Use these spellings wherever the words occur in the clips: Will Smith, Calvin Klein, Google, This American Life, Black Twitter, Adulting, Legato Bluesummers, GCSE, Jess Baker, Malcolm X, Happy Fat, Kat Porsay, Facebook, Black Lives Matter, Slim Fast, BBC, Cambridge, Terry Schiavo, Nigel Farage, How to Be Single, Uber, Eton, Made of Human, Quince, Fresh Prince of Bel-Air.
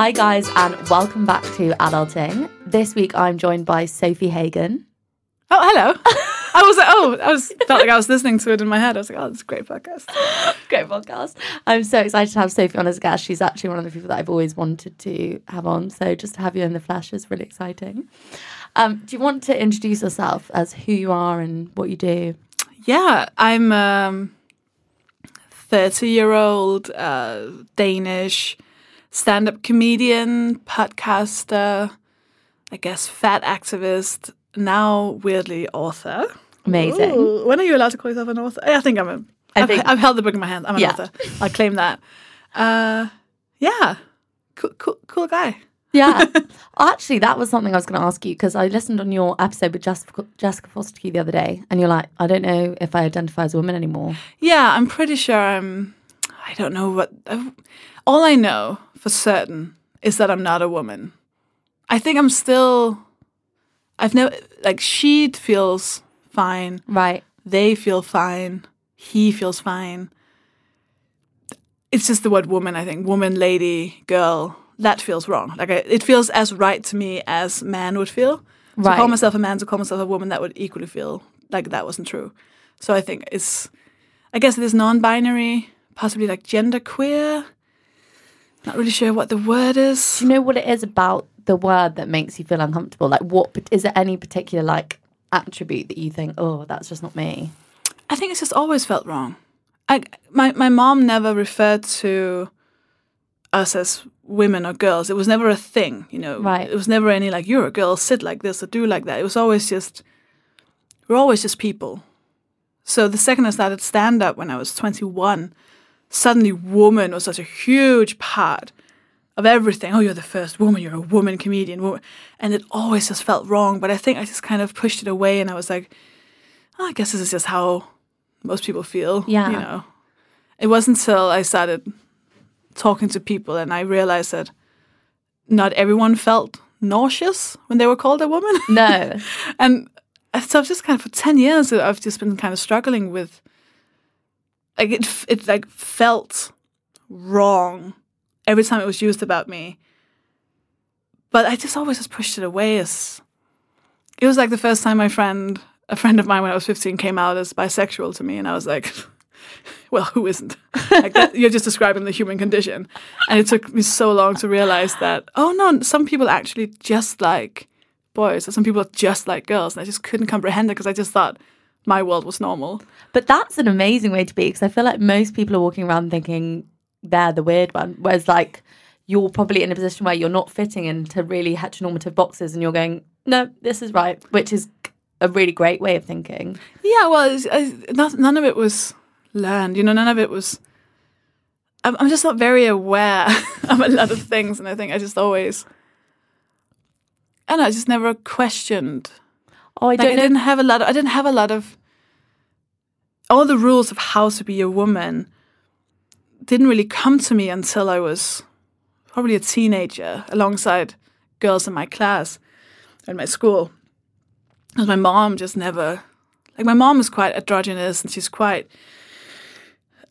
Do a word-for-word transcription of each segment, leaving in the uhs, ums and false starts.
Hi guys, and welcome back to Adulting. This week I'm joined by Sophie Hagen. Oh, hello. I was like, oh, I was felt like I was listening to it in my head. I was like, oh, it's a great podcast. Great podcast. I'm so excited to have Sophie on as a guest. She's actually one of the people that I've always wanted to have on. So just to have you in the flesh is really exciting. Um, do you want to introduce yourself as who you are and what you do? Yeah, I'm um, thirty-year-old uh, Danish stand-up comedian, podcaster, I guess fat activist, now weirdly author. Amazing. Ooh, when are you allowed to call yourself an author? I think I'm a... I I've, think, I've held the book in my hand. I'm an yeah. author. I claim that. Uh, yeah. Cool, cool, cool guy. Yeah. Actually, that was something I was going to ask you, because I listened on your episode with Jessica, Jessica Foster the other day, and you're like, I don't know if I identify as a woman anymore. Yeah, I'm pretty sure I'm... I don't know what... I've, all I know for certain is that I'm not a woman. I think I'm still... I've never... Like, she feels... fine. Right. They feel fine. He feels fine. It's just the word woman, I think. Woman, lady, girl. That feels wrong. Like, I, it feels as right to me as man would feel. Right. To call myself a man, to call myself a woman, that would equally feel like that wasn't true. So I think it's, I guess it is non-binary, possibly like genderqueer. Not really sure what the word is. Do you know what it is about the word that makes you feel uncomfortable? Like, what, is there any particular, like, attribute that you think, oh, that's just not me? I think it's just always felt wrong. I, my, my mom never referred to us as women or girls. It was never a thing, you know. Right. It was never any like, you're a girl, sit like this or do like that. It was always just, we're always just people. So the second I started stand-up when I was twenty-one, suddenly woman was such a huge part of everything. Oh, you're the first woman, you're a woman comedian. Woman. And it always just felt wrong. But I think I just kind of pushed it away, and I was like, oh, I guess this is just how most people feel. Yeah. You know, it wasn't until I started talking to people and I realized that not everyone felt nauseous when they were called a woman. No. And so I've just kind of, for ten years, I've just been kind of struggling with, like, it, it like felt wrong every time it was used about me. But I just always just pushed it away. As it was like the first time my friend, a friend of mine when I was fifteen, came out as bisexual to me. And I was like, well, who isn't? Like that, you're just describing the human condition. And it took me so long to realize that, oh no, some people actually just like boys, or some people are just like girls. And I just couldn't comprehend it, because I just thought my world was normal. But that's an amazing way to be, because I feel like most people are walking around thinking they're the weird one, whereas like you're probably in a position where you're not fitting into really heteronormative boxes, and you're going, no, this is right, which is a really great way of thinking. Yeah, well, it's, it's not, none of it was learned, you know. None of it was, I'm, I'm just not very aware of a lot of things, and I think I just always, I don't know, I just never questioned. Oh, I don't like, know. I didn't have a lot of, I didn't have a lot of, all the rules of how to be a woman didn't really come to me until I was probably a teenager, alongside girls in my class and my school. Because my mom just never, like, my mom is quite androgynous, and she's quite,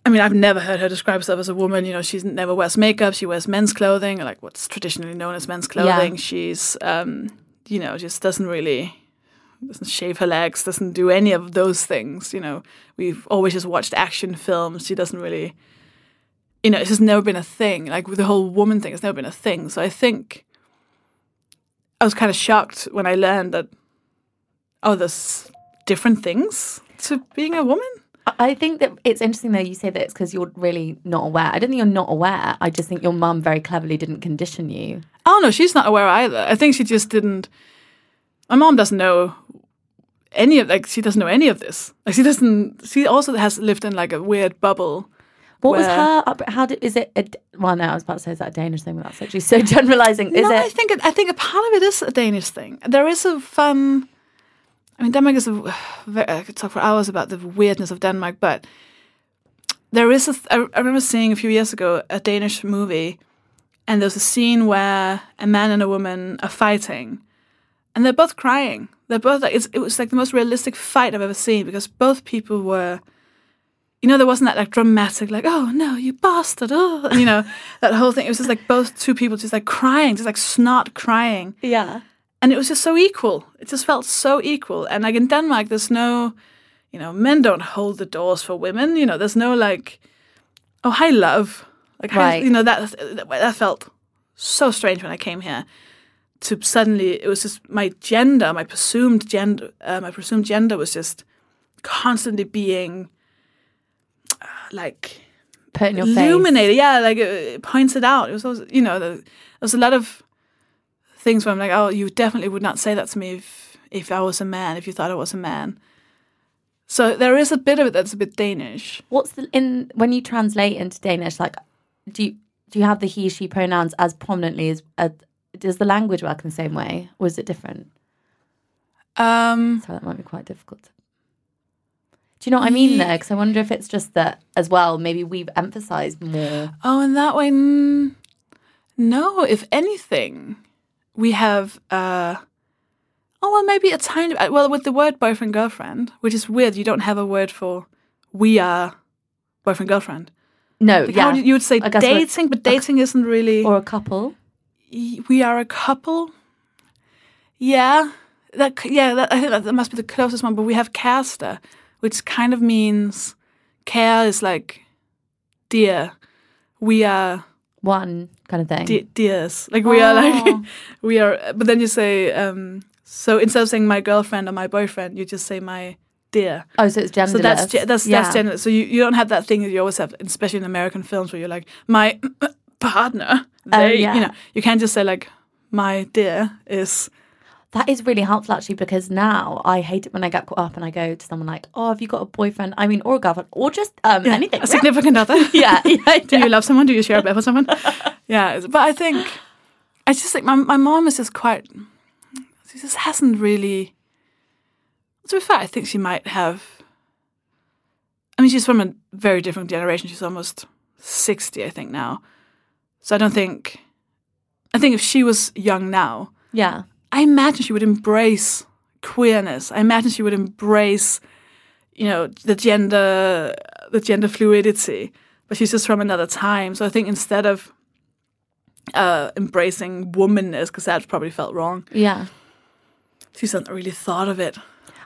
I mean, I've never heard her describe herself as a woman. You know, she never wears makeup. She wears men's clothing, like what's traditionally known as men's clothing. Yeah. She's, um, you know, just doesn't really, doesn't shave her legs, doesn't do any of those things. You know, we've always just watched action films. She doesn't really... You know, it's just never been a thing. Like, with the whole woman thing, it's never been a thing. So I think I was kind of shocked when I learned that, oh, there's different things to being a woman. I think that it's interesting, though, you say that it's because you're really not aware. I don't think you're not aware. I just think your mum very cleverly didn't condition you. Oh, no, she's not aware either. I think she just didn't. My mom doesn't know any of, like, she doesn't know any of this. Like, she doesn't, she also has lived in, like, a weird bubble. What where, was her, how did, is it, a, well, no, I was about to say, is that a Danish thing? But that's actually so generalising, is no, it? No, I think, I think a part of it is a Danish thing. There is a fun, I mean, Denmark is a, I could talk for hours about the weirdness of Denmark, but there is a, I remember seeing a few years ago a Danish movie, and there's a scene where a man and a woman are fighting, and they're both crying. They're both like, it's, it was like the most realistic fight I've ever seen, because both people were, you know, there wasn't that like dramatic, like, oh no, you bastard, oh, you know, that whole thing. It was just like both two people just like crying, just like snot crying. Yeah. And it was just so equal. It just felt so equal. And like in Denmark, there's no, you know, men don't hold the doors for women. You know, there's no like, oh, hi, love. Like, right. Hi, you know, that that felt so strange when I came here. To suddenly, it was just my gender, my presumed gender, uh, my presumed gender was just constantly being uh, like put in your face, illuminated. Yeah, like it, it pointed out. It was always, you know, there, there was a lot of things where I'm like, oh, you definitely would not say that to me if if I was a man, if you thought I was a man. So there is a bit of it that's a bit Danish. What's the in when you translate into Danish? Like, do you do you have the he she pronouns as prominently as as does the language work in the same way, or is it different? Um, so that might be quite difficult. Do you know what I mean, though? Because I wonder if it's just that, as well, maybe we've emphasised more. Oh, in that way, n- no. If anything, we have, uh, oh, well, maybe a tiny, well, with the word boyfriend-girlfriend, which is weird. You don't have a word for we are boyfriend-girlfriend. No, like, yeah. How, you would say dating, but dating isn't really... Or a couple. We are a couple. Yeah. That, yeah, that, I think that, that must be the closest one. But we have kærester, which kind of means kære is like dear. We are... One kind of thing. De- dears. Like we oh. are like... we are. But then you say... Um, so instead of saying my girlfriend or my boyfriend, you just say my dear. Oh, so it's genderless. So that's, ge- that's, yeah. that's genderless. So you, you don't have that thing that you always have, especially in American films, where you're like, my... partner, they, um, yeah. you know, you can't just say like, my dear is... That is really helpful, actually, because now I hate it when I get caught up and I go to someone like, oh, have you got a boyfriend? I mean, or a girlfriend, or just um, yeah, anything. A significant other. yeah, yeah. Do you love someone? Do you share a bed with someone? yeah, but I think, I just think my, my mom is just quite, she just hasn't really, to be fair, I think she might have, I mean, she's from a very different generation. She's almost sixty, I think, now. So I don't think, I think if she was young now, yeah, I imagine she would embrace queerness. I imagine she would embrace, you know, the gender, the gender fluidity. But she's just from another time. So I think instead of uh, embracing womanness, because that probably felt wrong. Yeah, she hasn't really thought of it.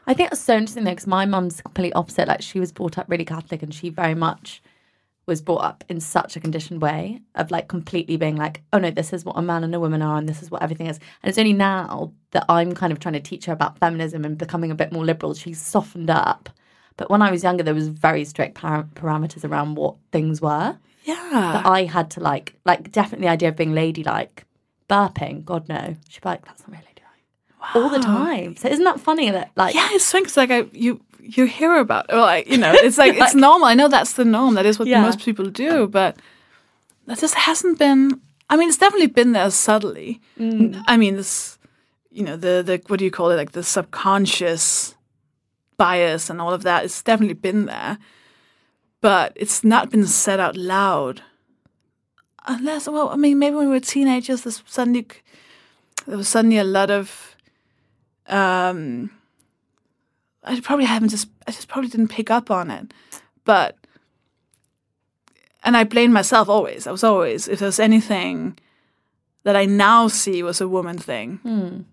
I think that's so interesting though, because my mum's completely opposite. Like she was brought up really Catholic, and she very much was brought up in such a conditioned way of like completely being like, oh no, this is what a man and a woman are and this is what everything is. And it's only now that I'm kind of trying to teach her about feminism and becoming a bit more liberal. She's softened up. But when I was younger, there was very strict par- parameters around what things were. Yeah. That I had to like, like definitely the idea of being ladylike, burping, God no. She'd be like, that's not really ladylike. Wow. All the time. So isn't that funny that like... Yeah, it's funny because like I, you... you hear about it. Well, like, you know, it's like, like it's normal. I know that's the norm. That is what yeah. most people do, but that just hasn't been, I mean, it's definitely been there subtly. Mm. I mean, this, you know, the, the, what do you call it? Like the subconscious bias and all of that. It's definitely been there, but it's not been said out loud. Unless, well, I mean, maybe when we were teenagers, this suddenly, there was suddenly a lot of, um, I probably haven't just, I just probably didn't pick up on it. But, and I blamed myself always. I was always, if there's anything that I now see was a woman thing, mm.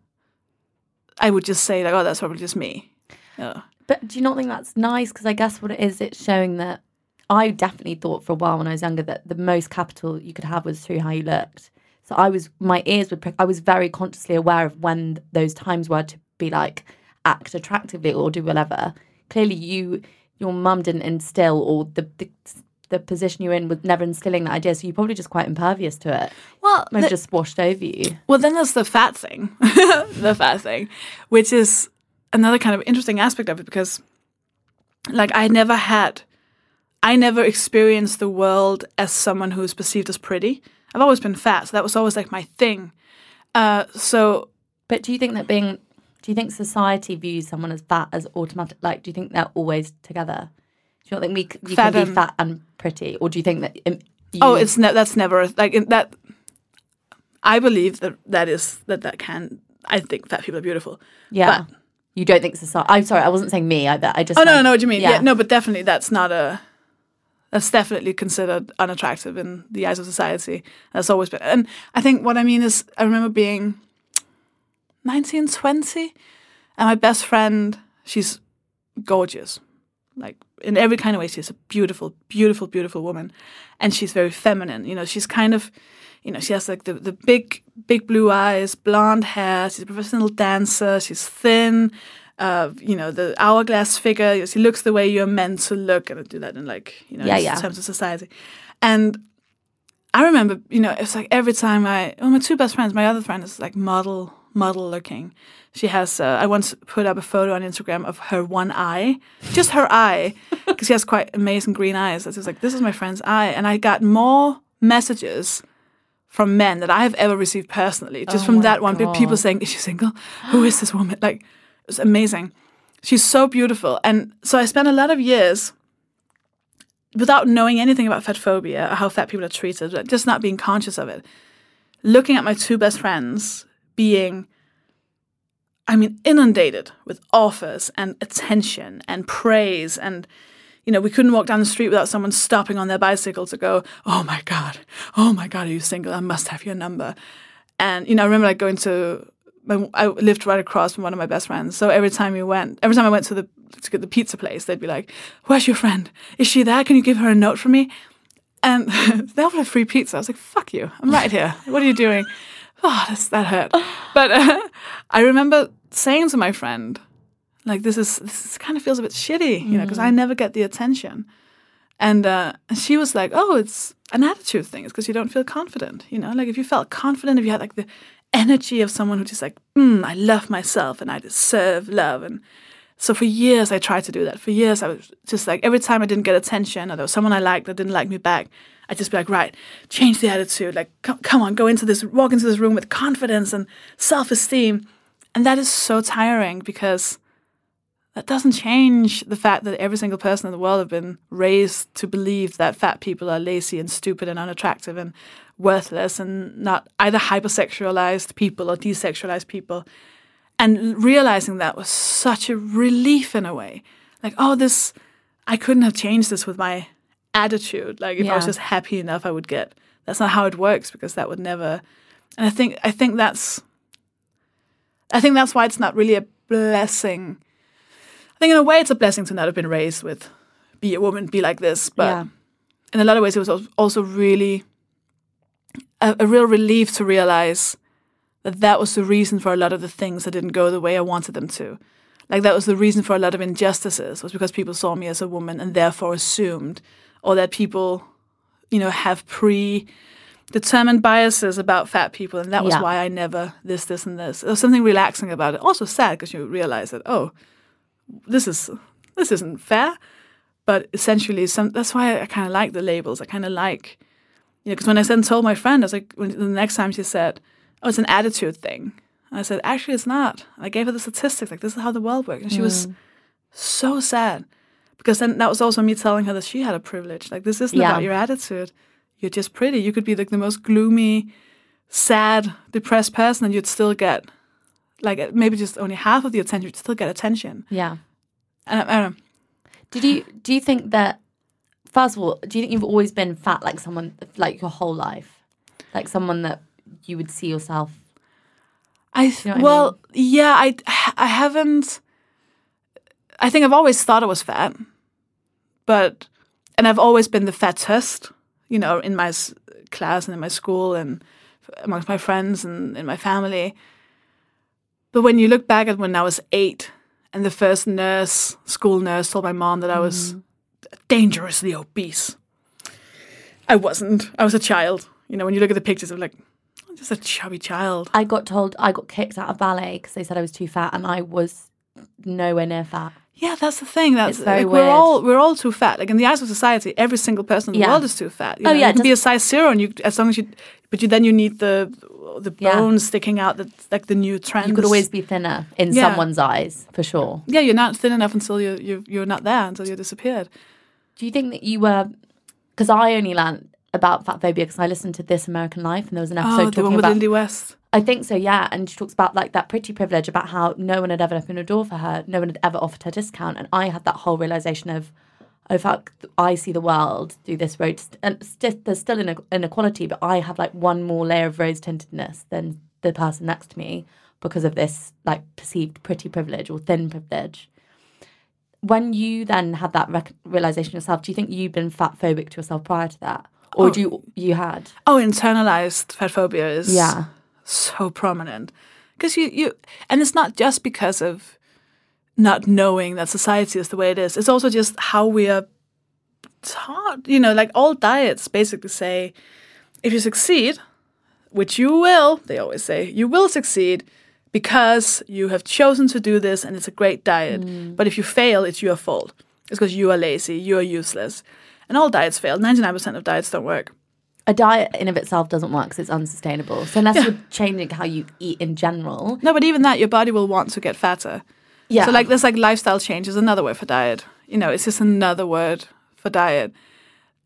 I would just say, like, oh, that's probably just me. Yeah. But do you not think that's nice? Because I guess what it is, it's showing that I definitely thought for a while when I was younger that the most capital you could have was through how you looked. So I was, my ears would prick. I was very consciously aware of when those times were to be like, act attractively or do whatever. Clearly you your mum didn't instill or the, the the position you're in was never instilling that idea, so you're probably just quite impervious to it. Well, it the, just washed over you. Well, then there's the fat thing, the fat thing, which is another kind of interesting aspect of it, because, like, I never had, I never experienced the world as someone who's perceived as pretty. I've always been fat, so that was always like my thing. Uh, so, but do you think that being, do you think society views someone as fat as automatic? Like, do you think they're always together? Do you not think we you fat can be and, fat and pretty, or do you think that? Um, you oh, it's ne- that's never like that. I believe that that is that that can. I think fat people are beautiful. Yeah, but you don't think society. I'm sorry, I wasn't saying me either. I just. Oh no, no, no, what do you mean? Yeah. yeah, no, but definitely that's not a. That's definitely considered unattractive in the eyes of society. That's always been. And I think what I mean is, I remember being nineteen, twenty, and my best friend, she's gorgeous. Like, in every kind of way, she's a beautiful, beautiful, beautiful woman. And she's very feminine. You know, she's kind of, you know, she has, like, the, the big, big blue eyes, blonde hair. She's a professional dancer. She's thin. Uh, you know, the hourglass figure. She looks the way you're meant to look, and I do that in, like, you know, yeah, yeah. terms of society. And I remember, you know, it's like every time I, well, my two best friends, my other friend is like model, model looking. She has, uh, I once put up a photo on Instagram of her one eye, just her eye, because she has quite amazing green eyes. I was like, this is my friend's eye. And I got more messages from men that I have ever received personally, just oh from that God. one. People saying, is she single? Who is this woman? Like, it's amazing. She's so beautiful. And so I spent a lot of years without knowing anything about fat phobia or how fat people are treated, just not being conscious of it. Looking at my two best friends being, I mean, inundated with offers and attention and praise. And, you know, we couldn't walk down the street without someone stopping on their bicycle to go, oh my God, oh my God, are you single? I must have your number. And, you know, I remember like going to... I lived right across from one of my best friends. So every time we went, every time I went to the to get the pizza place, they'd be like, where's your friend? Is she there? Can you give her a note for me? And they offered a free pizza. I was like, fuck you. I'm right here. What are you doing? Oh, that's, that hurt. But uh, I remember saying to my friend, like, this is, this kind of feels a bit shitty, you know, because I never get the attention. And uh, she was like, oh, it's an attitude thing. It's because you don't feel confident, you know? Like, if you felt confident, if you had, like, the energy of someone who's just like, mm, I love myself and I deserve love. And so for years I tried to do that. For years I was just like, every time I didn't get attention or there was someone I liked that didn't like me back, I'd just be like, right, change the attitude. Like, come, come on, go into this, walk into this room with confidence and self-esteem. And that is so tiring, because that doesn't change the fact that every single person in the world have been raised to believe that fat people are lazy and stupid and unattractive and worthless and not either hypersexualized people or desexualized people. And realizing that was such a relief in a way. Like, oh, this, I couldn't have changed this with my attitude. Like, if yeah. I was just happy enough, I would get. That's not how it works, because that would never. And I think I think that's. I think that's why it's not really a blessing. I think in a way it's a blessing to not have been raised with, be a woman, be like this. But yeah. in a lot of ways it was also really a, a real relief to realize that that was the reason for a lot of the things that didn't go the way I wanted them to. Like, that was the reason for a lot of injustices, was because people saw me as a woman and therefore assumed, or that people, you know, have pre-determined biases about fat people. And that was yeah. why I never this, this, and this. There was something relaxing about it. Also sad, because you realize that, oh, This is this isn't fair, but essentially, some, that's why I kind of like the labels. I kind of like, you know, because when I then told my friend, I was like, when, the next time she said, "Oh, it's an attitude thing," and I said, "Actually, it's not." And I gave her the statistics, like, this is how the world works, and she mm. was so sad, because then that was also me telling her that she had a privilege. Like, this isn't yeah. about your attitude. You're just pretty. You could be like the most gloomy, sad, depressed person, and you'd still get. Like, maybe just only half of the attention, to still get attention. Yeah. And I, I don't know. Did you, do you think that, first of all, do you think you've always been fat, like someone, like your whole life? Like someone that you would see yourself? I th- you know Well, I mean? yeah, I, I haven't, I think I've always thought I was fat. But, and I've always been the fattest, you know, in my s- class and in my school and amongst my friends and in my family. But when you look back at when I was eight and the first nurse, school nurse, told my mom that I was mm. dangerously obese, I wasn't. I was a child. You know, when you look at the pictures, I'm like, I'm just a chubby child. I got told I got kicked out of ballet because they said I was too fat, and I was nowhere near fat. Yeah, that's the thing. That's it's very like, weird. We're all we're all too fat. Like in the eyes of society, every single person in the yeah. world is too fat. You oh know? yeah, you can be a size zero, and you as long as you, but you then you need the the bones yeah. sticking out. That like the new trend. You could always be thinner in yeah. someone's eyes for sure. Yeah, you're not thin enough until you you you're not there until you're disappeared. Do you think that you were? Because I only learned about fat phobia because I listened to This American Life, and there was an episode oh, talking about the one with about, Indy West. I think so, yeah. And she talks about like that pretty privilege, about how no one had ever opened a door for her, no one had ever offered her discount, and I had that whole realization of, oh fuck, I see the world through this road. And st- there's still an inequality, but I have like one more layer of rose tintedness than the person next to me because of this like perceived pretty privilege or thin privilege. When you then had that rec- realization yourself, do you think you've been fat phobic to yourself prior to that? Or oh. do you, you had? Oh, internalized fat phobia is yeah. so prominent. Because you, you, and it's not just because of not knowing that society is the way it is. It's also just how we are taught. You know, like all diets basically say, if you succeed, which you will, they always say, you will succeed because you have chosen to do this and it's a great diet. Mm. But if you fail, it's your fault. It's because you are lazy, you are useless. And all diets fail. ninety-nine percent of diets don't work. A diet in of itself doesn't work because it's unsustainable. So unless yeah. you're changing how you eat in general. No, but even that, your body will want to get fatter. Yeah. So like there's like lifestyle change is another word for diet. You know, it's just another word for diet.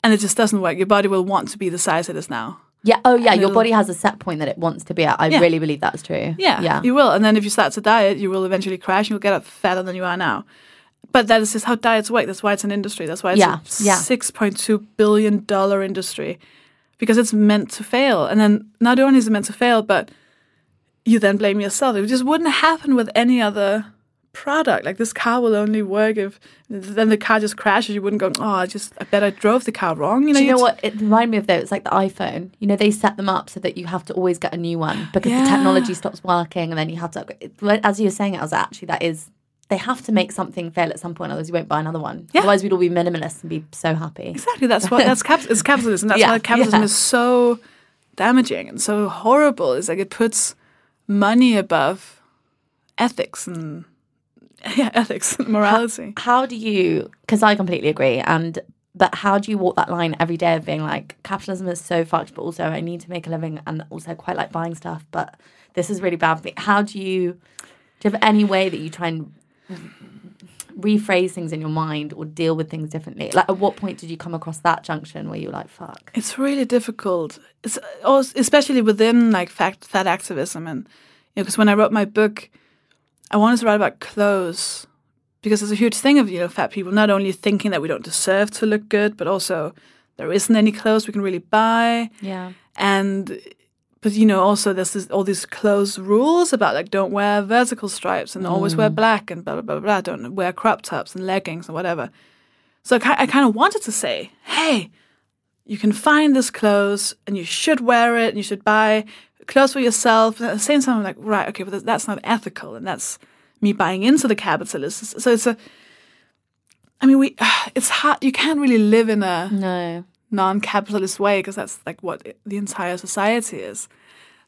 And it just doesn't work. Your body will want to be the size it is now. Yeah. Oh, yeah. And your body has a set point that it wants to be at. I yeah. really believe that's true. Yeah, yeah. You will. And then if you start to diet, you will eventually crash. You'll get up fatter than you are now. But that is just how diets work. That's why it's an industry. That's why it's yeah. a yeah. six point two billion dollars industry. Because it's meant to fail. And then not only is it meant to fail, but you then blame yourself. It just wouldn't happen with any other product. Like this car will only work if then the car just crashes. You wouldn't go, oh, I just I bet I drove the car wrong. You know, do you know what? It reminded me of though. It's like the iPhone. You know, they set them up so that you have to always get a new one because yeah. the technology stops working, and then you have to. As you were saying it, I was like, actually that is. They have to make something fail at some point, otherwise you won't buy another one. Yeah. Otherwise we'd all be minimalists and be so happy. Exactly, that's what that's cap- it's capitalism. That's yeah, why capitalism yeah. is so damaging and so horrible. It's like it puts money above ethics and yeah, ethics and morality. How, how do you? Because I completely agree. And but how do you walk that line every day of being like capitalism is so fucked, but also I need to make a living, and also I quite like buying stuff, but this is really bad for me. How do you? Do you have any way that you try and rephrase things in your mind or deal with things differently? Like at what point did you come across that junction where you were like, fuck? It's really difficult. It's also, especially within like fact, fat activism. And you know, because when I wrote my book, I wanted to write about clothes because there's a huge thing of, you know, fat people not only thinking that we don't deserve to look good, but also there isn't any clothes we can really buy. Yeah. And but, you know, also there's this, all these clothes rules about, like, don't wear vertical stripes and mm. always wear black and blah, blah, blah, blah, don't wear crop tops and leggings and whatever. So I, I kind of wanted to say, hey, you can find this clothes and you should wear it and you should buy clothes for yourself. But at the same time, I'm like, right, okay, but that's not ethical and that's me buying into the capitalists. So it's a, I mean, we, it's hard. You can't really live in a... No. non-capitalist way because that's like what it, the entire society is.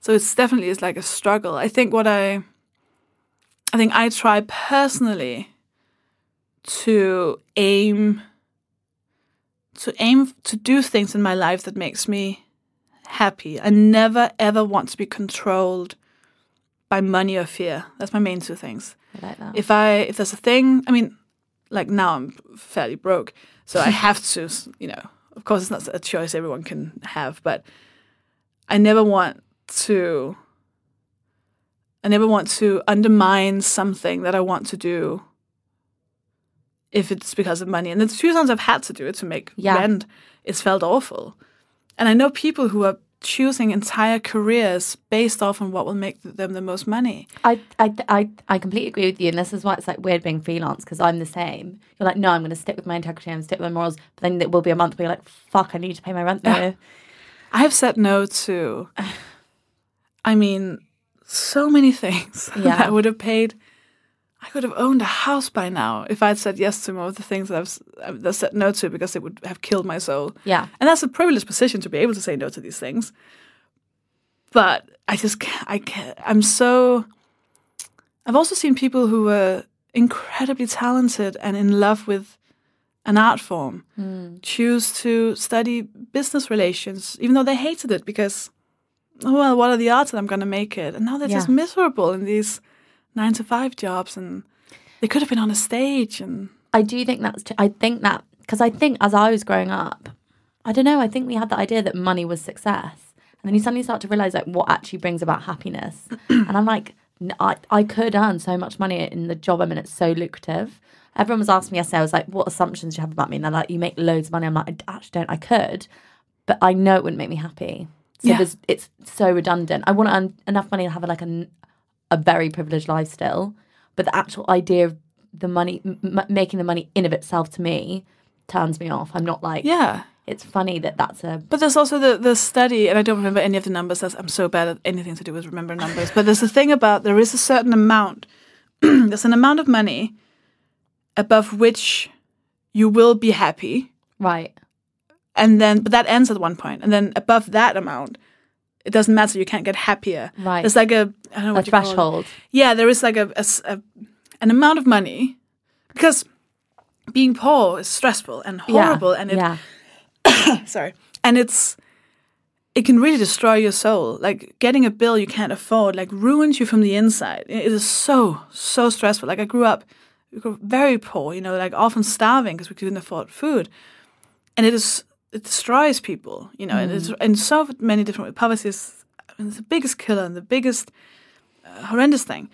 So it's definitely is like a struggle. I think what I, I think I try personally to aim, to aim to do things in my life that makes me happy. I never ever want to be controlled by money or fear. That's my main two things. I like that. If I, if there's a thing, I mean, like now I'm fairly broke, so I have to, you know, of course, it's not a choice everyone can have, but I never want to. I never want to undermine something that I want to do if it's because of money. And the few times I've had to do it to make yeah. rent, it's felt awful. And I know people who are choosing entire careers based off on what will make them the most money. I I I, I completely agree with you, and this is why it's like weird being freelance because I'm the same. You're like, no, I'm going to stick with my integrity, I'm going to stick with my morals, but then there will be a month where you're like, fuck, I need to pay my rent though. I have said no to, I mean, so many things yeah. that I would have paid. I could have owned a house by now if I'd said yes to more of the things that I've that said no to, because it would have killed my soul. Yeah. And that's a privileged position to be able to say no to these things. But I just can't, I can't, I'm so, I've also seen people who were incredibly talented and in love with an art form mm. choose to study business relations, even though they hated it because, oh, well, what are the odds that I'm going to make it? And now they're yeah. just miserable in these nine to five jobs, and they could have been on a stage. And I do think that's, t- I think that, because I think as I was growing up, I don't know, I think we had the idea that money was success. And then you suddenly start to realise like what actually brings about happiness. And I'm like, I, I could earn so much money in the job I'm in. It's so lucrative. Everyone was asking me yesterday, I was like, what assumptions do you have about me? And they're like, you make loads of money. I'm like, I actually don't. I could, but I know it wouldn't make me happy. So yeah. there's, it's so redundant. I want to earn enough money to have like a, a very privileged life still. But the actual idea of the money, m- making the money in of itself to me turns me off. I'm not like... yeah. It's funny that that's a... But there's also the, the study, and I don't remember any of the numbers. That's, I'm so bad at anything to do with remembering numbers. But there's a thing about there is a certain amount. There's an amount of money above which you will be happy. Right. And then, but that ends at one point. And then above that amount, it doesn't matter. You can't get happier. Right. There's like a... I don't know what you call it. A threshold. Yeah, there is like a, a, a an amount of money. Because being poor is stressful and horrible. Yeah. And it... Yeah. Sorry. And it's, it can really destroy your soul. Like getting a bill you can't afford, like ruins you from the inside. It is so, so stressful. Like I grew up very poor, you know, like often starving because we couldn't afford food. And it is, it destroys people, you know, mm. and it's in so many different ways. Poverty is, I mean, it's the biggest killer and the biggest uh, horrendous thing.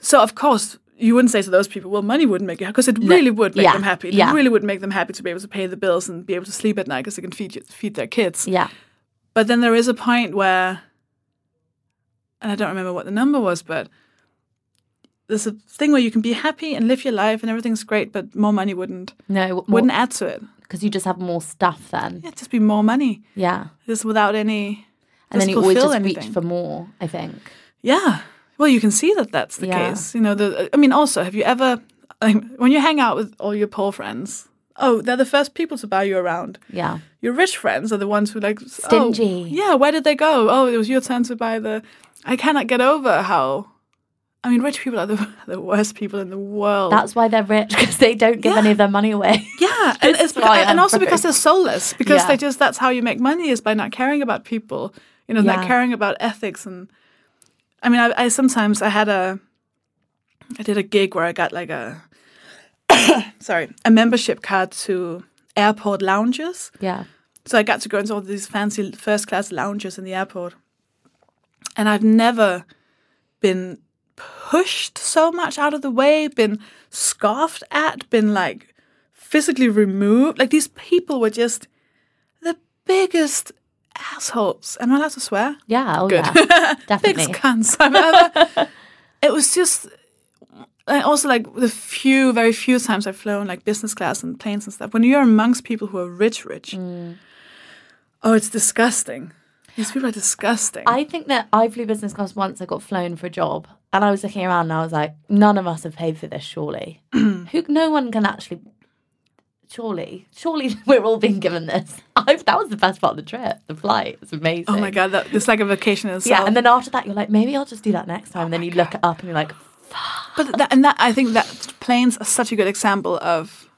So of course, you wouldn't say to those people, well, money wouldn't make you happy, because it really would make yeah. them happy. It yeah. really would make them happy to be able to pay the bills and be able to sleep at night because they can feed you, feed their kids. Yeah. But then there is a point where, and I don't remember what the number was, but there's a thing where you can be happy and live your life and everything's great, but more money wouldn't no, more, wouldn't add to it. Because you just have more stuff then. Yeah, just be more money. Yeah. Just without any... And then you always just anything. reach for more, I think. Yeah. Well, you can see that that's the yeah. case. You know, the, I mean, also, have you ever, like, when you hang out with all your poor friends, oh, they're the first people to buy you around. Yeah. Your rich friends are the ones who, like, stingy. Oh, yeah, where did they go? Oh, it was your turn to buy the, I cannot get over how, I mean, rich people are the, the worst people in the world. That's why they're rich, because they don't give yeah. any of their money away. Yeah, and, it's because, and also because they're soulless, because yeah. they just, that's how you make money, is by not caring about people, you know, yeah. not caring about ethics and... I mean, I, I sometimes I had a, I did a gig where I got like a, sorry, a membership card to airport lounges. Yeah. So I got to go into all these fancy first class lounges in the airport. And I've never been pushed so much out of the way, been scoffed at, been like physically removed. Like these people were just the biggest assholes. Am I allowed to swear? Yeah, oh Good. yeah, definitely. Biggest cunts I've ever. It was just, and also like the few, very few times I've flown like business class and planes and stuff. When you're amongst people who are rich, rich, mm. oh, it's disgusting. These people are disgusting. I think that I flew business class once. I got flown for a job, and I was looking around, and I was like, none of us have paid for this, surely. Who? No one can actually. Surely, surely we're all being given this. I've, that was the best part of the trip, the flight. It's amazing. Oh my God, that, it's like a vacation in itself. Yeah, and then after that, you're like, maybe I'll just do that next time. Oh and then you God. look it up and you're like, fuck. But that, and that, I think that planes are such a good example of,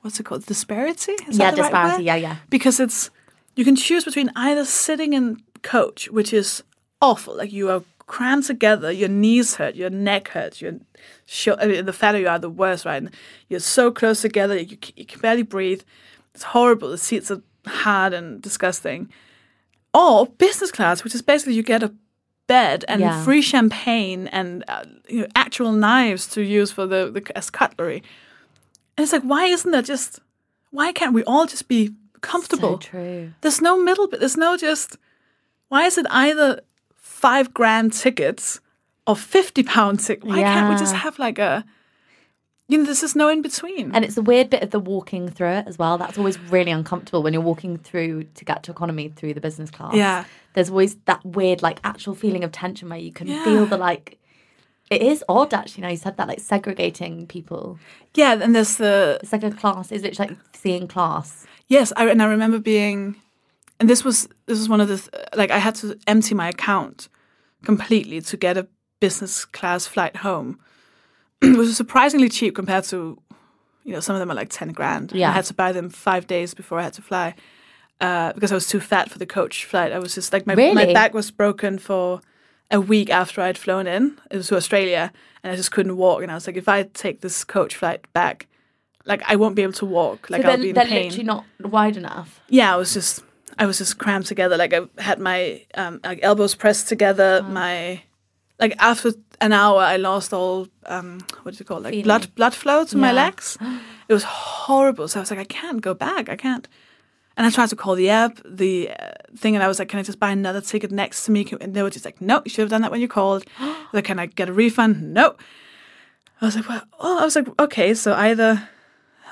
what's it called, disparity? Is yeah, that the disparity, right word? yeah, yeah. Because it's, you can choose between either sitting in coach, which is awful, like you are crammed together, your knees hurt, your neck hurts, your sho- I mean, the fatter you are, the worse, right? And you're so close together, you, you can barely breathe. It's horrible. The seats are hard and disgusting. Or business class, which is basically you get a bed and yeah. free champagne and uh, you know, actual knives to use for the, the as cutlery. And it's like, why isn't that just? Why can't we all just be comfortable? So true. There's no middle bit. There's no just. Why is it either five grand tickets or fifty pound tickets? Why yeah. can't we just have like a, you know, there's just no in between. And it's a weird bit of the walking through it as well. That's always really uncomfortable when you're walking through to get to economy through the business class. Yeah. There's always that weird like actual feeling of tension where you can yeah. feel the like It is odd, actually, now you said that, like segregating people. Yeah, and there's the... It's like a class, is it like seeing class? Yes, I, and I remember being... And this was this was one of the... Th- like, I had to empty my account completely to get a business class flight home, which was surprisingly cheap compared to, you know, some of them are like ten grand. Yeah. I had to buy them five days before I had to fly uh, because I was too fat for the coach flight. I was just like... My, really? My back was broken for... a week after I'd flown in, it was to Australia, and I just couldn't walk. And I was like, if I take this coach flight back, like I won't be able to walk. Like so I'll be in pain. They're literally not wide enough. Yeah, I was just, I was just crammed together. Like I had my um, like elbows pressed together. Wow. My, like after an hour, I lost all um, what do you call it? Like Feeling. blood blood flow to yeah. my legs. It was horrible. So I was like, I can't go back. I can't. And I tried to call the app, the uh, thing, and I was like, can I just buy another ticket next to me? And they were just like, no, you should have done that when you called. Like, can I get a refund? No. I was like, well, oh, I was like, okay, so either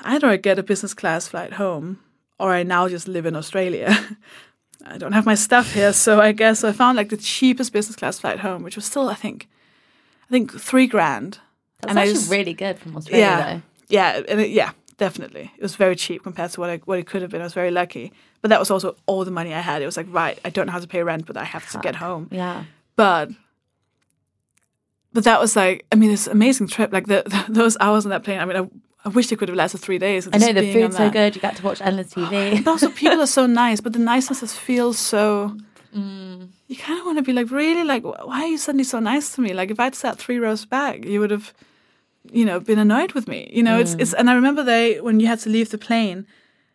either I get a business class flight home, or I now just live in Australia. I don't have my stuff here, so I guess so I found like the cheapest business class flight home, which was still, I think, I think three grand. That's and actually just, really good from Australia, yeah, though. Yeah, and it, yeah. Definitely. It was very cheap compared to what I, what it could have been. I was very lucky. But that was also all the money I had. It was like, right, I don't know how to pay rent, but I have to get home. Yeah. But but that was like, I mean, this amazing trip. Like, the, the, those hours on that plane, I mean, I, I wish they could have lasted three days. I know, the food's so good. You got to watch endless T V. And also, people are so nice, but the nicenesses feel so... Mm. You kind of want to be like, really? Like, why are you suddenly so nice to me? Like, if I'd sat three rows back, you would have... you know, been annoyed with me. You know, mm. it's it's and I remember they when you had to leave the plane,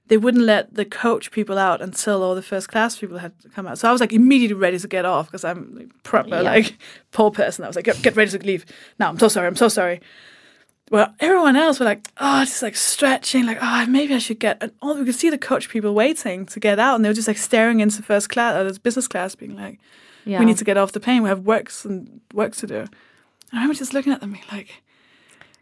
they wouldn't let the coach people out until all the first class people had come out. So I was like immediately ready to get off because I'm like, proper yeah. like poor person. I was like, get, get ready to leave. No, I'm so sorry. I'm so sorry. Well, everyone else were like, oh, just like stretching, like, oh, maybe I should get. And all we could see the coach people waiting to get out, and they were just like staring into first class or this business class, being like, yeah. we need to get off the plane. We have works and works to do. And I remember just looking at them, being like.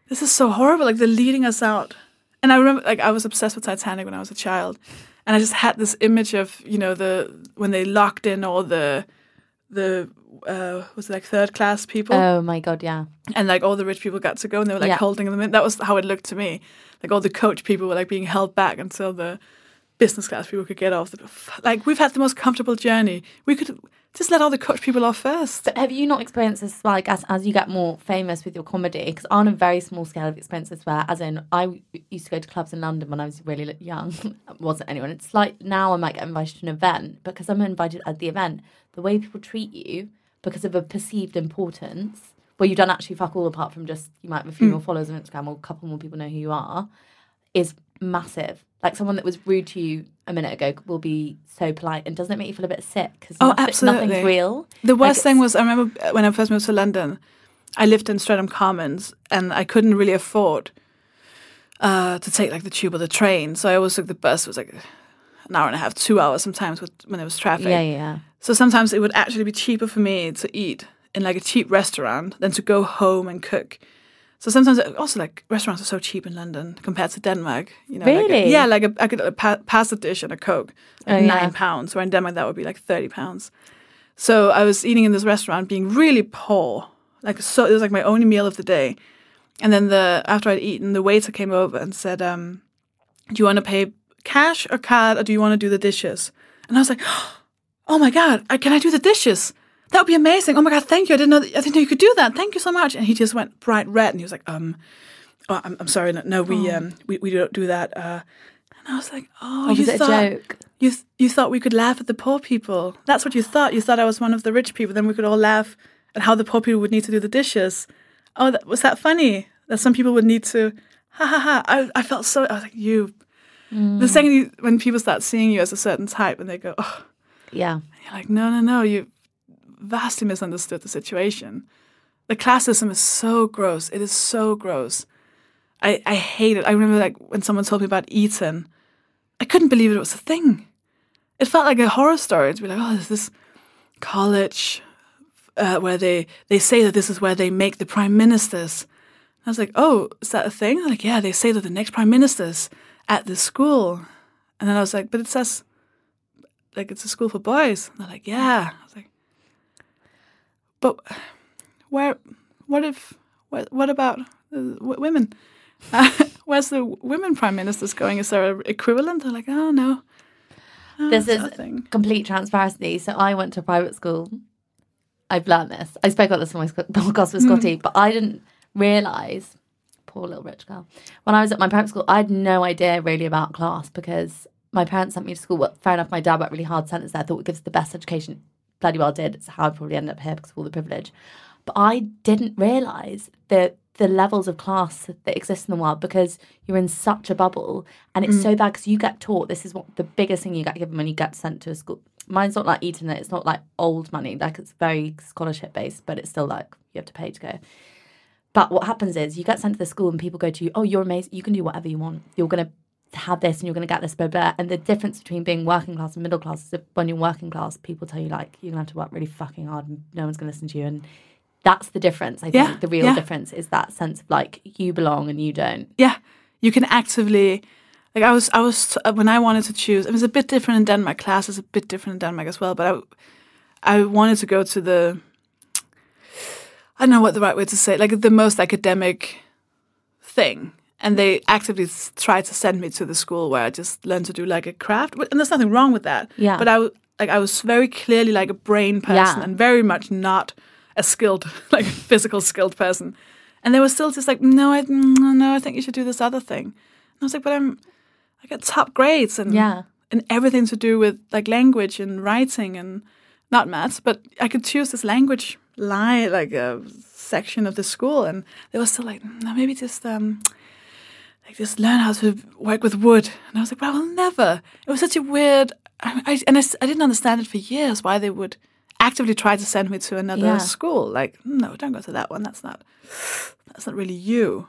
This is so horrible. Like, they're leading us out. And I remember, like, I was obsessed with Titanic when I was a child. And I just had this image of, you know, the when they locked in all the, the uh, was it like third class people? Oh, my God, yeah. And, like, all the rich people got to go and they were, like, yeah. holding them in. That was how it looked to me. Like, all the coach people were, like, being held back until the business class people could get off. The, like, we've had the most comfortable journey. We could... Just let all the coach people off first. But have you not experienced this, like, as, as you get more famous with your comedy? Because on a very small scale, I've experienced this where, as in, I used to go to clubs in London when I was really young. Wasn't anyone. It's like now I might get invited to an event. Because I'm invited at the event, the way people treat you because of a perceived importance, where you don't actually fuck all apart from just, you might have a few mm. more followers on Instagram or a couple more people know who you are, is massive. Like, someone that was rude to you a minute ago will be so polite. And doesn't it make you feel a bit sick? Because oh, nothing, nothing's real. The worst like thing was, I remember when I first moved to London, I lived in Streatham Commons and I couldn't really afford uh, to take, like, the tube or the train. So I always took the bus. It was, like, an hour and a half, two hours sometimes with, when there was traffic. Yeah, yeah. So sometimes it would actually be cheaper for me to eat in, like, a cheap restaurant than to go home and cook. So sometimes, also, like, restaurants are so cheap in London compared to Denmark. You know, really? Like a, yeah, like a, I could a pa- pasta dish and a Coke, like oh, yeah. nine pounds. Where in Denmark that would be like thirty pounds. So I was eating in this restaurant, being really poor. Like so, it was like my only meal of the day. And then the after I'd eaten, the waiter came over and said, um, "Do you want to pay cash or card, or do you want to do the dishes?" And I was like, "Oh my God, I, can I do the dishes? That would be amazing. Oh, my God, thank you. I didn't know that, I didn't know you could do that. Thank you so much." And he just went bright red and he was like, um, oh, I'm, I'm sorry. No, no we, um, we we don't do that. Uh, and I was like, oh, oh you was thought, a joke? You, th- you thought we could laugh at the poor people. That's what you thought. You thought I was one of the rich people. Then we could all laugh at how the poor people would need to do the dishes. Oh, that, was that funny? That some people would need to, ha, ha, ha. I, I felt so, I was like, you. Mm. The second you, when people start seeing you as a certain type and they go, oh. Yeah. You're like, no, no, no, you. Vastly misunderstood the situation. The classism is so gross. It is so gross. I, I hate it. I remember like when someone told me about Eton, I couldn't believe it was a thing. It felt like a horror story to be like, oh, there's this college uh, where they, they say that this is where they make the prime ministers. And I was like, oh, is that a thing? They're like, yeah, they say that the next prime minister's at this school. And then I was like, but it says like it's a school for boys. And they're like, yeah. I was like, but where what if, what, what about uh, women? Uh, where's the women prime ministers going? Is there an equivalent? They're like, oh, no. Oh, this is nothing. Complete transparency. So I went to private school. I've learned this. I spoke about this on my podcast with Scotty, mm. but I didn't realise, poor little rich girl, when I was at my private school, I had no idea really about class because my parents sent me to school. Well, fair enough, my dad worked really hard, sent us there, thought it gives the best education. Bloody well did. It's how I probably ended up here because of all the privilege. But I didn't realise that the levels of class that exist in the world because you're in such a bubble and it's mm. so bad because you get taught this is what the biggest thing you get given when you get sent to a school. Mine's not like Eton, it's not like old money, like it's very scholarship based, but it's still like you have to pay to go. But what happens is you get sent to the school and people go to you, oh, you're amazing, you can do whatever you want, you're going to have this and you're going to get this, blah, blah. And the difference between being working class and middle class is that when you're working class, people tell you like you're going to have to work really fucking hard and no one's going to listen to you. And that's the difference. I think yeah, the real yeah. difference is that sense of like you belong and you don't. Yeah, you can actively, like I was, I was when I wanted to choose. It was a bit different in Denmark. Class is a bit different in Denmark as well. But I, I wanted to go to the, I don't know what the right way to say, like the most academic thing, and they actively tried to send me to the school where I just learned to do like a craft, and there's nothing wrong with that. Yeah. But I, like I was very clearly like a brain person yeah. and very much not a skilled, like physical skilled person. And they were still just like, no, I no, I think you should do this other thing. And I was like, but I'm, I got top grades and yeah. and everything to do with like language and writing and not maths, but I could choose this language lie, like a section of the school. And they were still like, no, maybe just, um, like just learn how to work with wood. And I was like, but I will never. It was such a weird, I, I, and I, I didn't understand it for years why they would actively try to send me to another yeah. school. Like, no, don't go to that one. That's not, that's not really you.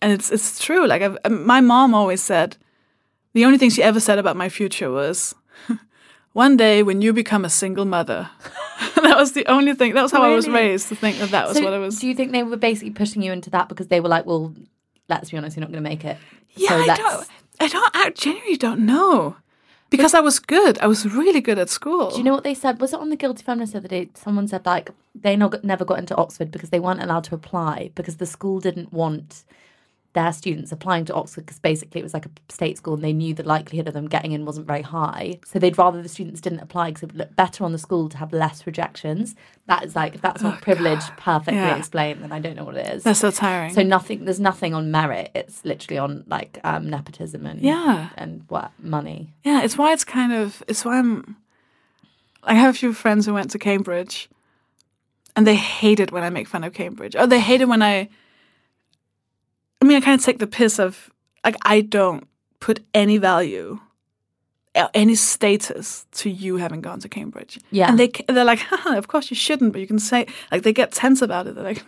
And it's it's true. Like, I've, my mom always said, the only thing she ever said about my future was, one day when you become a single mother. That was the only thing. That was how really? I was raised to think that that was so what I was. Do you think they were basically pushing you into that because they were like, well, let's be honest, you're not going to make it. Yeah, so I let's... don't. I don't. I genuinely don't know. Because I was good. I was really good at school. Do you know what they said? Was it on the Guilty Feminist the other day? Someone said, like, they not, never got into Oxford because they weren't allowed to apply because the school didn't want their students applying to Oxford because basically it was like a state school and they knew the likelihood of them getting in wasn't very high. So they'd rather the students didn't apply because it would look better on the school to have less rejections. That is like, if that's not oh, privilege God. perfectly yeah. explained, then I don't know what it is. That's so tiring. So nothing, there's nothing on merit. It's literally on like um, nepotism and yeah. and what money. Yeah, it's why it's kind of, it's why I'm, I have a few friends who went to Cambridge and they hate it when I make fun of Cambridge. Oh, they hate it when I, I mean, I kind of take the piss of, like, I don't put any value, any status to you having gone to Cambridge. Yeah. And they, they're like, haha, of course you shouldn't, but you can say, like, they get tense about it. They're like,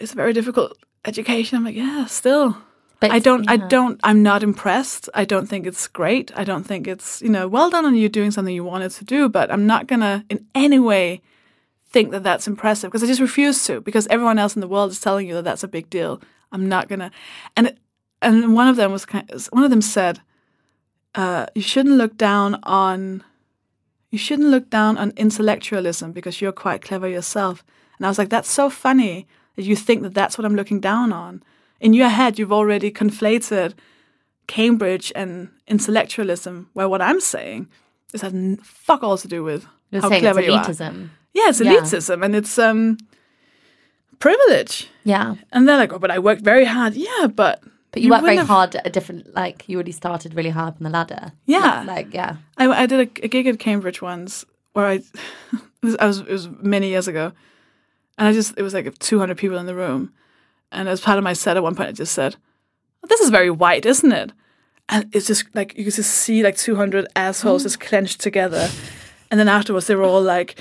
it's a very difficult education. I'm like, yeah, still. But I don't, yeah. I don't, I'm not impressed. I don't think it's great. I don't think it's, you know, well done on you doing something you wanted to do, but I'm not going to in any way think that that's impressive because I just refuse to because everyone else in the world is telling you that that's a big deal. I'm not gonna, and and one of them was kind of, one of them said, uh, "You shouldn't look down on, you shouldn't look down on intellectualism because you're quite clever yourself." And I was like, "That's so funny that you think that that's what I'm looking down on. In your head, you've already conflated Cambridge and intellectualism, where what I'm saying is has fuck all to do with you're how clever it's elitism. You are." Yeah, it's elitism, yeah. and it's um. privilege. Yeah. And they're like, oh, but I worked very hard. Yeah, but... But you, you worked very have... hard at a different, like, you already started really hard on the ladder. Yeah. Like, like yeah. I, I did a, a gig at Cambridge once where I... I was, it was many years ago. And I just, it was like two hundred people in the room. And as part of my set at one point, I just said, oh, this is very white, isn't it? And it's just like, you could just see like two hundred assholes mm. just clenched together. And then afterwards, they were all like,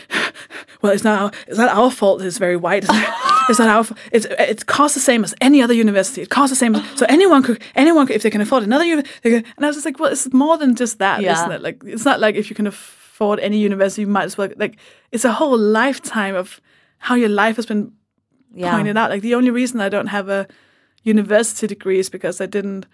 well, it's not our, it's not our fault that it's very white, isn't it? It's not our. It's it costs the same as any other university. It costs the same. As, so anyone could, anyone could, if they can afford another university. And I was just like, well, it's more than just that, yeah. isn't it? Like, it's not like if you can afford any university, you might as well. Like, it's a whole lifetime of how your life has been yeah. pointed out. Like, the only reason I don't have a university degree is because I didn't.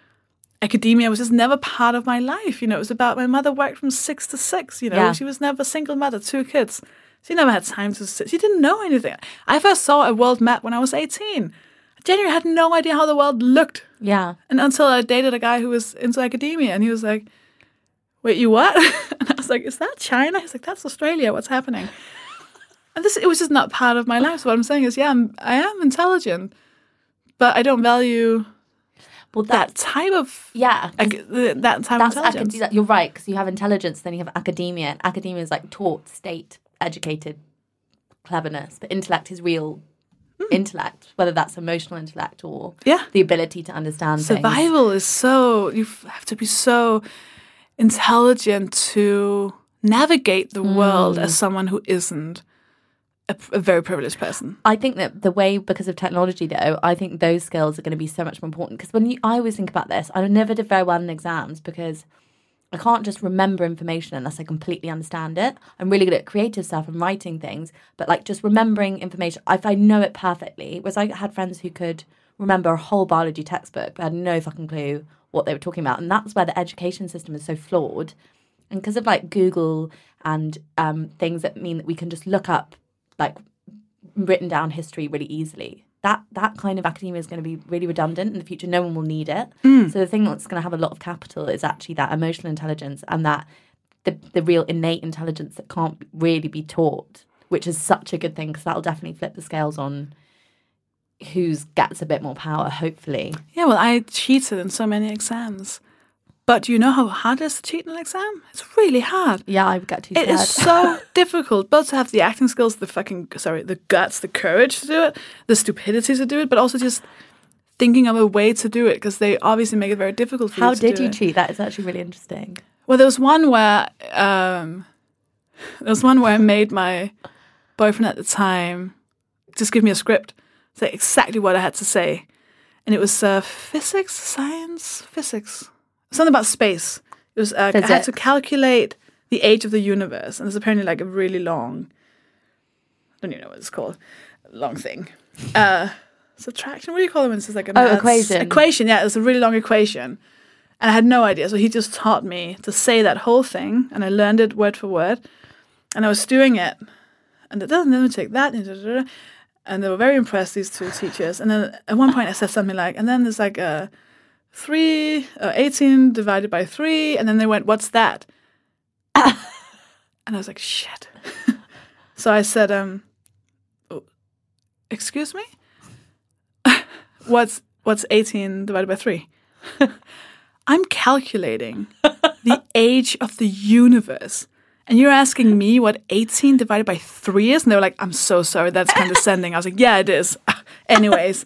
Academia was just never part of my life. You know, it was about my mother worked from six to six. You know, yeah. she was never a single mother, two kids. She never had time to sit. She didn't know anything. I first saw a world map when I was eighteen. I genuinely had no idea how the world looked. Yeah. And until I dated a guy who was into academia, and he was like, wait, you what? And I was like, is that China? He's like, that's Australia. What's happening? And this, it was just not part of my life. So what I'm saying is, yeah, I'm, I am intelligent, but I don't value... Well, that type of yeah, ac- that type that's of intelligence. Acad- you're right, because you have intelligence, then you have academia, and academia is like taught, state, educated, cleverness. But intellect is real mm. intellect, whether that's emotional intellect or yeah. the ability to understand. Survival things. Is so you have to be so intelligent to navigate the mm. world as someone who isn't. A, a very privileged person. I think that the way, because of technology though, I think those skills are going to be so much more important. Because when you, I always think about this, I never did very well in exams because I can't just remember information unless I completely understand it. I'm really good at creative stuff and writing things, but like just remembering information, if I know it perfectly, whereas I had friends who could remember a whole biology textbook, but I had no fucking clue what they were talking about. And that's where the education system is so flawed. And because of like Google and um, things that mean that we can just look up like written down history really easily. That that kind of academia is going to be really redundant in the future. No one will need it. Mm. So the thing that's going to have a lot of capital is actually that emotional intelligence and that the the real innate intelligence that can't really be taught, which is such a good thing because that'll definitely flip the scales on who gets a bit more power, hopefully. Yeah, well, I cheated in so many exams. But do you know how hard it is to cheat in an exam? It's really hard. Yeah, I would get too scared. It is so difficult, both to have the acting skills, the fucking, sorry, the guts, the courage to do it, the stupidity to do it, but also just thinking of a way to do it, because they obviously make it very difficult for you to do it. How did you cheat? That is actually really interesting. Well, there was one where, um, there was one where I made my boyfriend at the time just give me a script, say exactly what I had to say. And it was uh, physics, science, physics. Something about space. It was uh, I had to calculate the age of the universe, and it's apparently like a really long. I don't even know what it's called. Long thing. Uh, subtraction. What do you call them? It's just like an oh, equation. Equation. Yeah, it's a really long equation, and I had no idea. So he just taught me to say that whole thing, and I learned it word for word, and I was doing it, and it doesn't. Let me take that. And they were very impressed, these two teachers. And then at one point I said something like, and then there's like a. Three, uh, eighteen divided by three, and then they went, what's that? And I was like, shit. So I said, um, oh, excuse me? what's what's eighteen divided by three? I'm calculating the age of the universe, and you're asking me what eighteen divided by three is? And they were like, I'm so sorry, that's condescending. I was like, yeah, it is. Anyways.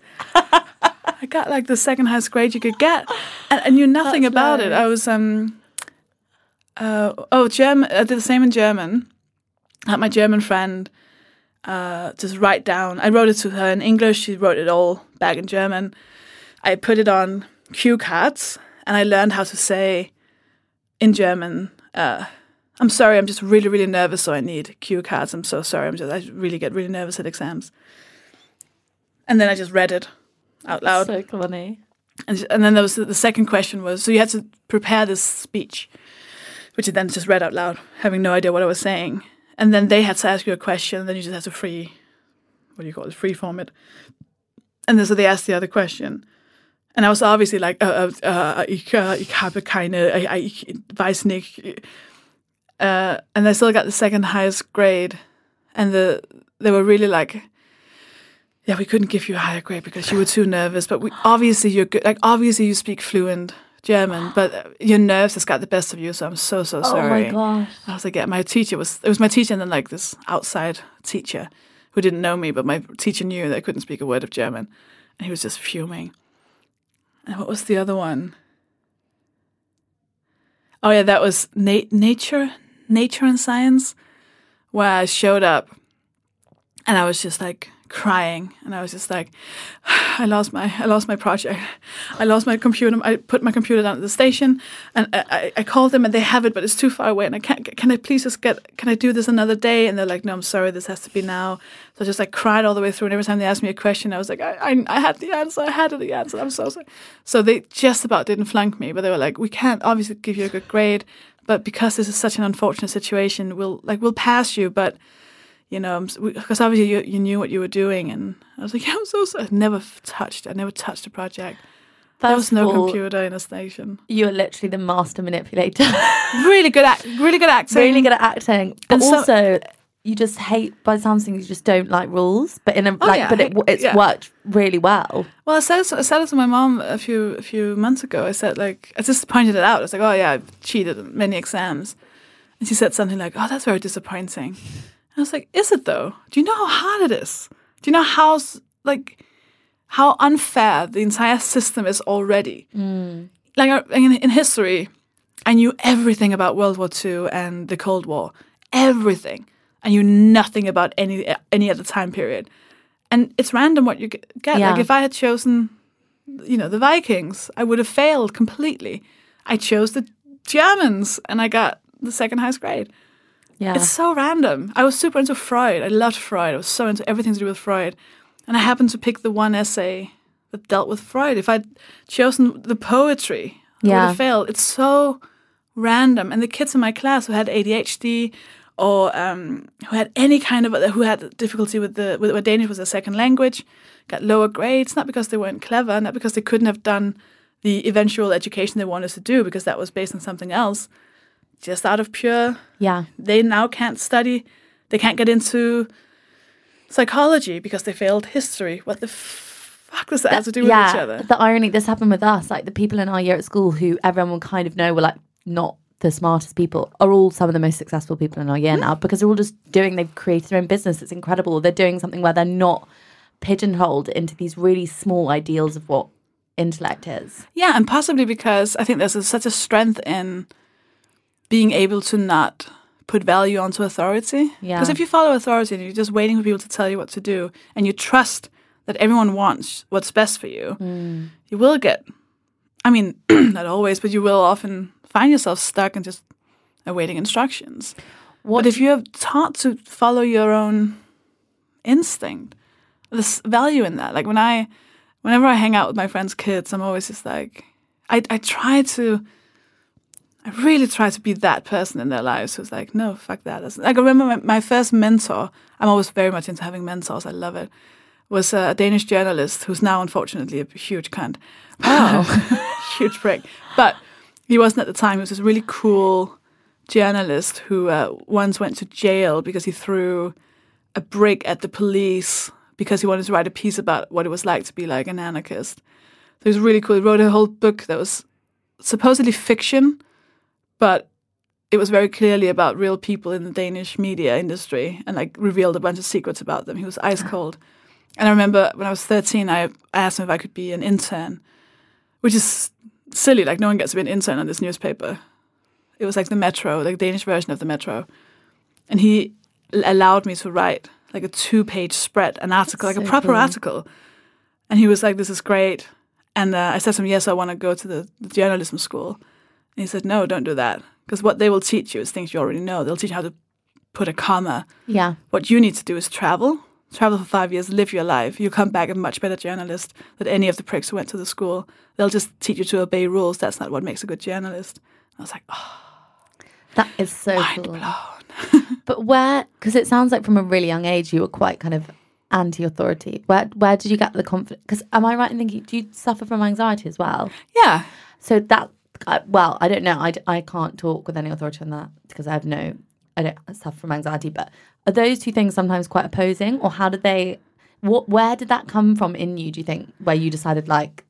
I got like the second highest grade you could get, and I knew nothing That's about nice. It. I was um, uh, oh, German. I did the same in German. I had my German friend uh, just write down. I wrote it to her in English. She wrote it all back in German. I put it on cue cards, and I learned how to say in German. Uh, I'm sorry. I'm just really, really nervous, so I need cue cards. I'm so sorry. I'm just. I really get really nervous at exams, and then I just read it. Out loud. So funny. And, and then there was the, the second question was, so you had to prepare this speech, which you then just read out loud, having no idea what I was saying. And then they had to ask you a question, and then you just had to free, what do you call it, free form it. And then so they asked the other question. And I was obviously like, uh, uh, uh, ich, uh, ich habe keine, I, ich weiß nicht. Uh, and I still got the second highest grade. And the they were really like, yeah, we couldn't give you a higher grade because you were too nervous. But we, obviously, you're good. Like, obviously, you speak fluent German, but your nerves has got the best of you. So I'm so so sorry. Oh my gosh! I was like, yeah, my teacher was. It was my teacher, and then like this outside teacher who didn't know me, but my teacher knew that I couldn't speak a word of German, and he was just fuming. And what was the other one? Oh yeah, that was na- nature, nature and science, where I showed up, and I was just like. Crying, and I was just like, I lost my, I lost my project, I lost my computer. I put my computer down at the station, and I, I, I called them, and they have it, but it's too far away. And I can't. Can I please just get? Can I do this another day? And they're like, no, I'm sorry, this has to be now. So I just like cried all the way through. And every time they asked me a question, I was like, I, I, I had the answer, I had the answer. I'm so sorry. So they just about didn't flunk me, but they were like, we can't obviously give you a good grade, but because this is such an unfortunate situation, we'll like we'll pass you, but. you know, because obviously you, you knew what you were doing. And I was like, yeah, I'm so sorry. I never touched, I never touched a project. First there was no all, computer in a station. You are literally the master manipulator. Really good at really good acting. Really good at acting. But and also, so, you just hate, by the sounds of things, you just don't like rules. But in a, oh like, yeah, but it, it's yeah. worked really well. Well, I said, I said it to my mom a few a few months ago. I said, like, I just pointed it out. I was like, oh yeah, I've cheated at many exams. And she said something like, oh, that's very disappointing. And I was like, is it though? Do you know how hard it is? Do you know how, like... how unfair the entire system is already. Mm. Like in, in history, I knew everything about World War Two and the Cold War, everything. I knew nothing about any any other time period, and it's random what you get. Yeah. Like if I had chosen, you know, the Vikings, I would have failed completely. I chose the Germans, and I got the second highest grade. Yeah, it's so random. I was super into Freud. I loved Freud. I was so into everything to do with Freud. And I happened to pick the one essay that dealt with Freud. If I'd chosen the poetry, I yeah. would have failed. It's so random. And the kids in my class who had A D H D or um, who had any kind of who had difficulty with the with, where Danish was their second language got lower grades, not because they weren't clever, not because they couldn't have done the eventual education they wanted to do, because that was based on something else. Just out of pure, yeah, they now can't study. They can't get into psychology because they failed history. What the fuck does that, that have to do with yeah, each other? The irony, this happened with us. Like the people in our year at school who everyone will kind of know were like not the smartest people are all some of the most successful people in our year mm. now, because they're all just doing, they've created their own business. It's incredible. They're doing something where they're not pigeonholed into these really small ideals of what intellect is. Yeah, and possibly because I think there's a, such a strength in being able to not put value onto authority. Yeah. Because if you follow authority and you're just waiting for people to tell you what to do and you trust that everyone wants what's best for you, mm. you will get, I mean, not always, but you will often find yourself stuck in just awaiting instructions. What but if you are taught to follow your own instinct, there's value in that. Like when I, whenever I hang out with my friends' kids, I'm always just like, I, I try to... I really try to be that person in their lives who's like, no, fuck that. Like, I remember my, my first mentor, I'm always very much into having mentors, I love it, was a Danish journalist who's now, unfortunately, a huge cunt. Wow. Huge prick. But he wasn't at the time. He was this really cool journalist who uh, once went to jail because he threw a brick at the police because he wanted to write a piece about what it was like to be like an anarchist. So he was really cool. He wrote a whole book that was supposedly fiction, but it was very clearly about real people in the Danish media industry and like revealed a bunch of secrets about them. He was ice cold. And I remember when I was thirteen, I asked him if I could be an intern, which is silly. Like no one gets to be an intern on this newspaper. It was like the Metro, like Danish version of the Metro. And he allowed me to write like a two page spread, an article, That's like so a proper cool. article. And he was like, this is great. And uh, I said to him, yes, I want to go to the, the journalism school. And he said, no, don't do that. Because what they will teach you is things you already know. They'll teach you how to put a comma. Yeah. What you need to do is travel. Travel for five years, live your life. You come back a much better journalist than any of the pricks who went to the school. They'll just teach you to obey rules. That's not what makes a good journalist. And I was like, oh. That is so mind cool. blown. But where, because it sounds like from a really young age, you were quite kind of anti-authority. Where, where did you get the confidence? Because am I right in thinking, do you suffer from anxiety as well? Yeah. So that... Uh, well, I don't know. I, I can't talk with any authority on that because I have no, I don't I suffer from anxiety. But are those two things sometimes quite opposing, or how did they, what, where did that come from in you, do you think, where you decided like,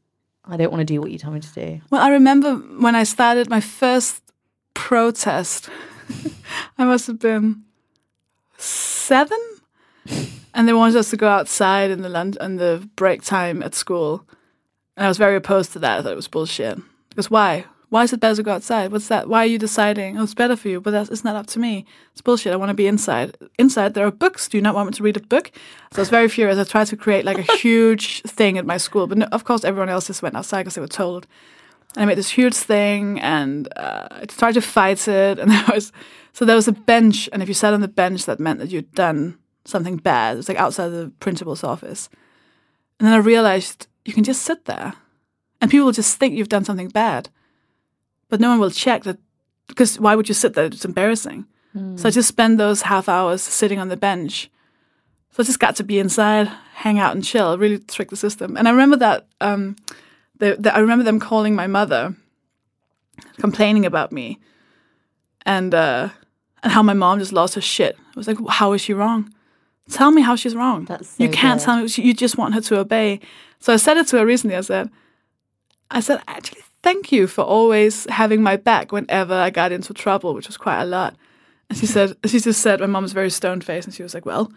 I don't want to do what you tell me to do? Well, I remember when I started my first protest, I must have been seven, and they wanted us to go outside in the lunch, in the break time at school. And I was very opposed to that. I thought it was bullshit. Because why? Why is it better to go outside? What's that? Why are you deciding? Oh, it's better for you, but that's, it's not up to me. It's bullshit. I want to be inside. Inside, there are books. Do you not want me to read a book? So I was very furious. I tried to create like a huge thing at my school. But no, of course, everyone else just went outside because they were told. And I made this huge thing and uh, I tried to fight it. And there was, so there was a bench. And if you sat on the bench, that meant that you'd done something bad. It was like outside the principal's office. And then I realized you can just sit there. And people will just think you've done something bad. But no one will check that, because why would you sit there? It's embarrassing. Mm. So I just spend those half hours sitting on the bench. So I just got to be inside, hang out and chill, really trick the system. And I remember that, um, the, the, I remember them calling my mother, complaining about me, and uh, and how my mom just lost her shit. I was like, how is she wrong? Tell me how she's wrong. That's so you can't good. Tell me. You just want her to obey. So I said it to her recently. I said, I said, actually, thank you for always having my back whenever I got into trouble, which was quite a lot. And she said, she just said, my mom's very stone-faced, and she was like, well,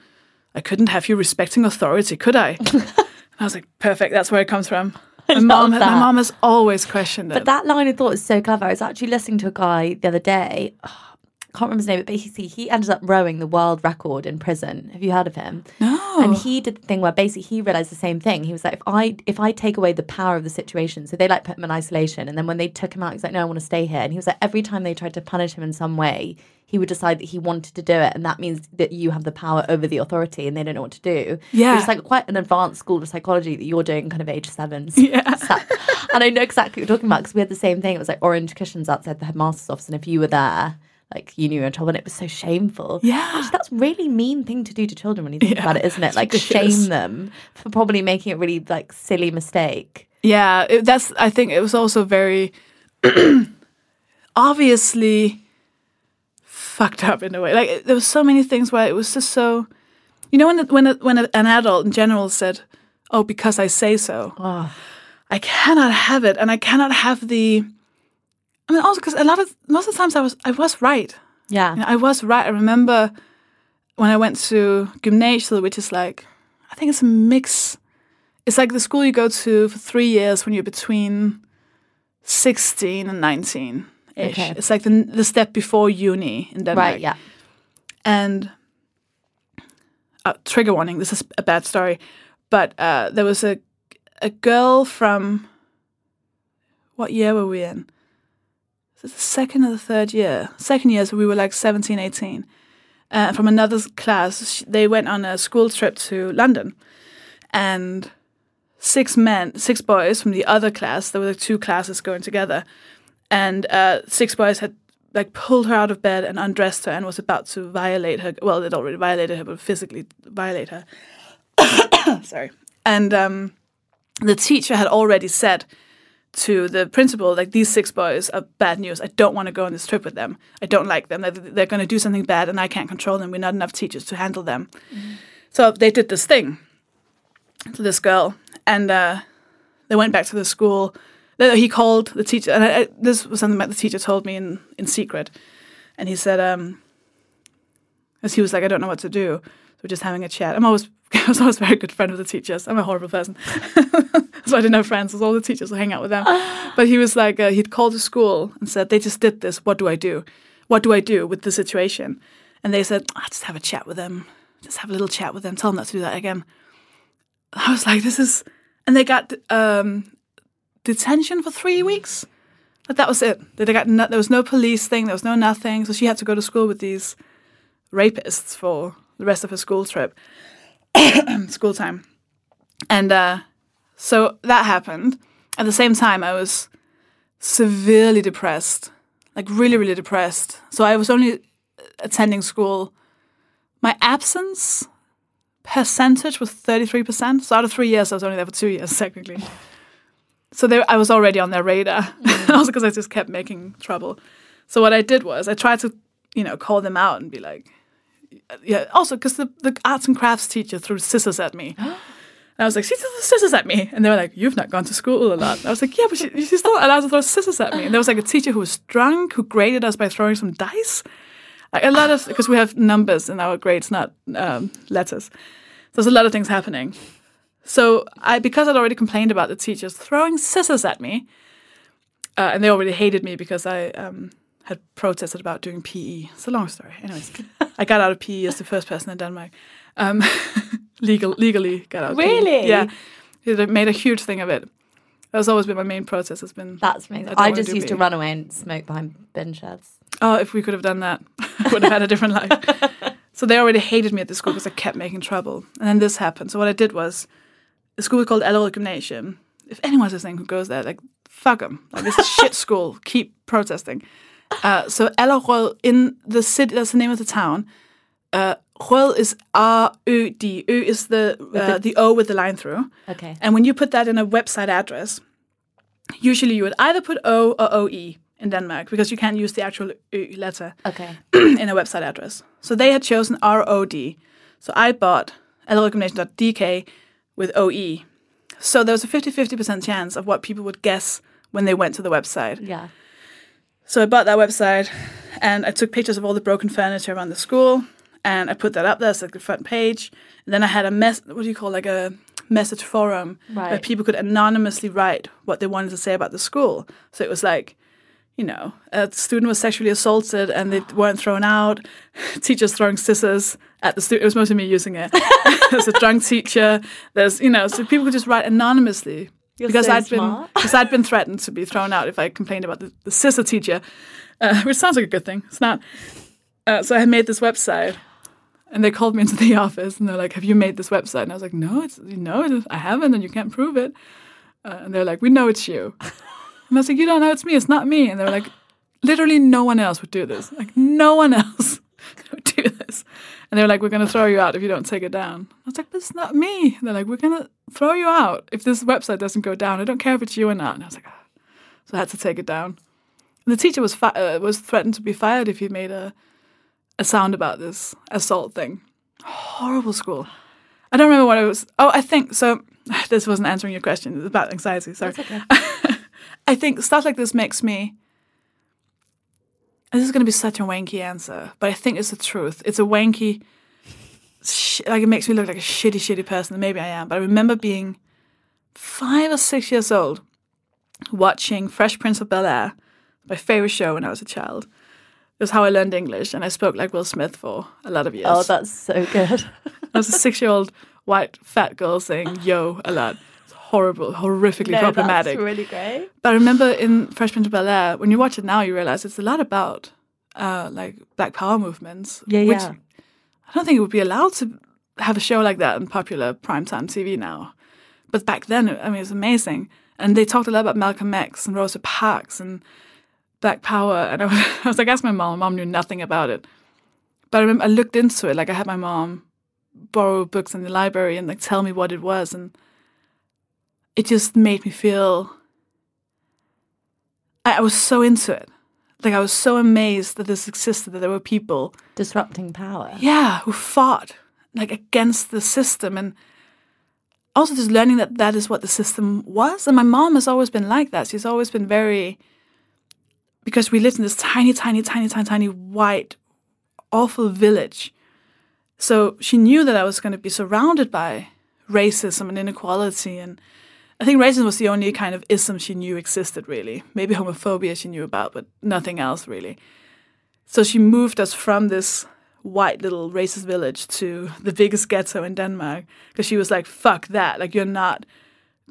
I couldn't have you respecting authority, could I? And I was like, perfect, that's where it comes from. My mom, my mom has always questioned it. But that line of thought is so clever. I was actually listening to a guy the other day. Oh, I can't remember his name, but basically he ended up rowing the world record in prison. Have you heard of him? No. And he did the thing where basically he realised the same thing. He was like, if I if I take away the power of the situation, so they like put him in isolation, and then when they took him out, he's like, no, I want to stay here. And he was like, every time they tried to punish him in some way, he would decide that he wanted to do it, and that means that you have the power over the authority and they don't know what to do. Yeah. It's like quite an advanced school of psychology that you're doing kind of age seven. Yeah. And I know exactly what you're talking about because we had the same thing. It was like orange cushions outside the headmaster's office, and if you were there, like, you knew you were in trouble, and it was so shameful. Yeah. Actually, that's a really mean thing to do to children when you think yeah. about it, isn't it? Like, to shame them for probably making a really, like, silly mistake. Yeah. It, that's, I think it was also very obviously fucked up in a way. Like, it, there were so many things where it was just so, you know, when the, when a, when a, an adult in general said, oh, because I say so, oh. I cannot have it, and I cannot have the, I mean, also because a lot of most of the times I was I was right. Yeah, you know, I was right. I remember when I went to gymnasial, which is like, I think it's a mix. It's like the school you go to for three years when you're between sixteen and nineteen ish. Okay. It's like the the step before uni in Denmark. Right. Yeah. And uh, trigger warning. This is a bad story, but uh, there was a a girl from, what year were we in? The second or the third year, second year, so we were like seventeen, eighteen, uh, from another class. They went on a school trip to London, and six men, six boys from the other class, there were like two classes going together, and uh, six boys had like pulled her out of bed and undressed her and was about to violate her. Well, they'd already violated her, but physically violate her. Sorry. And um, the teacher had already said to the principal, like, these six boys are bad news. I don't want to go on this trip with them. I don't like them. They're, they're going to do something bad, and I can't control them. We're not enough teachers to handle them. Mm. So they did this thing to this girl, and uh, they went back to the school. He called the teacher, and I, I, this was something that the teacher told me in, in secret. And he said, um, as he was like, I don't know what to do. So we're just having a chat. I'm always I was always a very good friend with the teachers. I'm a horrible person. That's why I didn't have friends, because all the teachers would hang out with them. But he was like, uh, he'd called the school and said, they just did this. What do I do? What do I do with the situation? And they said, I'll just have a chat with them. Just have a little chat with them. Tell them not to do that again. I was like, this is... And they got um, detention for three weeks. But that was it. They got no... There was no police thing. There was no nothing. So she had to go to school with these rapists for the rest of her school trip. School time. And uh, so that happened. At the same time, I was severely depressed, like really, really depressed. So I was only attending school. My absence percentage was thirty-three percent. So out of three years, I was only there for two years, technically. So they, I was already on their radar, mm. also because I just kept making trouble. So what I did was I tried to, you know, call them out and be like, yeah, also because the, the arts and crafts teacher threw scissors at me. And I was like, she threw scissors at me. And they were like, you've not gone to school a lot. And I was like, yeah, but she, she's still allowed to throw scissors at me. And there was like a teacher who was drunk, who graded us by throwing some dice. Like a lot of, because we have numbers in our grades, not um, letters. There's a lot of things happening. So I, because I'd already complained about the teachers throwing scissors at me, uh, and they already hated me because I... Um, had protested about doing P E. It's a long story. Anyways, I got out of P E as the first person in Denmark. Um, legal, legally got out of really? P E. Yeah. It made a huge thing of it. That's always been my main protest. Has been, that's amazing. I, I just used P E. To run away and smoke behind bin sheds. Oh, if we could have done that, I would have had a different life. So they already hated me at the school because I kept making trouble. And then this happened. So what I did was, the school was called El Allerød Gymnasium. If anyone's listening who goes there, like, fuck them. Like, this shit school. Keep protesting. Uh, so Allerød in the city, that's the name of the town. Uh, Rød is R Ø D. Ø is the uh, the O with the line through. Okay. And when you put that in a website address, usually you would either put O or O E in Denmark, because you can't use the actual Ø letter okay. in a website address. So they had chosen R O D. So I bought allerød gymnasium dot d k with O E. So there was a fifty-fifty percent chance of what people would guess when they went to the website. Yeah. So I bought that website, and I took pictures of all the broken furniture around the school, and I put that up there as so like the front page. And then I had a mess. What do you call like a message forum right. where people could anonymously write what they wanted to say about the school. So it was like, you know, a student was sexually assaulted and they weren't thrown out. Teachers throwing scissors at the student. It was mostly me using it. There's a drunk teacher. There's, you know, so people could just write anonymously. You're because so I'd smart. been because I'd been threatened to be thrown out if I complained about the, the scissor teacher, uh, which sounds like a good thing. It's not. Uh, so I had made this website. And they called me into the office, and they're like, "Have you made this website?" And I was like, "No, it's you know, it's, I haven't, and you can't prove it." Uh, and they're like, "We know it's you." And I was like, "You don't know it's me. It's not me." And they were like, "Literally, no one else would do this. Like, no one else would do this." And they were like, "We're gonna throw you out if you don't take it down." I was like, "But it's not me." And they're like, "We're gonna throw you out if this website doesn't go down. I don't care if it's you or not." And I was like, oh. "So I had to take it down." And the teacher was fi- uh, was threatened to be fired if he made a. a sound about this assault thing. Horrible school. I don't remember what it was. Oh, I think, so this wasn't answering your question. It was about anxiety, sorry. That's okay. I think stuff like this makes me, this is going to be such a wanky answer, but I think it's the truth. It's a wanky, sh- like it makes me look like a shitty, shitty person. Maybe I am, but I remember being five or six years old, watching Fresh Prince of Bel-Air, my favorite show when I was a child. It was how I learned English, and I spoke like Will Smith for a lot of years. Oh, that's so good. I was a six-year-old white fat girl saying yo a lot. It's horrible, horrifically no, problematic. That's really great. But I remember in Fresh Prince of Bel-Air, when you watch it now, you realize it's a lot about uh, like Black Power movements. Yeah, which yeah. I don't think it would be allowed to have a show like that on popular primetime T V now. But back then, I mean, it was amazing. And they talked a lot about Malcolm X and Rosa Parks and Black Power, and I was, I was like, ask my mom. My mom knew nothing about it, but I remember I looked into it. Like I had my mom borrow books in the library and like tell me what it was, and it just made me feel. I, I was so into it, like I was so amazed that this existed. That there were people disrupting power, yeah, who fought like against the system, and also just learning that that is what the system was. And my mom has always been like that. She's always been very. Because we lived in this tiny, tiny, tiny, tiny, tiny, white, awful village. So she knew that I was going to be surrounded by racism and inequality. And I think racism was the only kind of ism she knew existed, really. Maybe homophobia she knew about, but nothing else, really. So she moved us from this white little racist village to the biggest ghetto in Denmark. Because she was like, fuck that. Like, you're not,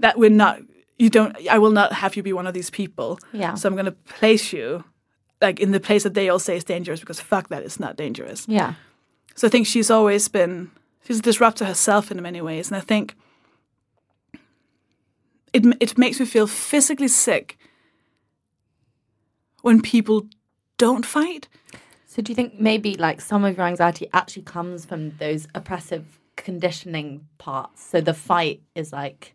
that we're not. You don't. I will not have you be one of these people. Yeah. So I'm going to place you, like in the place that they all say is dangerous, because fuck that, it's not dangerous. Yeah. So I think she's always been. She's a disruptor herself in many ways, and I think it it makes me feel physically sick when people don't fight. So do you think maybe like some of your anxiety actually comes from those oppressive conditioning parts? So the fight is like.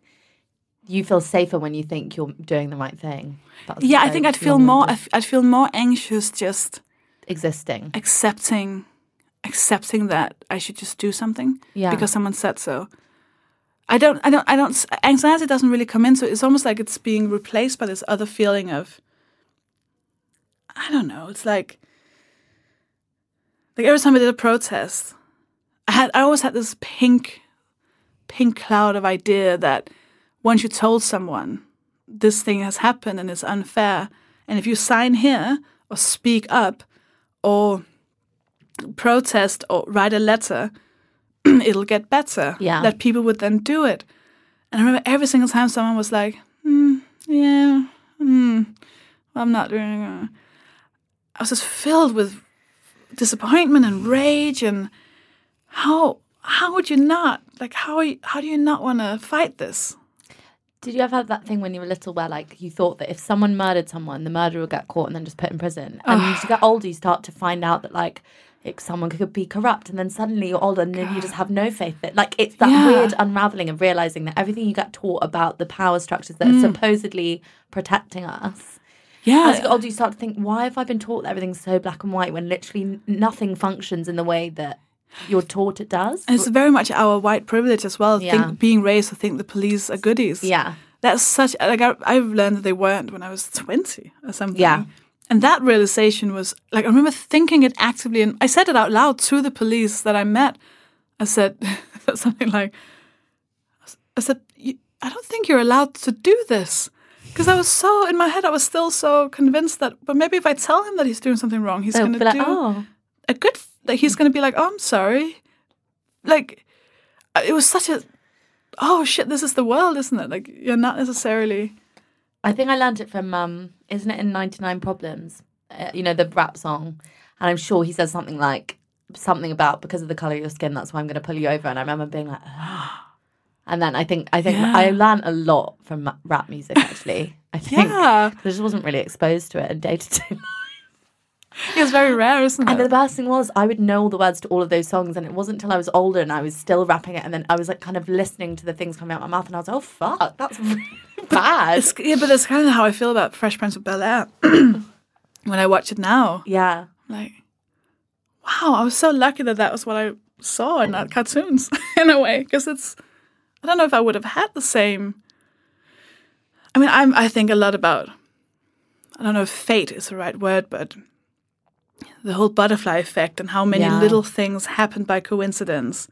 You feel safer when you think you're doing the right thing. That's yeah, I think I'd feel more. I'd feel more anxious just existing, accepting, accepting that I should just do something yeah. because someone said so. I don't. I don't. I don't. Anxiety doesn't really come in. So it's almost like it's being replaced by this other feeling of. I don't know. It's like. Like every time I did a protest, I had. I always had this pink, pink cloud of idea that. Once you told someone, this thing has happened and it's unfair, and if you sign here or speak up or protest or write a letter, it'll get better. Yeah. That people would then do it. And I remember every single time someone was like, mm, yeah, mm, I'm not doing it. I was just filled with disappointment and rage and how how would you not? Like, how, how do you not want to fight this? Did you ever have that thing when you were little where, like, you thought that if someone murdered someone, the murderer would get caught and then just put in prison? And as you get older, you start to find out that, like, if someone could be corrupt, and then suddenly you're older and God. You just have no faith that, like, it's that yeah. weird unravelling of realising that everything you get taught about the power structures that mm. are supposedly protecting us. Yeah. As you get older, you start to think, why have I been taught that everything's so black and white when literally nothing functions in the way that you're taught it does? And it's very much our white privilege as well. Yeah. Think, being raised to think the police are goodies. Yeah. That's such, like, I, I've learned that they weren't when I was twenty or something. Yeah. And that realization was, like, I remember thinking it actively, and I said it out loud to the police that I met. I said something like, I said, I don't think you're allowed to do this. Because I was so, in my head, I was still so convinced that, but maybe if I tell him that he's doing something wrong, he's going to like, do oh. a good thing. Like, he's going to be like, oh, I'm sorry. Like, it was such a, oh, shit, this is the world, isn't it? Like, you're not necessarily. I think I learned it from, um, isn't it in ninety-nine Problems? Uh, you know, the rap song. And I'm sure he says something like, something about, because of the colour of your skin, that's why I'm going to pull you over. And I remember being like, oh. And then I think I think yeah. I learned a lot from rap music, actually. I think yeah. I just wasn't really exposed to it in day-to-day life. It was very rare, isn't it? And the best thing was, I would know all the words to all of those songs, and it wasn't until I was older and I was still rapping it, and then I was, like, kind of listening to the things coming out of my mouth, and I was like, oh, fuck, that's really bad. It's, yeah, but that's kind of how I feel about Fresh Prince of Bel-Air when I watch it now. Yeah. Like, wow, I was so lucky that that was what I saw in that cartoons, in a way, because it's, I don't know if I would have had the same, I mean, I'm, I think a lot about, I don't know if fate is the right word, but the whole butterfly effect and how many yeah. little things happened by coincidence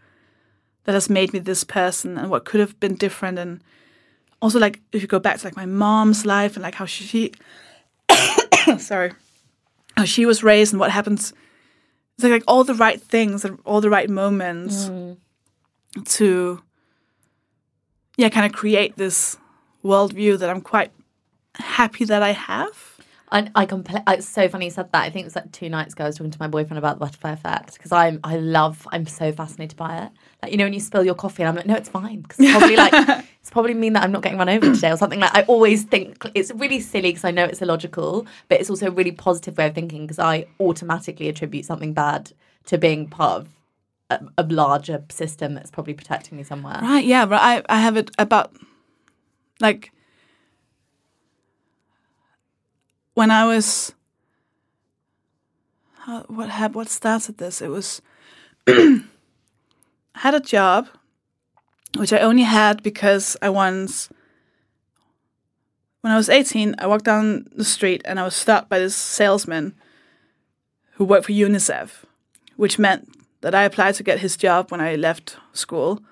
that has made me this person and what could have been different. And also, like, if you go back to, like, my mom's life and, like, how she sorry how she was raised and what happens, it's like, like all the right things and all the right moments mm. to yeah kind of create this worldview that I'm quite happy that I have. I, I compl- It's so funny you said that. I think it was like two nights ago I was talking to my boyfriend about the butterfly effect because I'm I love I'm so fascinated by it. Like, you know, when you spill your coffee and I'm like, no, it's fine, because it's probably like it's probably mean that I'm not getting run over today or something. Like, I always think it's really silly because I know it's illogical, but it's also a really positive way of thinking because I automatically attribute something bad to being part of a, a larger system that's probably protecting me somewhere. Right? Yeah. But I I have it about, like, when I was, how, what hap- what started this? It was, I had a job, which I only had because I once, when I was eighteen, I walked down the street and I was stopped by this salesman who worked for UNICEF, which meant that I applied to get his job when I left school.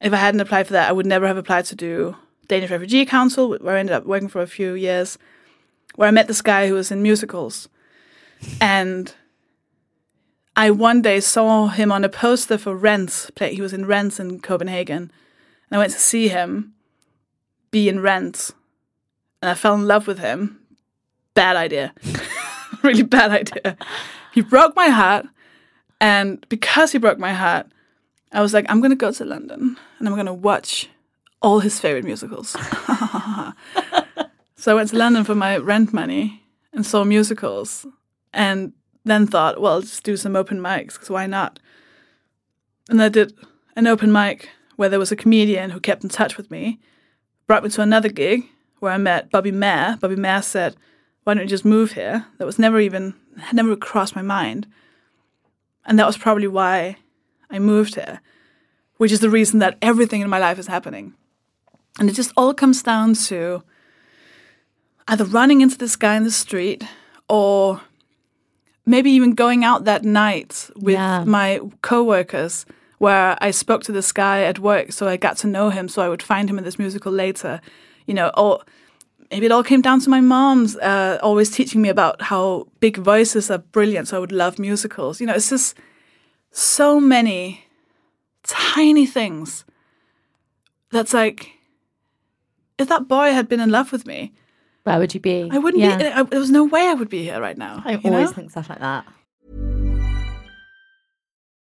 If I hadn't applied for that, I would never have applied to do Danish Refugee Council, where I ended up working for a few years, where I met this guy who was in musicals. And I one day saw him on a poster for Rent. Play. He was in Rent in Copenhagen. And I went to see him be in Rent. And I fell in love with him. Bad idea. Really bad idea. He broke my heart. And because he broke my heart, I was like, I'm going to go to London. And I'm going to watch all his favorite musicals. So I went to London for my rent money and saw musicals and then thought, well, I'll just do some open mics because why not? And I did an open mic where there was a comedian who kept in touch with me, brought me to another gig where I met Bobby Mair. Bobby Mair said, why don't you just move here? That was never even, had never crossed my mind. And that was probably why I moved here, which is the reason that everything in my life is happening. And it just all comes down to either running into this guy in the street or maybe even going out that night with yeah. my co-workers where I spoke to this guy at work, so I got to know him, so I would find him in this musical later. You know, or maybe it all came down to my mom's uh, always teaching me about how big voices are brilliant, so I would love musicals. You know, it's just so many tiny things that's like, if that boy had been in love with me, where would you be? I wouldn't yeah. be. I, there was no way I would be here right now. I always know? think stuff like that.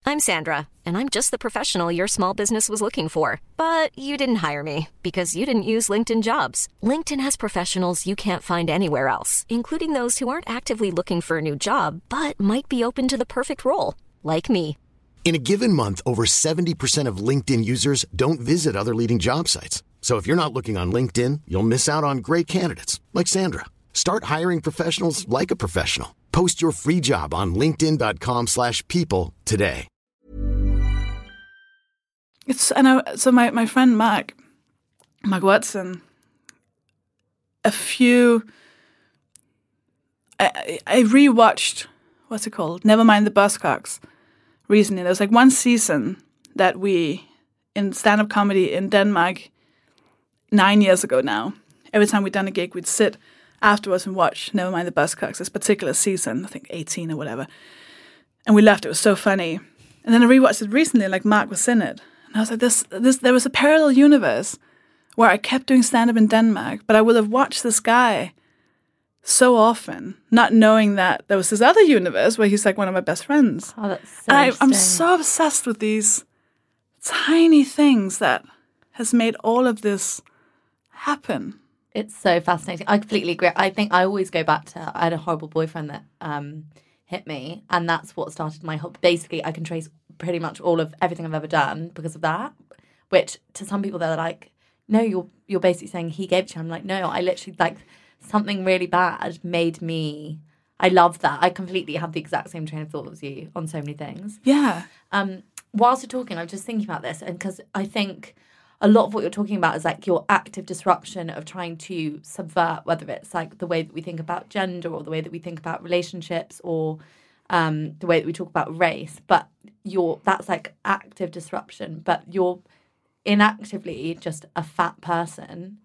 I'm Sandra, and I'm just the professional your small business was looking for. But you didn't hire me, because you didn't use LinkedIn Jobs. LinkedIn has professionals you can't find anywhere else, including those who aren't actively looking for a new job, but might be open to the perfect role, like me. In a given month, over seventy percent of LinkedIn users don't visit other leading job sites. So if you're not looking on LinkedIn, you'll miss out on great candidates, like Sandra. Start hiring professionals like a professional. Post your free job on linkedin dot com slash people today. It's, and I, so my, my friend Mark, Mark Watson, a few, I, I rewatched, what's it called? Nevermind the Buzzcocks recently. There was like one season that we, in stand-up comedy in Denmark, nine years ago now, every time we'd done a gig, we'd sit afterwards and watch Nevermind the Buzzcocks, this particular season, I think eighteen or whatever. And we left, it was so funny. And then I rewatched it recently, like Mark was in it. I was like, this, this, there was a parallel universe where I kept doing stand-up in Denmark, but I would have watched this guy so often, not knowing that there was this other universe where he's like one of my best friends. Oh, that's so and I, I'm so obsessed with these tiny things that has made all of this happen. It's so fascinating. I completely agree. I think I always go back to, I had a horrible boyfriend that um, hit me, and that's what started my whole, basically I can trace pretty much all of everything I've ever done because of that, which to some people they're like, no, you're you're basically saying he gave it to you. I'm like, no, I literally, like, something really bad made me, I love that. I completely have the exact same train of thought as you on so many things. Yeah. Um. Whilst you're talking, I'm just thinking about this, and because I think a lot of what you're talking about is like your active disruption of trying to subvert, whether it's like the way that we think about gender or the way that we think about relationships or Um, the way that we talk about race, but you're, that's like active disruption, but you're inactively just a fat person.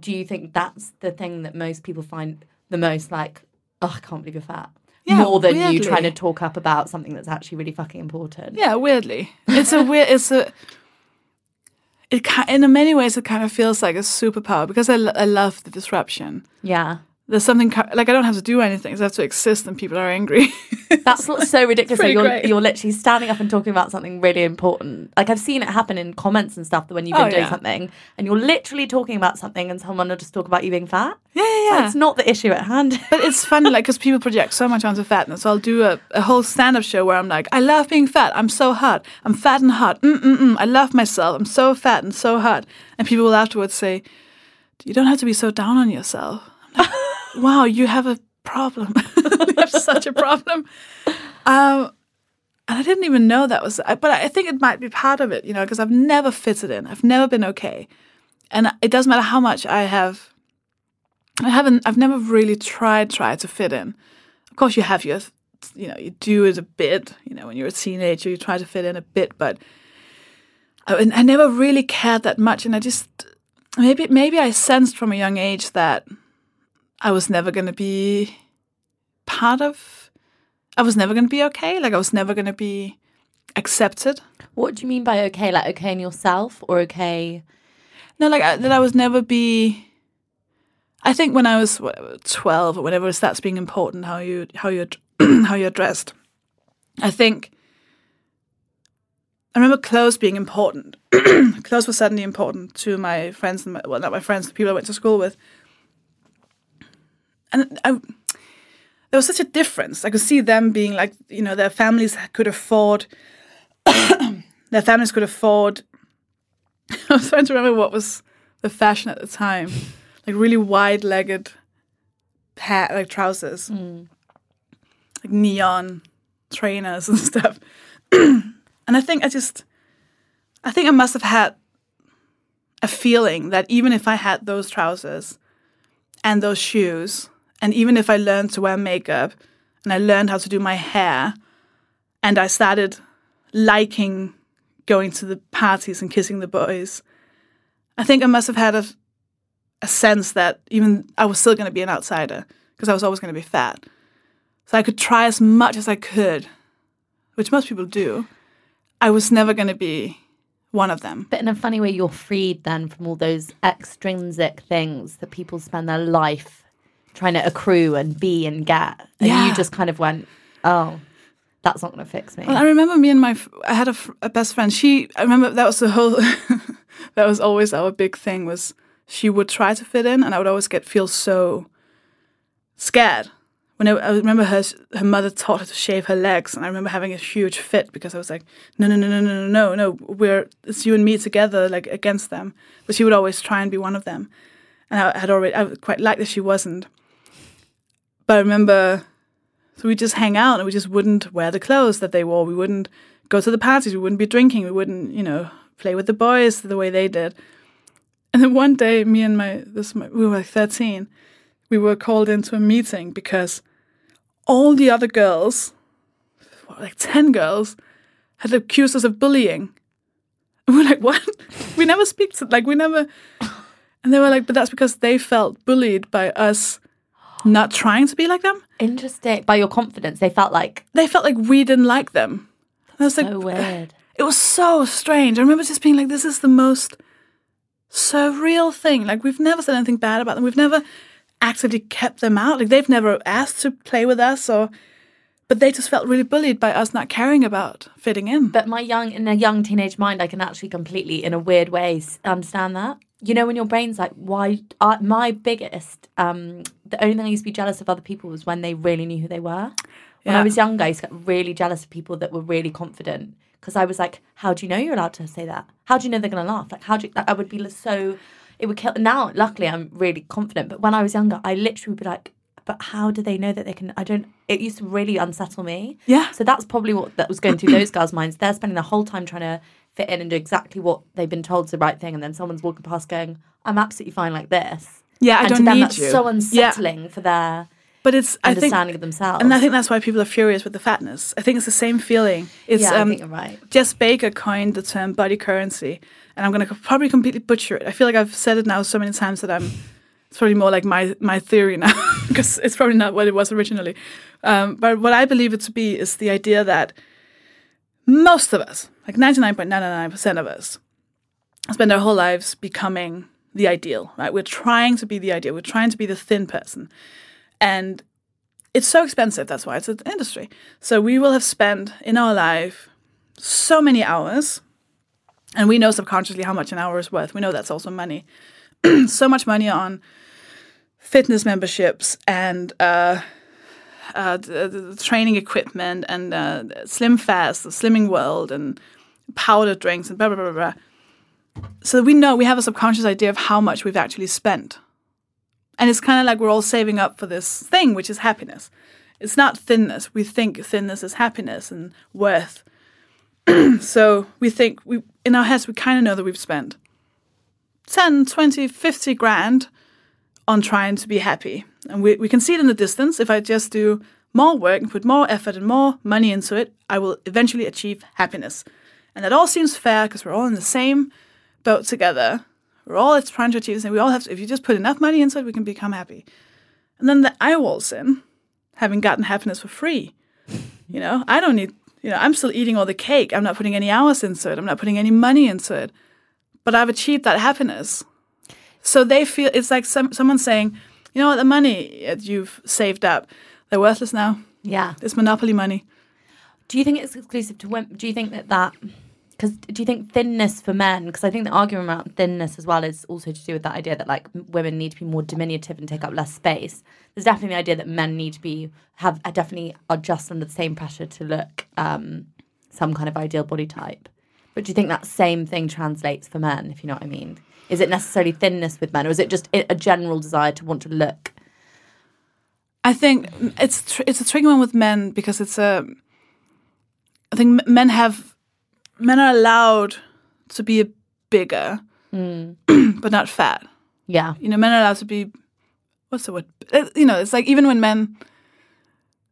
Do you think that's the thing that most people find the most like, oh, I can't believe you're fat? Yeah, more than weirdly. You trying to talk up about something that's actually really fucking important. Yeah, weirdly. It's a weird, it's a, it can, in many ways it kind of feels like a superpower because I, I love the disruption. Yeah. There's something, like, I don't have to do anything. I have to exist and people are angry. That's like, so ridiculous. So you're, you're literally standing up and talking about something really important. Like, I've seen it happen in comments and stuff when you've been oh, doing yeah. something and you're literally talking about something and someone will just talk about you being fat. Yeah, yeah, yeah. So it's not the issue at hand. But it's funny, like, because people project so much onto fatness. So I'll do a, a whole stand-up show where I'm like, I love being fat. I'm so hot. I'm fat and hot. Mm-mm-mm. I love myself. I'm so fat and so hot. And people will afterwards say, you don't have to be so down on yourself. Wow, you have a problem. You have such a problem. Um, and I didn't even know that was... But I think it might be part of it, you know, because I've never fitted in. I've never been okay. And it doesn't matter how much I have... I haven't... I've never really tried, tried to fit in. Of course, you have your... You know, you do it a bit. You know, when you're a teenager, you try to fit in a bit. But I, I never really cared that much. And I just... Maybe, maybe I sensed from a young age that... I was never going to be part of, I was never going to be okay. Like, I was never going to be accepted. What do you mean by okay? Like, okay in yourself or okay? No, like, I, that I was never be, I think when I was what, twelve or whenever it starts being important, how, you, how, you're, how you're dressed. I think, I remember clothes being important. Clothes were suddenly important to my friends, and my, well, not my friends, the people I went to school with. And I, there was such a difference. I could see them being like, you know, their families could afford, their families could afford, I was trying to remember what was the fashion at the time, like really wide-legged hat, like trousers, mm. like neon trainers and stuff. And I think I just, I think I must have had a feeling that even if I had those trousers and those shoes, and even if I learned to wear makeup and I learned how to do my hair and I started liking going to the parties and kissing the boys, I think I must have had a, a sense that even I was still going to be an outsider because I was always going to be fat. So I could try as much as I could, which most people do. I was never going to be one of them. But in a funny way, you're freed then from all those extrinsic things that people spend their life trying to accrue and be and get. And yeah. You just kind of went, oh, that's not going to fix me. Well, I remember me and my, I had a, a best friend. She, I remember that was the whole, that was always our big thing, was she would try to fit in, and I would always get, feel so scared. When I, I remember her, her mother taught her to shave her legs, and I remember having a huge fit because I was like, no, no, no, no, no, no, no, we're, it's you and me together, like against them. But she would always try and be one of them. And I had already, I quite liked that she wasn't. But I remember, so we just hang out and we just wouldn't wear the clothes that they wore. We wouldn't go to the parties. We wouldn't be drinking. We wouldn't, you know, play with the boys the way they did. And then one day, me and my, this my, we were like thirteen, we were called into a meeting because all the other girls, what, like ten girls, had accused us of bullying. And we're like, what? We never speak to, like, we never. And they were like, but that's because they felt bullied by us not trying to be like them. Interesting. By your confidence, they felt like. They felt like we didn't like them. That's so like, weird. It was so strange. I remember just being like, this is the most surreal thing. Like, we've never said anything bad about them. We've never actively kept them out. Like, they've never asked to play with us, or but they just felt really bullied by us not caring about fitting in. But my young, in a young teenage mind, I can actually completely, in a weird way, understand that. You know, when your brain's like, why? Uh, my biggest, um, the only thing I used to be jealous of other people was when they really knew who they were. When yeah. I was younger, I used to get really jealous of people that were really confident, because I was like, how do you know you're allowed to say that? How do you know they're going to laugh? Like, how do you, like, I would be so, it would kill. Now, luckily, I'm really confident. But when I was younger, I literally would be like, but how do they know that they can, I don't, it used to really unsettle me. Yeah. So that's probably what that was going through those girls' minds. They're spending the whole time trying to fit in and do exactly what they've been told's the right thing. And then someone's walking past going, I'm absolutely fine like this. Yeah, I and don't to them, need that's you. So unsettling yeah. for their but it's, understanding I think, of themselves. And I think that's why people are furious with the fatness. I think it's the same feeling. It's, yeah, I um, think you're right. Jess Baker coined the term body currency. And I'm going to probably completely butcher it. I feel like I've said it now so many times that I'm, it's probably more like my, my theory now, because it's probably not what it was originally. Um, but what I believe it to be is the idea that most of us, like ninety-nine point nine nine nine percent of us, spend our whole lives becoming the ideal, right? We're trying to be the ideal. We're trying to be the thin person. And it's so expensive. That's why it's an industry. So we will have spent in our life so many hours, and we know subconsciously how much an hour is worth. We know that's also money. So much money on fitness memberships and uh, uh, the, the training equipment and uh, Slim Fast, the Slimming World, and powdered drinks and blah, blah, blah, blah. So we know, we have a subconscious idea of how much we've actually spent. And it's kind of like we're all saving up for this thing, which is happiness. It's not thinness. We think thinness is happiness and worth. So we think, we in our heads, we kind of know that we've spent ten, twenty, fifty grand on trying to be happy. And we, we can see it in the distance. If I just do more work and put more effort and more money into it, I will eventually achieve happiness. And that all seems fair because we're all in the same boat together. We're all trying to achieve this. And we all have to, if you just put enough money into it, we can become happy. And then the I waltz in, having gotten happiness for free. You know, I don't need, you know, I'm still eating all the cake. I'm not putting any hours into it. I'm not putting any money into it. But I've achieved that happiness. So they feel, it's like some, someone saying, you know what, the money that you've saved up, they're worthless now. Yeah. It's monopoly money. Do you think it's exclusive to women? Do you think that that, because do you think thinness for men, because I think the argument around thinness as well is also to do with that idea that like women need to be more diminutive and take up less space. There's definitely the idea that men need to be, have are definitely are just under the same pressure to look um, some kind of ideal body type. But do you think that same thing translates for men, if you know what I mean? Is it necessarily thinness with men, or is it just a general desire to want to look? I think it's tr- it's a tricky one with men because it's a. I think men have men are allowed to be bigger, mm. but not fat. Yeah, you know, men are allowed to be. What's the word? You know, it's like even when men.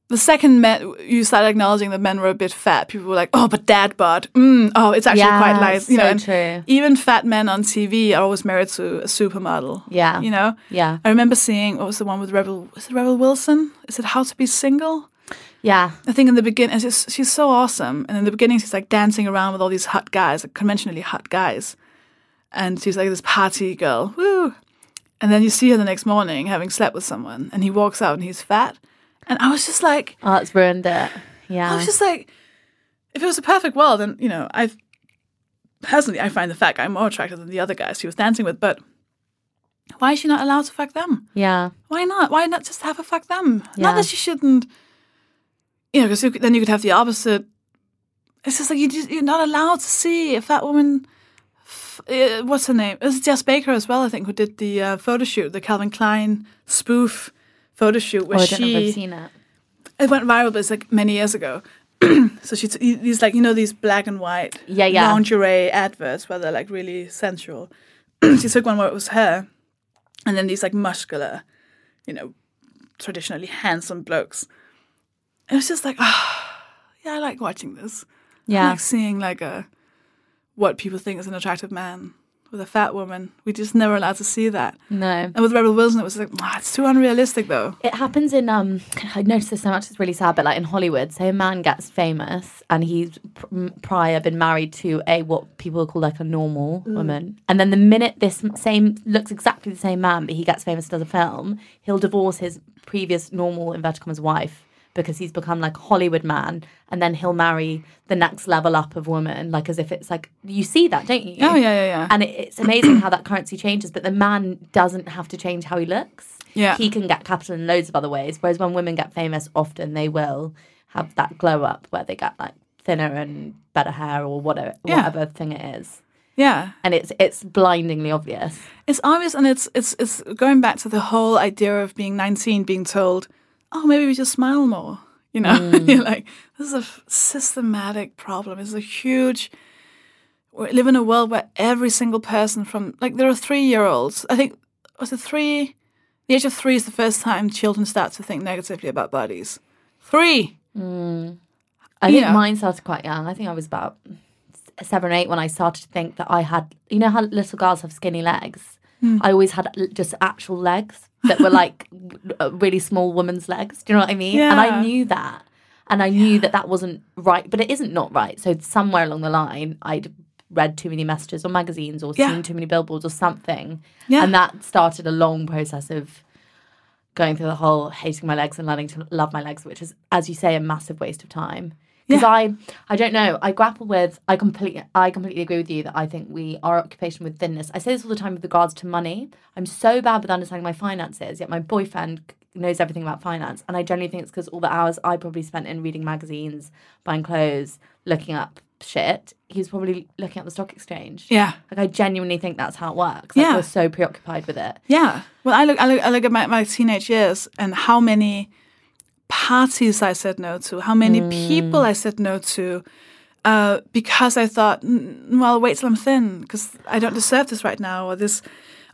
The second men, you started acknowledging that men were a bit fat, people were like, oh, but dad bod. Mm, oh, it's actually yeah, quite nice. You so know, and true. Even fat men on T V are always married to a supermodel. Yeah. You know? Yeah. I remember seeing, what was the one with Rebel, was it Rebel Wilson? Is it How to Be Single? Yeah. I think in the beginning, she's, she's so awesome. And in the beginning, she's like dancing around with all these hot guys, like conventionally hot guys. And she's like this party girl. Woo! And then you see her the next morning having slept with someone. And he walks out and he's fat. And I was just like... Oh, it's ruined it. Yeah. I was just like, if it was a perfect world, and, you know, I've, personally, I find the fat guy more attractive than the other guys she was dancing with, but why is she not allowed to fuck them? Yeah. Why not? Why not just have her fuck them? Yeah. Not that she shouldn't, you know, because then you could have the opposite. It's just like, you just, you're not allowed to see if that woman, uh, what's her name? It's Jess Baker as well, I think, who did the uh, photo shoot, the Calvin Klein spoof photo shoot. Where oh, I don't she, know if I've seen that. It went viral, but it's like many years ago. So she's these, like, you know, these black and white yeah, yeah. lingerie adverts where they're like really sensual. She took one where it was her, and then these like muscular, you know, traditionally handsome blokes. It was just like, oh, yeah, I like watching this. Yeah, I like seeing like a what people think is an attractive man with a fat woman. We just never allowed to see that. No. And with Rebel Wilson, it was like, oh, it's too unrealistic, though. It happens in, um, I noticed this so much, it's really sad, but like in Hollywood, say a man gets famous and he's pr- prior been married to a, what people call like a normal mm. woman. And then the minute this same, looks exactly the same man, but he gets famous and does a film, he'll divorce his previous normal, inverted commas, wife, because he's become like a Hollywood man, and then he'll marry the next level up of woman, like as if it's like, you see that, don't you? Oh, yeah, yeah, yeah. And it, it's amazing how that currency changes, but the man doesn't have to change how he looks. Yeah. He can get capital in loads of other ways, whereas when women get famous, often they will have that glow up where they get like thinner and better hair or whatever, yeah. whatever thing it is. Yeah. And it's it's blindingly obvious. It's obvious, and it's it's it's going back to the whole idea of being nineteen, being told, oh, maybe we just smile more, you know? Mm. You're like, this is a f- systematic problem. It's a huge... We live in a world where every single person from... Like, there are three-year-olds. I think, was it three? The age of three is the first time children start to think negatively about bodies. Three! Mm. I you think know. Mine started quite young. I think I was about seven or eight when I started to think that I had... You know how little girls have skinny legs? Mm. I always had just actual legs that were like really small woman's legs. Do you know what I mean? Yeah. And I knew that. And I yeah. knew that that wasn't right. But it isn't not right. So somewhere along the line, I'd read too many messages or magazines or yeah. seen too many billboards or something. Yeah. And that started a long process of going through the whole hating my legs and learning to love my legs, which is, as you say, a massive waste of time. Because yeah. I, I don't know, I grapple with, I completely I completely agree with you that I think we are occupation with thinness. I say this all the time with regards to money. I'm so bad with understanding my finances, yet my boyfriend knows everything about finance. And I generally think it's because all the hours I probably spent in reading magazines, buying clothes, looking up shit, he was probably looking at the stock exchange. Yeah. Like, I genuinely think that's how it works. Like, yeah. we're so preoccupied with it. Yeah. Well, I look, I look, I look at my, my teenage years and how many... parties I said no to, how many mm. people I said no to, uh, because I thought, well, wait till I'm thin, because I don't deserve this right now, or this,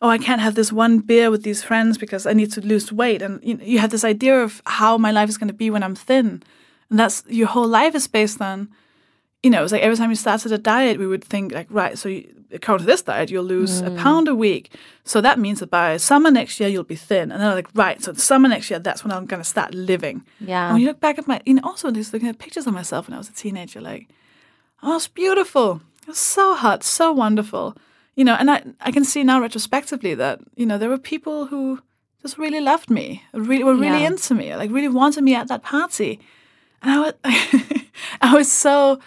oh, I can't have this one beer with these friends because I need to lose weight. And you, you have this idea of how my life is going to be when I'm thin. And that's, your whole life is based on, you know, it's like every time you started a diet, we would think like, right, so you, according to this diet, you'll lose mm. a pound a week. So that means that by summer next year, you'll be thin. And then I'm like, right, so summer next year, that's when I'm going to start living. Yeah. And when you look back at my, you know, also just looking at pictures of myself when I was a teenager, like, oh, I was beautiful. I was so hot, so wonderful. You know, and I, I can see now retrospectively that, you know, there were people who just really loved me, really were really yeah. into me, like really wanted me at that party. And I was, I was so...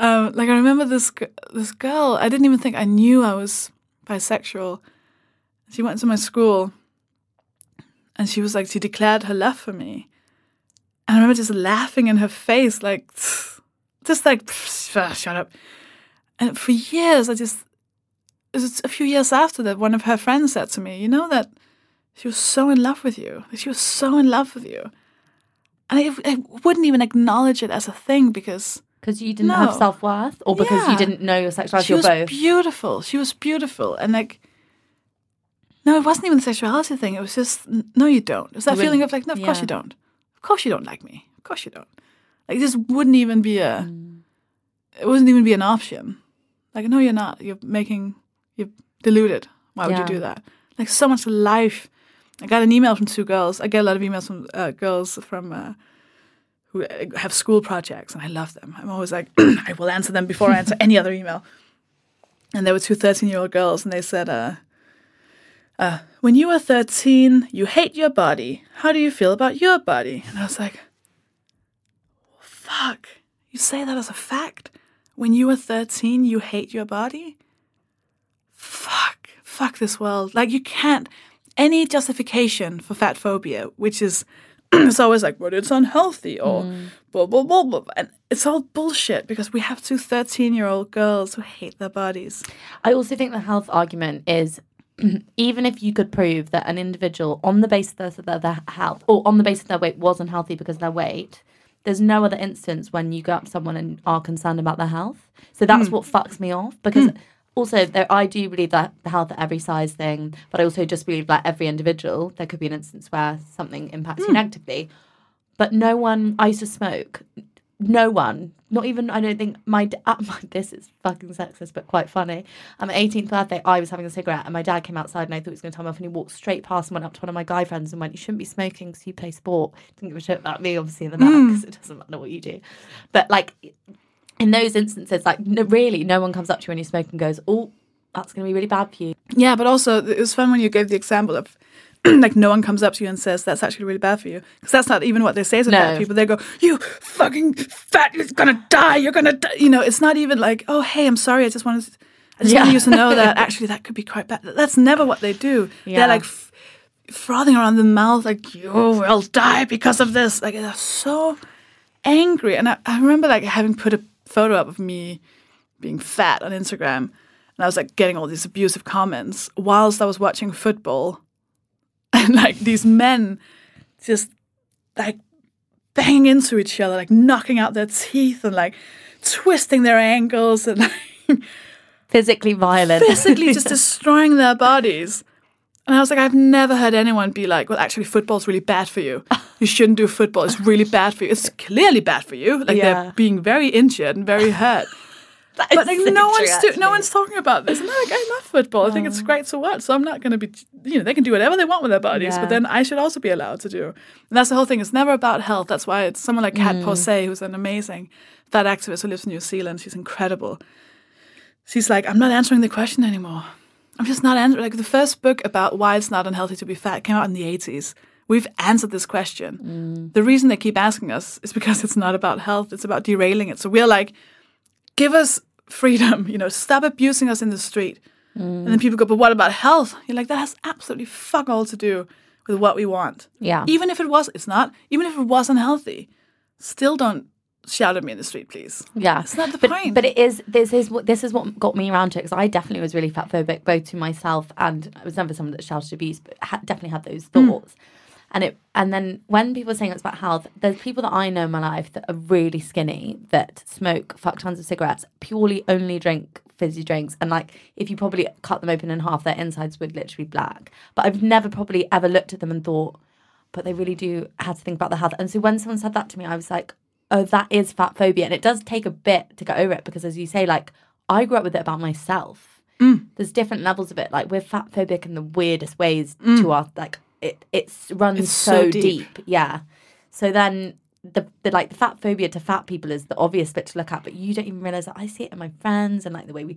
Um, like, I remember this this girl, I didn't even think I knew I was bisexual. She went to my school, and she was like, she declared her love for me. And I remember just laughing in her face, like, just like, shut up. And for years, I just, it was a few years after that, one of her friends said to me, you know that she was so in love with you. She was so in love with you. And I, I wouldn't even acknowledge it as a thing because... Because you didn't no. have self-worth, or because yeah. you didn't know your sexuality, she or both? She was beautiful. She was beautiful. And, like, no, it wasn't even the sexuality thing. It was just, no, you don't. It was that you feeling wouldn't. Of, like, no, of yeah. course you don't. Of course you don't like me. Of course you don't. Like, this wouldn't even be a, mm. it wouldn't even be an option. Like, no, you're not. You're making, you're deluded. Why would yeah. you do that? Like, so much life. I got an email from two girls. I get a lot of emails from uh, girls from... Uh, who have school projects, and I love them. I'm always like, I will answer them before I answer any other email. And there were two thirteen-year-old girls, and they said, uh, uh, when you were thirteen, you hate your body. How do you feel about your body? And I was like, Fuck. You say that as a fact? When you were thirteen, you hate your body? Fuck. Fuck this world. Like, you can't... Any justification for fat phobia, which is... it's always like, but it's unhealthy, or mm. blah, blah, blah, blah. And it's all bullshit, because we have two thirteen-year-old girls who hate their bodies. I also think the health argument is... even if you could prove that an individual on the basis of their, their health or on the basis of their weight was unhealthy because of their weight, there's no other instance when you go up to someone and are concerned about their health. So that's mm. what fucks me off, because mm. also there, I do believe that the health at every size thing, but I also just believe that every individual, there could be an instance where something impacts mm. you negatively. But no one, I used to smoke, no one, not even, I don't think, my, uh, my this is fucking sexist, but quite funny. On my eighteenth birthday, I was having a cigarette, and my dad came outside, and I thought he was going to tell me off, and he walked straight past and went up to one of my guy friends and went, "You shouldn't be smoking because you play sport." Didn't give a shit about me, obviously, in the back, because mm. it doesn't matter what you do. But, like, in those instances, like, no, really, no one comes up to you when you smoke and goes, "Oh, that's going to be really bad for you." Yeah, but also, it was fun when you gave the example of... like, no one comes up to you and says, "That's actually really bad for you." Because that's not even what they say to no. fat people. They go, "You fucking fat, you're gonna die, you're gonna die." You know, it's not even like, "Oh, hey, I'm sorry, I just wanted to, I just yeah. wanted you to know that actually that could be quite bad." That's never what they do. Yeah. They're like f- frothing around the mouth, like, "You will die because of this." Like, they're so angry. And I, I remember, like, having put a photo up of me being fat on Instagram, and I was, like, getting all these abusive comments whilst I was watching football. And, like, these men just, like, banging into each other, like, knocking out their teeth and, like, twisting their ankles and, like... physically violent. Physically just destroying their bodies. And I was like, I've never heard anyone be like, "Well, actually, football's really bad for you. You shouldn't do football. It's really bad for you." It's clearly bad for you. Like, yeah. they're being very injured and very hurt. But like, so no one's do, no one's talking about this. And like, I love football. I think it's great to watch. So I'm not going to be, you know, they can do whatever they want with their bodies, yeah. but then I should also be allowed to do. And that's the whole thing. It's never about health. That's why it's someone like Kat mm. Porsay, who's an amazing fat activist who lives in New Zealand. She's incredible. She's like, "I'm not answering the question anymore. I'm just not answering." Like, the first book about why it's not unhealthy to be fat came out in the eighties. We've answered this question. Mm. The reason they keep asking us is because it's not about health. It's about derailing it. So we're like, give us freedom, you know, stop abusing us in the street. Mm. And then people go, "But what about health?" You're like, that has absolutely fuck all to do with what we want. Yeah. Even if it was, it's not, even if it was unhealthy, still don't shout at me in the street, please. Yeah. It's not the but, point. But it is, this is, what, this is what got me around to it, because I definitely was really fatphobic, both to myself and I was never someone that shouted abuse, but ha- definitely had those thoughts. Mm. And it, and then when people are saying it's about health, there's people that I know in my life that are really skinny, that smoke fuck tons of cigarettes, purely only drink fizzy drinks. And, like, if you probably cut them open in half, their insides would literally be black. But I've never probably ever looked at them and thought, but they really do have to think about their health. And so when someone said that to me, I was like, oh, that is fat phobia. And it does take a bit to get over it, because, as you say, like, I grew up with it about myself. Mm. There's different levels of it. Like, we're fat phobic in the weirdest ways mm. to our, like, It it's runs it's so, so deep. deep, yeah. So then the, the like the fat phobia to fat people is the obvious bit to look at, but you don't even realize that. I see it in my friends, and like the way we,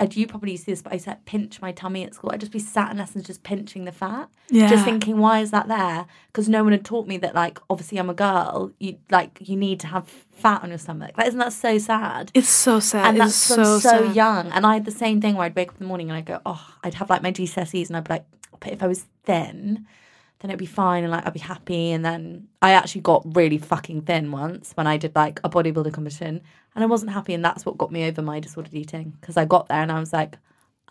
I do probably see this, but I used to, like, pinch my tummy at school. I'd just be sat in lessons just pinching the fat, yeah. just thinking, why is that there? Because no one had taught me that, like, obviously I'm a girl. You like you need to have fat on your stomach. Like, isn't that so sad? It's so sad. And that's so so sad. Young. And I had the same thing where I'd wake up in the morning and I'd go, oh, I'd have like my G C S Es, and I'd be like, but if I was thin, then it'd be fine, and like I'd be happy. And then I actually got really fucking thin once when I did like a bodybuilding competition, and I wasn't happy, and that's what got me over my disordered eating, because I got there and I was like,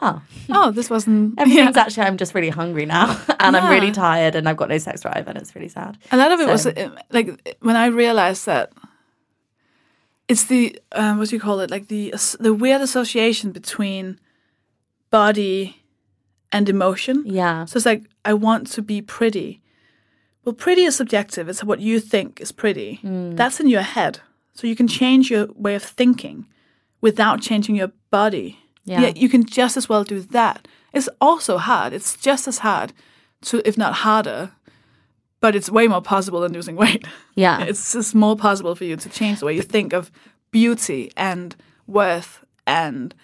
oh, oh, this wasn't everything's yeah. actually. I'm just really hungry now, and yeah. I'm really tired, and I've got no sex drive, and it's really sad. A lot of it so. was like when I realized that it's the um, what do you call it? Like the the weird association between body and emotion. Yeah. So it's like, I want to be pretty. Well, pretty is subjective. It's what you think is pretty. Mm. That's in your head. So you can change your way of thinking without changing your body. Yeah. yeah. You can just as well do that. It's also hard. It's just as hard to, if not harder, but it's way more possible than losing weight. Yeah. It's just more possible for you to change the way you think of beauty and worth and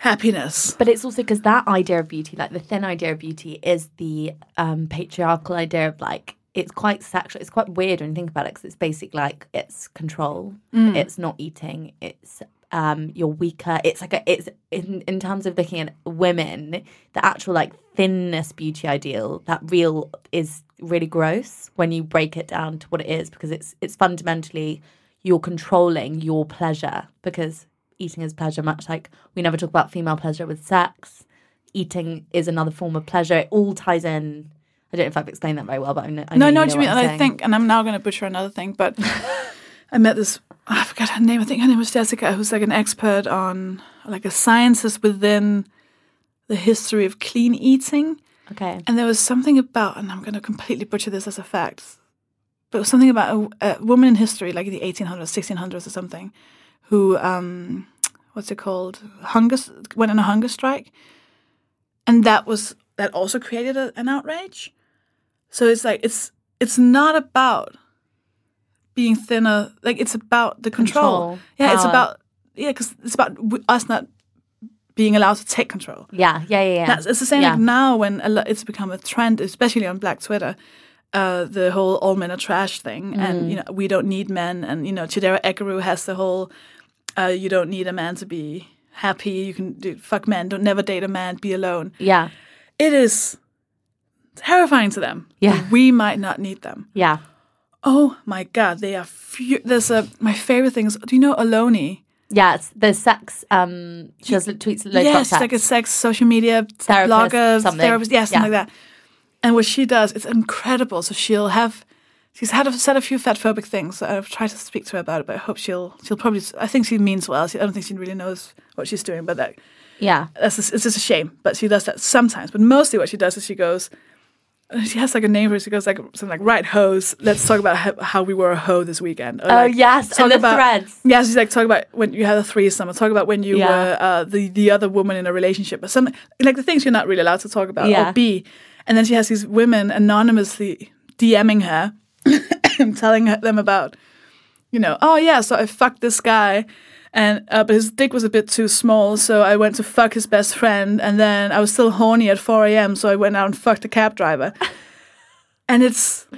happiness. But it's also because that idea of beauty, like the thin idea of beauty, is the um, patriarchal idea of like it's quite sexual. It's quite weird when you think about it, because it's basic, like, it's control. Mm. It's not eating. It's um, you're weaker. It's like a, it's in, in terms of looking at women, the actual like thinness beauty ideal, that real is really gross when you break it down to what it is, because it's it's fundamentally you're controlling your pleasure, because eating is pleasure, much like we never talk about female pleasure with sex. Eating is another form of pleasure. It all ties in. I don't know if I've explained that very well, but I know. I no, know, no, you know what you mean. And I think, and I'm now going to butcher another thing, but I met this, I forgot her name, I think her name was Jessica, who's like an expert on like the sciences within the history of clean eating. Okay. And there was something about, and I'm going to completely butcher this as a fact, but it was something about a, a woman in history, like in the eighteen hundreds, sixteen hundreds or something, who, um, what's it called? Hunger, went on a hunger strike. And that was, that also created a, an outrage. So it's like, it's it's not about being thinner. Like, it's about the control. control yeah, power. It's about, yeah, because it's about us not being allowed to take control. Yeah, yeah, yeah. yeah. That's, it's the same yeah. like now when a lot, it's become a trend, especially on Black Twitter, uh, the whole all men are trash thing. Mm. And, you know, we don't need men. And, you know, Chidera Ekeru has the whole, uh, you don't need a man to be happy. You can do, fuck men. Don't never date a man. Be alone. Yeah. It is terrifying to them. Yeah. We might not need them. Yeah. Oh my God, they are. Fu- There's a my favorite thing is. Do you know Ohlone? Yeah, it's the sex. Um, she, she has tweets. Loads yes, about sex. Like a sex social media therapist, blogger, something. therapist, yeah, something yeah. like that. And what she does, it's incredible. So she'll have. She's had a, said a few fatphobic things. So I've tried to speak to her about it, but I hope she'll. She'll probably. I think she means well. She, I don't think she really knows what she's doing, but that. Yeah, that's just, it's just a shame. But she does that sometimes. But mostly, what she does is she goes. She has like a name for it. She goes like something like right hoes. Let's talk about how, how we were a hoe this weekend. Or oh like, yes, talk and the about, threads. Yeah, she's like talk about when you had a threesome. Or talk about when you yeah. were uh, the the other woman in a relationship. Or something like the things you're not really allowed to talk about. Yeah. Or be. And then she has these women anonymously DMing her, telling her, them about, you know, oh yeah, so I fucked this guy. And uh, but his dick was a bit too small, so I went to fuck his best friend, and then I was still horny at four a.m., so I went out and fucked a cab driver. And it's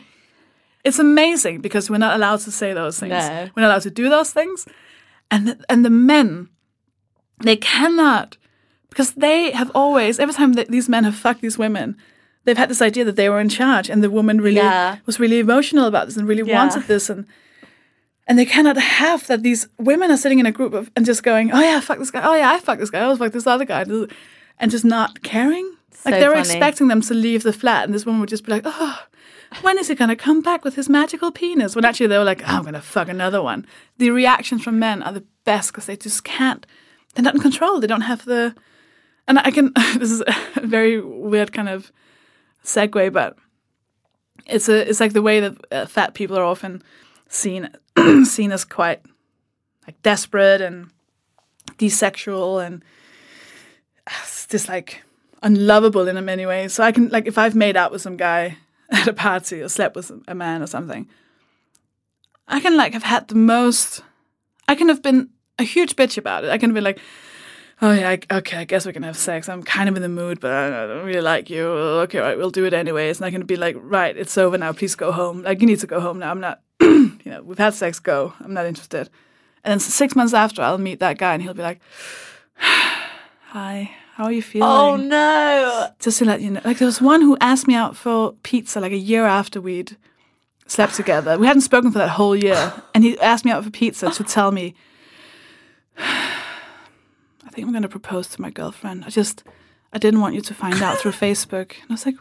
it's amazing, because we're not allowed to say those things. No. We're not allowed to do those things. And the, and the men, they cannot, because they have always, every time that these men have fucked these women, they've had this idea that they were in charge, and the woman really yeah. was really emotional about this and really yeah. wanted this, and... And they cannot have that these women are sitting in a group of, and just going, oh, yeah, fuck this guy. Oh, yeah, I fuck this guy. I always fuck this other guy. And just not caring. So like, they were expecting them to leave the flat. And this woman would just be like, oh, when is he going to come back with his magical penis? When actually they were like, oh, I'm going to fuck another one. The reactions from men are the best, because they just can't. They're not in control. They don't have the. And I can. This is a very weird kind of segue, but it's a it's like the way that uh, fat people are often seen seen as quite like desperate and desexual and just like unlovable in many ways. So I can like if I've made out with some guy at a party or slept with a man or something, I can like have had the most. I can have been a huge bitch about it. I can be like, oh yeah, I, okay, I guess we can have sex. I'm kind of in the mood, but I don't really like you. Okay, right, we'll do it anyways. And I can be like, right, it's over now. Please go home. Like you need to go home now. I'm not. You know, we've had sex, go. I'm not interested. And then six months after, I'll meet that guy and he'll be like, hi, how are you feeling? Oh, no. Just to let you know. Like, there was one who asked me out for pizza like a year after we'd slept together. We hadn't spoken for that whole year. And he asked me out for pizza to tell me, I think I'm going to propose to my girlfriend. I just, I didn't want you to find out through Facebook. And I was like,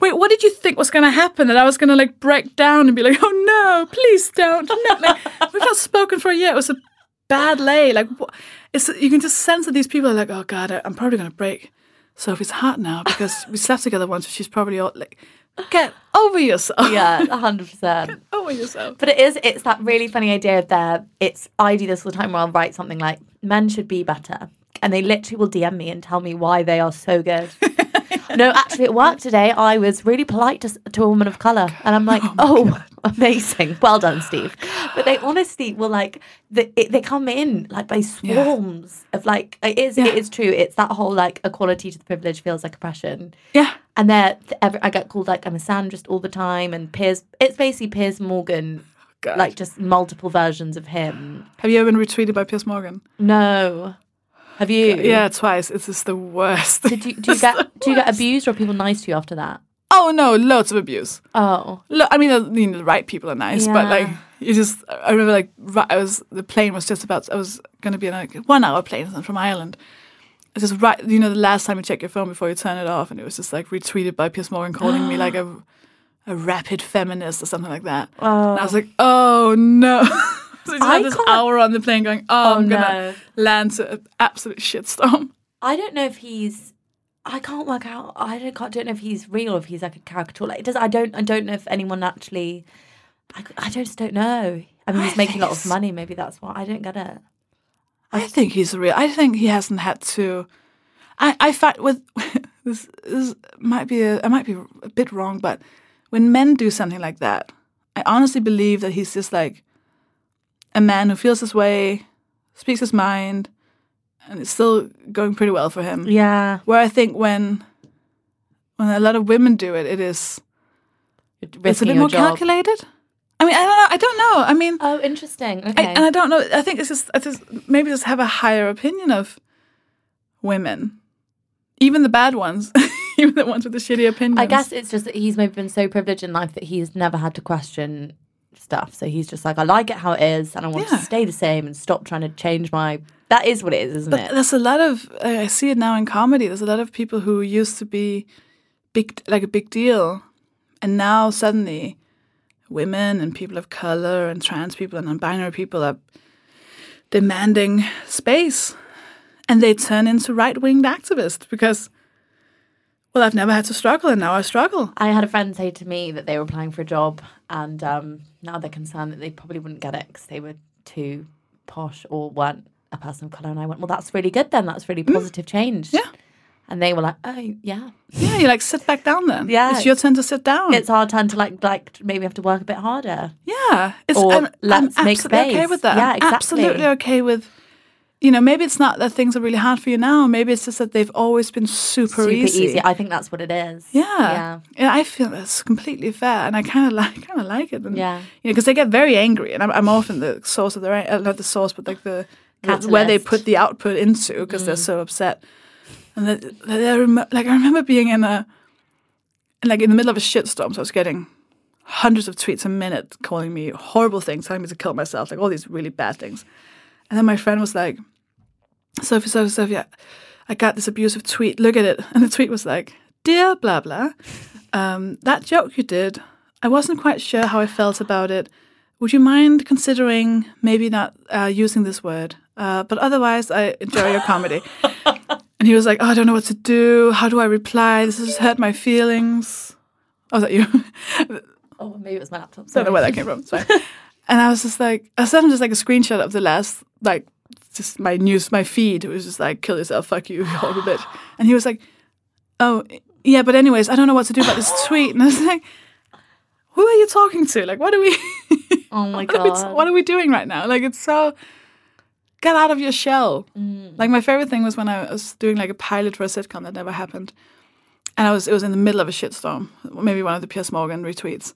wait, what did you think was going to happen? That I was going to like break down and be like, oh no, please don't. No. Like, we've not spoken for a year. It was a bad lay. Like, it's you can just sense that these people are like, oh God, I, I'm probably going to break Sophie's heart now because we slept together once. So she's probably all, like, get over yourself. Yeah, one hundred percent. Get over yourself. But it is, it's that really funny idea of there. It's, I do this all the time where I'll write something like, men should be better. And they literally will D M me and tell me why they are so good. No, actually, at work today, I was really polite to, to a woman of colour. And I'm like, oh, oh amazing. Well done, Steve. But they honestly were like, the, it, they come in like by swarms yeah. of like, it is, yeah. it is true. It's that whole like equality to the privilege feels like oppression. Yeah. And they're, every, I get called like I'm a Sandrist all the time. And Piers, it's basically Piers Morgan. God. Like just multiple versions of him. Have you ever been retweeted by Piers Morgan? No. Have you? Yeah, twice. It's just the worst. Did you, do you get do you get abused, or are people nice to you after that? Oh no, loads of abuse. Oh, Lo- I mean, I mean, the right people are nice, yeah. but like you just. I remember like I was the plane was just about. I was going to be in like a one hour plane from Ireland. It's just right. You know, the last time you check your phone before you turn it off, and it was just like retweeted by Piers Morgan calling me like a. a rapid feminist or something like that. Oh. And I was like, oh, no. So I just I had this can't... hour on the plane going, oh, oh I'm going to no. land to an absolute shitstorm. I don't know if he's... I can't work out... I don't, can't, don't know if he's real or if he's like a caricature. Like, it does, I don't I don't know if anyone actually... I, I just don't know. I mean, he's I making lots of money. Maybe that's why. I don't get it. I, I think he's real. I think he hasn't had to... I, I find with... this, this might be... A, I might be a bit wrong, but... When men do something like that, I honestly believe that he's just like a man who feels his way, speaks his mind, and it's still going pretty well for him. Yeah. Where I think when when a lot of women do it, it is it's a bit more job. calculated. I mean, I don't know. I don't know. I mean, oh, interesting. Okay. I, and I don't know. I think it's just, I just maybe just have a higher opinion of women, even the bad ones. Even the ones with the shitty opinions. I guess it's just that he's maybe been so privileged in life that he's never had to question stuff. So he's just like, I like it how it is, and I want yeah. to stay the same and stop trying to change my... That is what it is, isn't but it? There's a lot of... Uh, I see it now in comedy. There's a lot of people who used to be big, like a big deal, and now suddenly women and people of colour and trans people and non-binary people are demanding space. And they turn into right-winged activists because... Well, I've never had to struggle, and now I struggle. I had a friend say to me that they were applying for a job, and um, now they're concerned that they probably wouldn't get it because they were too posh or weren't a person of colour. And I went, well, that's really good then. That's really positive mm. change. Yeah. And they were like, oh, yeah. Yeah, you like, sit back down then. Yeah. It's your turn to sit down. It's our turn to, like, like maybe have to work a bit harder. Yeah. It's, or I'm, let's I'm make absolutely space. okay with that. Yeah, exactly. Absolutely okay with... You know, maybe it's not that things are really hard for you now. Maybe it's just that they've always been super, super easy. Super easy. I think that's what it is. Yeah. Yeah. And I feel that's completely fair, and I kind of like, kind of like it. And, yeah. You know, because they get very angry, and I'm, I'm often the source of their, uh, not the source, but like the, the where they put the output into because mm. they're so upset. And they're, they're, like I remember being in a, like in the middle of a shitstorm, so I was getting hundreds of tweets a minute calling me horrible things, telling me to kill myself, like all these really bad things. And then my friend was like, Sophie, Sophie, Sophie, I, I got this abusive tweet. Look at it. And the tweet was like, dear blah, blah, um, that joke you did, I wasn't quite sure how I felt about it. Would you mind considering maybe not uh, using this word? Uh, but otherwise, I enjoy your comedy. And he was like, oh, I don't know what to do. How do I reply? This has hurt my feelings. Oh, is that you? Oh, maybe it was my laptop. Sorry. I don't know where that came from. Sorry. And I was just like, I sent him just like a screenshot of the last, like, just my news, my feed. It was just like, kill yourself, fuck you, you horrible bitch. And he was like, oh, yeah, but anyways, I don't know what to do about this tweet. And I was like, who are you talking to? Like, what are we... Oh, my what God. Are we, what are we doing right now? Like, it's so... Get out of your shell. Mm. Like, my favorite thing was when I was doing, like, a pilot for a sitcom that never happened. And I was it was in the middle of a shitstorm. Maybe one of the Piers Morgan retweets.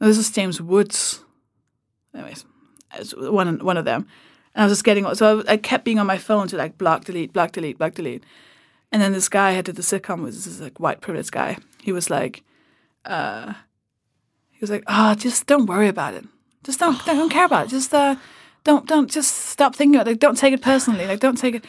And this is James Woods. Anyways, one one of them, and I was just getting so I, I kept being on my phone to like block, delete, block, delete, block, delete, and then this guy I did the sitcom with, this is like white privileged guy. He was like, uh, he was like, ah, oh, just don't worry about it, just don't don't care about it, just uh, don't don't just stop thinking about it, like, don't take it personally, like don't take it.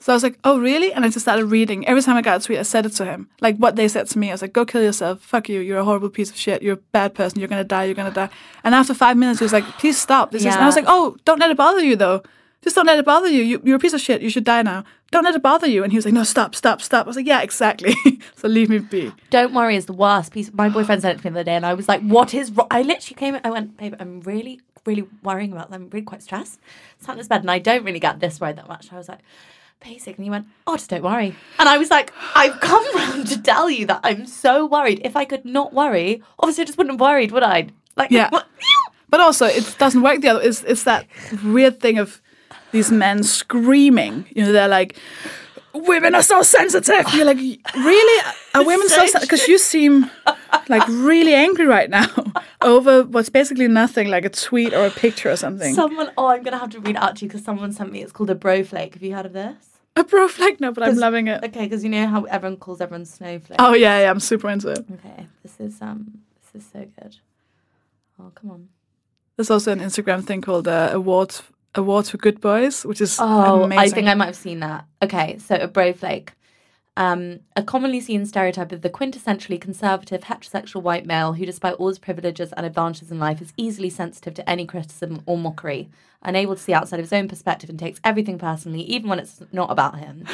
So I was like, oh really? And I just started reading. Every time I got a tweet, I said it to him, like what they said to me. I was like, go kill yourself. Fuck you. You're a horrible piece of shit. You're a bad person. You're gonna die. You're gonna die. And after five minutes, he was like, please stop. This yeah. is. And I was like, oh, don't let it bother you though. Just don't let it bother you. you. You're a piece of shit. You should die now. Don't let it bother you. And he was like, no, stop, stop, stop. I was like, yeah, exactly. So leave me be. Don't worry is the worst piece. My boyfriend said it to me the other day, and I was like, what is wrong? I literally came in, I went, babe, I'm really, really worrying about them. I'm really quite stressed. Sat in this bed, and I don't really get this worried that much. I was like, basic. And he went, oh, just don't worry. And I was like, I've come round to tell you that I'm so worried. If I could not worry, obviously I just wouldn't have worried, would I? Like, yeah. What? But also, it doesn't work the other. It's, it's that weird thing of these men screaming. You know, they're like, women are so sensitive. And you're like, really? Are women so sensitive? Because you seem like really angry right now over what's basically nothing, like a tweet or a picture or something. Someone, oh, I'm going to have to read out to you because someone sent me, it's called a bro flake. Have you heard of this? A bro flake? No, but I'm loving it. Okay, because you know how everyone calls everyone snowflake. Oh, yeah, yeah, I'm super into it. Okay, this is, um, this is so good. Oh, come on. There's also an Instagram thing called uh, Awards Awards for Good Boys, which is oh, amazing. I think I might have seen that. Okay, so a bro flake. Um, a commonly seen stereotype of the quintessentially conservative, heterosexual white male who, despite all his privileges and advantages in life, is easily sensitive to any criticism or mockery, unable to see outside of his own perspective and takes everything personally, even when it's not about him,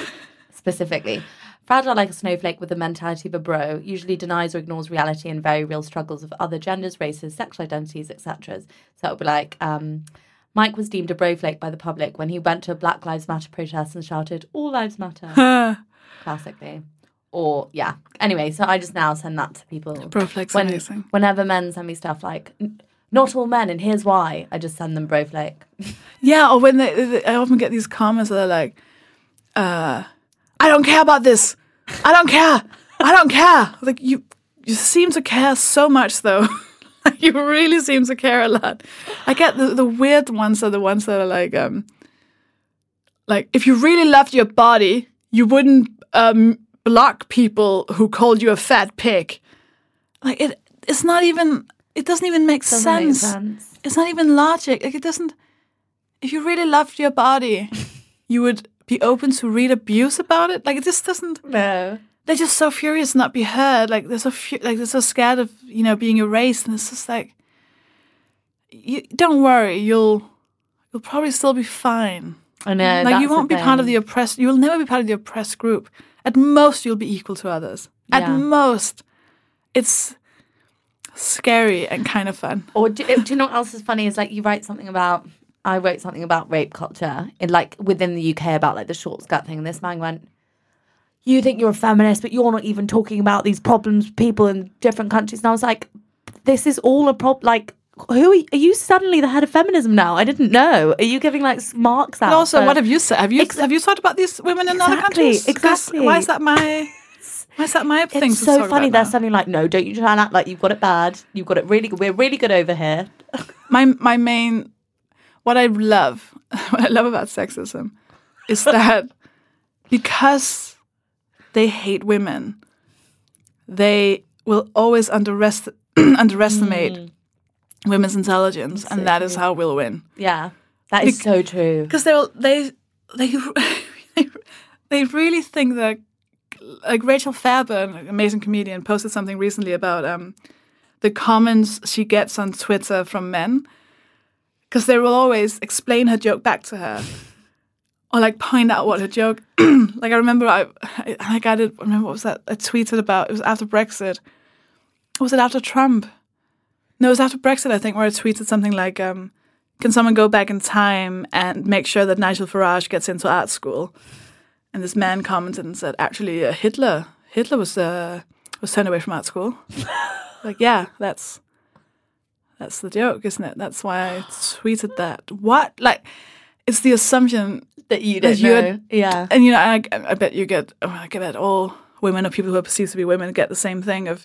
specifically. Fragile like a snowflake with the mentality of a bro, usually denies or ignores reality and very real struggles of other genders, races, sexual identities, et cetera. So it would be like, um, Mike was deemed a bro flake by the public when he went to a Black Lives Matter protest and shouted, all lives matter, classically. Or, yeah. Anyway, so I just now send that to people. Bro flake's when, amazing. Whenever men send me stuff like, not all men and here's why, I just send them bro flake. Yeah, or when they, they, I often get these comments that are like, uh... I don't care about this. I don't care. I don't care. Like you, you seem to care so much, though. You really seem to care a lot. I get the, the weird ones are the ones that are like, um, like if you really loved your body, you wouldn't um, block people who called you a fat pig. Like it, it's not even. It doesn't even make, doesn't sense. make sense. It's not even logic. Like it doesn't. If you really loved your body, you would be open to read abuse about it. Like it just doesn't. No, they're just so furious to not be heard. Like they're so fu- like they're so scared of, you know, being erased. And it's just like, you don't worry, you'll you'll probably still be fine. I know. Like you won't be part of the oppressed. You'll never be part of the oppressed group. At most, you'll be equal to others. Yeah. At most, it's scary and kind of fun. Or do, do you know what else is funny? Is like you write something about. I wrote something about rape culture in like within the U K about like the short skirt thing. And this man went, you think you're a feminist, but you're not even talking about these problems, people in different countries. And I was like, this is all a problem. Like, who are you? Are you suddenly the head of feminism now? I didn't know. Are you giving like marks out? But also, for... what have you said? Have you ex- have you talked about these women in exactly, other countries? Exactly. Why is that my... Why is that my thing? It's so funny. They're suddenly like, no, don't you try and act like you've got it bad. You've got it really good. We're really good over here. My my main... What I love, what I love about sexism is that because they hate women, they will always underest- underestimate mm. women's intelligence. That's and so that true. Is how we'll win. Yeah, that is Be- so true. Because they they they they really think that, like Rachel Fairburn, an amazing comedian, posted something recently about um, the comments she gets on Twitter from men. Because they will always explain her joke back to her, or like point out what her joke. Like I remember, I like I did. Remember what was that? I tweeted about. It was after Brexit. Was it after Trump? No, it was after Brexit. I think where I tweeted something like, um, "Can someone go back in time and make sure that Nigel Farage gets into art school?" And this man commented and said, "Actually, uh, Hitler. Hitler was uh, was turned away from art school." Like, yeah, that's. That's the joke, isn't it? That's why I tweeted that. What? Like, it's the assumption that you don't that you know. Are, yeah. And, you know, I, I bet you get, oh, I bet all women or people who are perceived to be women get the same thing of,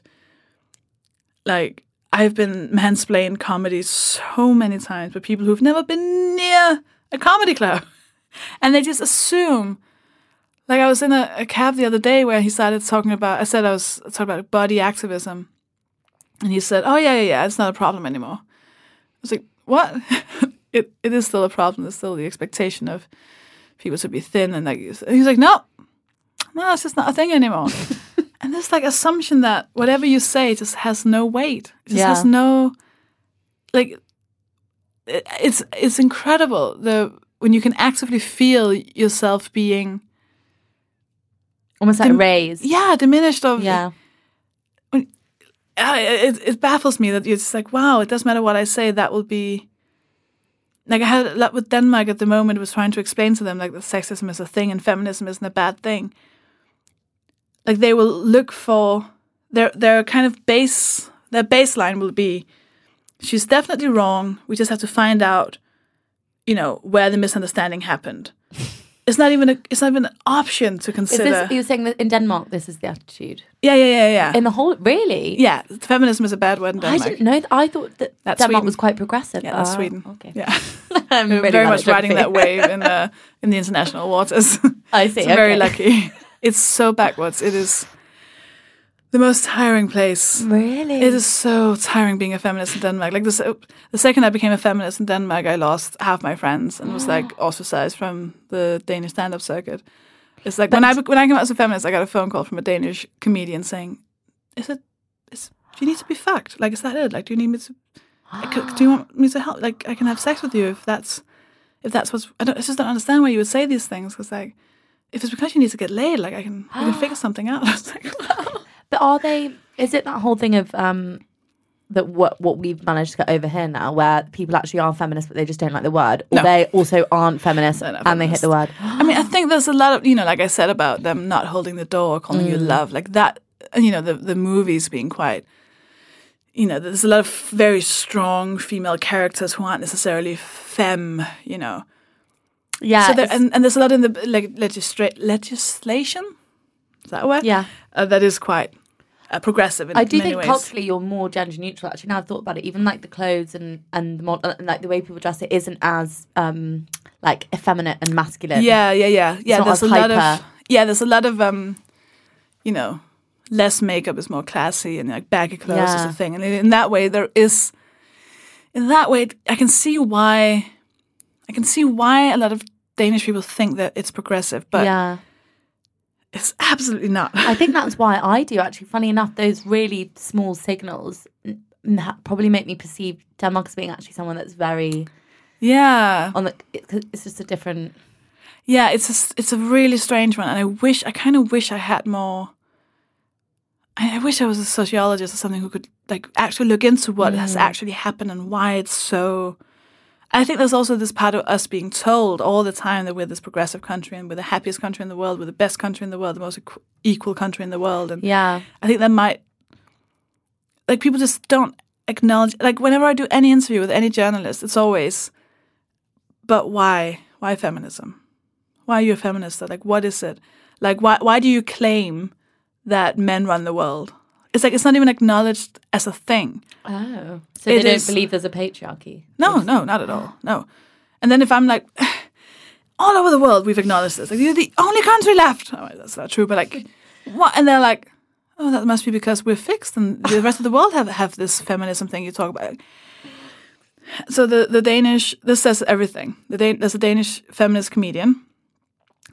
like, I've been mansplained comedy so many times by people who've never been near a comedy club. And they just assume. Like, I was in a, a cab the other day where he started talking about, I said I was talking about body activism. And he said, oh, yeah, yeah, yeah, it's not a problem anymore. I was like, what? it It is still a problem. There's still the expectation of people to be thin. And like, and he's like, no, no, it's just not a thing anymore. And there's like assumption that whatever you say just has no weight. It just yeah. has no, like, it, it's it's incredible the when you can actively feel yourself being. Almost like dim- raised. Yeah, diminished of. Yeah. It, it baffles me that it's like, wow, it doesn't matter what I say, that will be Like I had that with Denmark at the moment, was trying to explain to them like that sexism is a thing and feminism isn't a bad thing. Like they will look for their their kind of base, their baseline will be, she's definitely wrong. We just have to find out, you know, where the misunderstanding happened. It's not even a, it's not even an option to consider. Is this, you're saying that in Denmark, this is the attitude. Yeah, yeah, yeah, yeah. In the whole, really? Yeah, feminism is a bad word in Denmark. I didn't know. Th- I thought that that's Denmark Sweden. Was quite progressive. Yeah, that's uh, Sweden. Okay. Yeah, I'm really very much riding that wave in the in the international waters. I see. So okay. Very lucky. It's so backwards. It is the most tiring place. Really? It is so tiring being a feminist in Denmark. Like the, the second I became a feminist in Denmark, I lost half my friends and was like ostracized from the Danish stand-up circuit. It's like but when I when I came out as a feminist, I got a phone call from a Danish comedian saying, "Is it? Is, do you need to be fucked? Like, is that it? Like, do you need me to? Do you want me to help? Like, I can have sex with you if that's if that's what's. I, don't, I just don't understand why you would say these things because like, if it's because you need to get laid, like I can I can figure something out." I was like, wow. But are they, is it that whole thing of um, that what what we've managed to get over here now where people actually are feminists but they just don't like the word? Or no. They also aren't feminists and feminist. They hate the word? I mean, I think there's a lot of, you know, like I said about them not holding the door or calling mm. you love. Like that, you know, the, the movies being quite, you know, there's a lot of very strong female characters who aren't necessarily femme, you know. Yeah. So there, and, and there's a lot in the like, legistra- legislation, is that a word? Yeah. Uh, that is quite... Uh, progressive in I do many think ways. Culturally you're more gender neutral actually now I've thought about it, even like the clothes and and, the mod- and like the way people dress, it isn't as um like effeminate and masculine. Yeah yeah yeah yeah there's a hyper. lot of yeah there's a lot of um you know, less makeup is more classy and like baggy clothes yeah. is a thing, and in that way there is in that way I can see why I can see why a lot of Danish people think that it's progressive, but yeah. It's absolutely not. I think that's why I do, actually. Funny enough, those really small signals probably make me perceive Denmark as being actually someone that's very... Yeah. On the, it, it's just a different... Yeah, it's a, it's a really strange one. And I wish, I kind of wish I had more... I, I wish I was a sociologist or something who could like actually look into what mm. has actually happened and why it's so... I think there's also this part of us being told all the time that we're this progressive country and we're the happiest country in the world, we're the best country in the world, the most equal country in the world. And yeah. I think that might, like people just don't acknowledge, like whenever I do any interview with any journalist, it's always, but why? Why feminism? Why are you a feminist? Like what is it? Like why, why do you claim that men run the world? It's like it's not even acknowledged as a thing. Oh. So they it don't is, believe there's a patriarchy. No, no, not at all. No. And then if I'm like, all over the world we've acknowledged this. Like, you're the only country left. Oh, that's not true, but like, what? And they're like, oh, that must be because we're fixed and the rest of the world have, have this feminism thing you talk about. So the, the Danish, this says everything. The Dan- there's a Danish feminist comedian,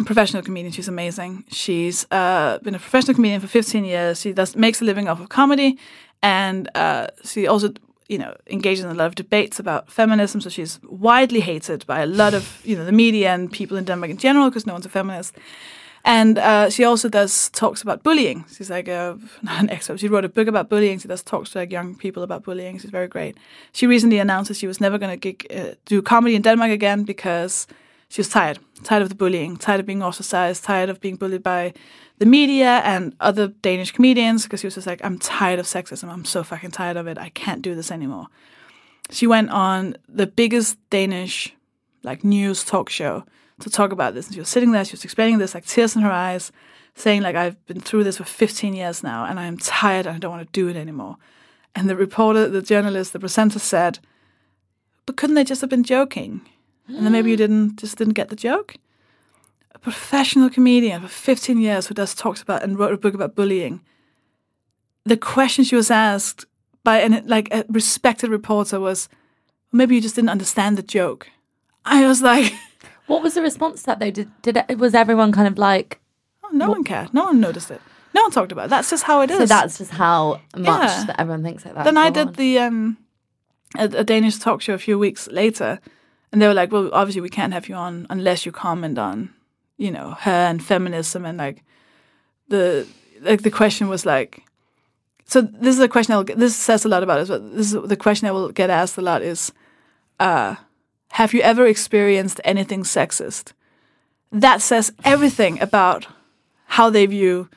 professional comedian. She's amazing. She's uh, been a professional comedian for fifteen years. She does makes a living off of comedy, and uh, she also, you know, engages in a lot of debates about feminism. So she's widely hated by a lot of, you know, the media and people in Denmark in general because no one's a feminist. And uh, she also does talks about bullying. She's like a, not an expert. She wrote a book about bullying. She does talks to like young people about bullying. She's very great. She recently announced that she was never going to uh, do comedy in Denmark again because she was tired, tired of the bullying, tired of being ostracized, tired of being bullied by the media and other Danish comedians, because she was just like, I'm tired of sexism. I'm so fucking tired of it. I can't do this anymore. She went on the biggest Danish like news talk show to talk about this. And she was sitting there, she was explaining this, like tears in her eyes, saying like, I've been through this for fifteen years now and I'm tired and I don't want to do it anymore. And the reporter, the journalist, the presenter said, but couldn't they just have been joking? And then maybe you didn't just didn't get the joke. A professional comedian for fifteen years who does talks about and wrote a book about bullying. The question she was asked by an like a respected reporter was, maybe you just didn't understand the joke. I was like, what was the response to that though? Did did it, was everyone kind of like, oh, no what? one cared, no one noticed it, no one talked about it. That's just how it is. So that's just how much yeah. that everyone thinks like that. Then I did on. the um, a, a Danish talk show a few weeks later. And they were like, well, obviously we can't have you on unless you comment on, you know, her and feminism. And like the like the question was like, so this is a question I'll get, this says a lot about it, but this is the question I will get asked a lot is, uh, have you ever experienced anything sexist? That says everything about how they view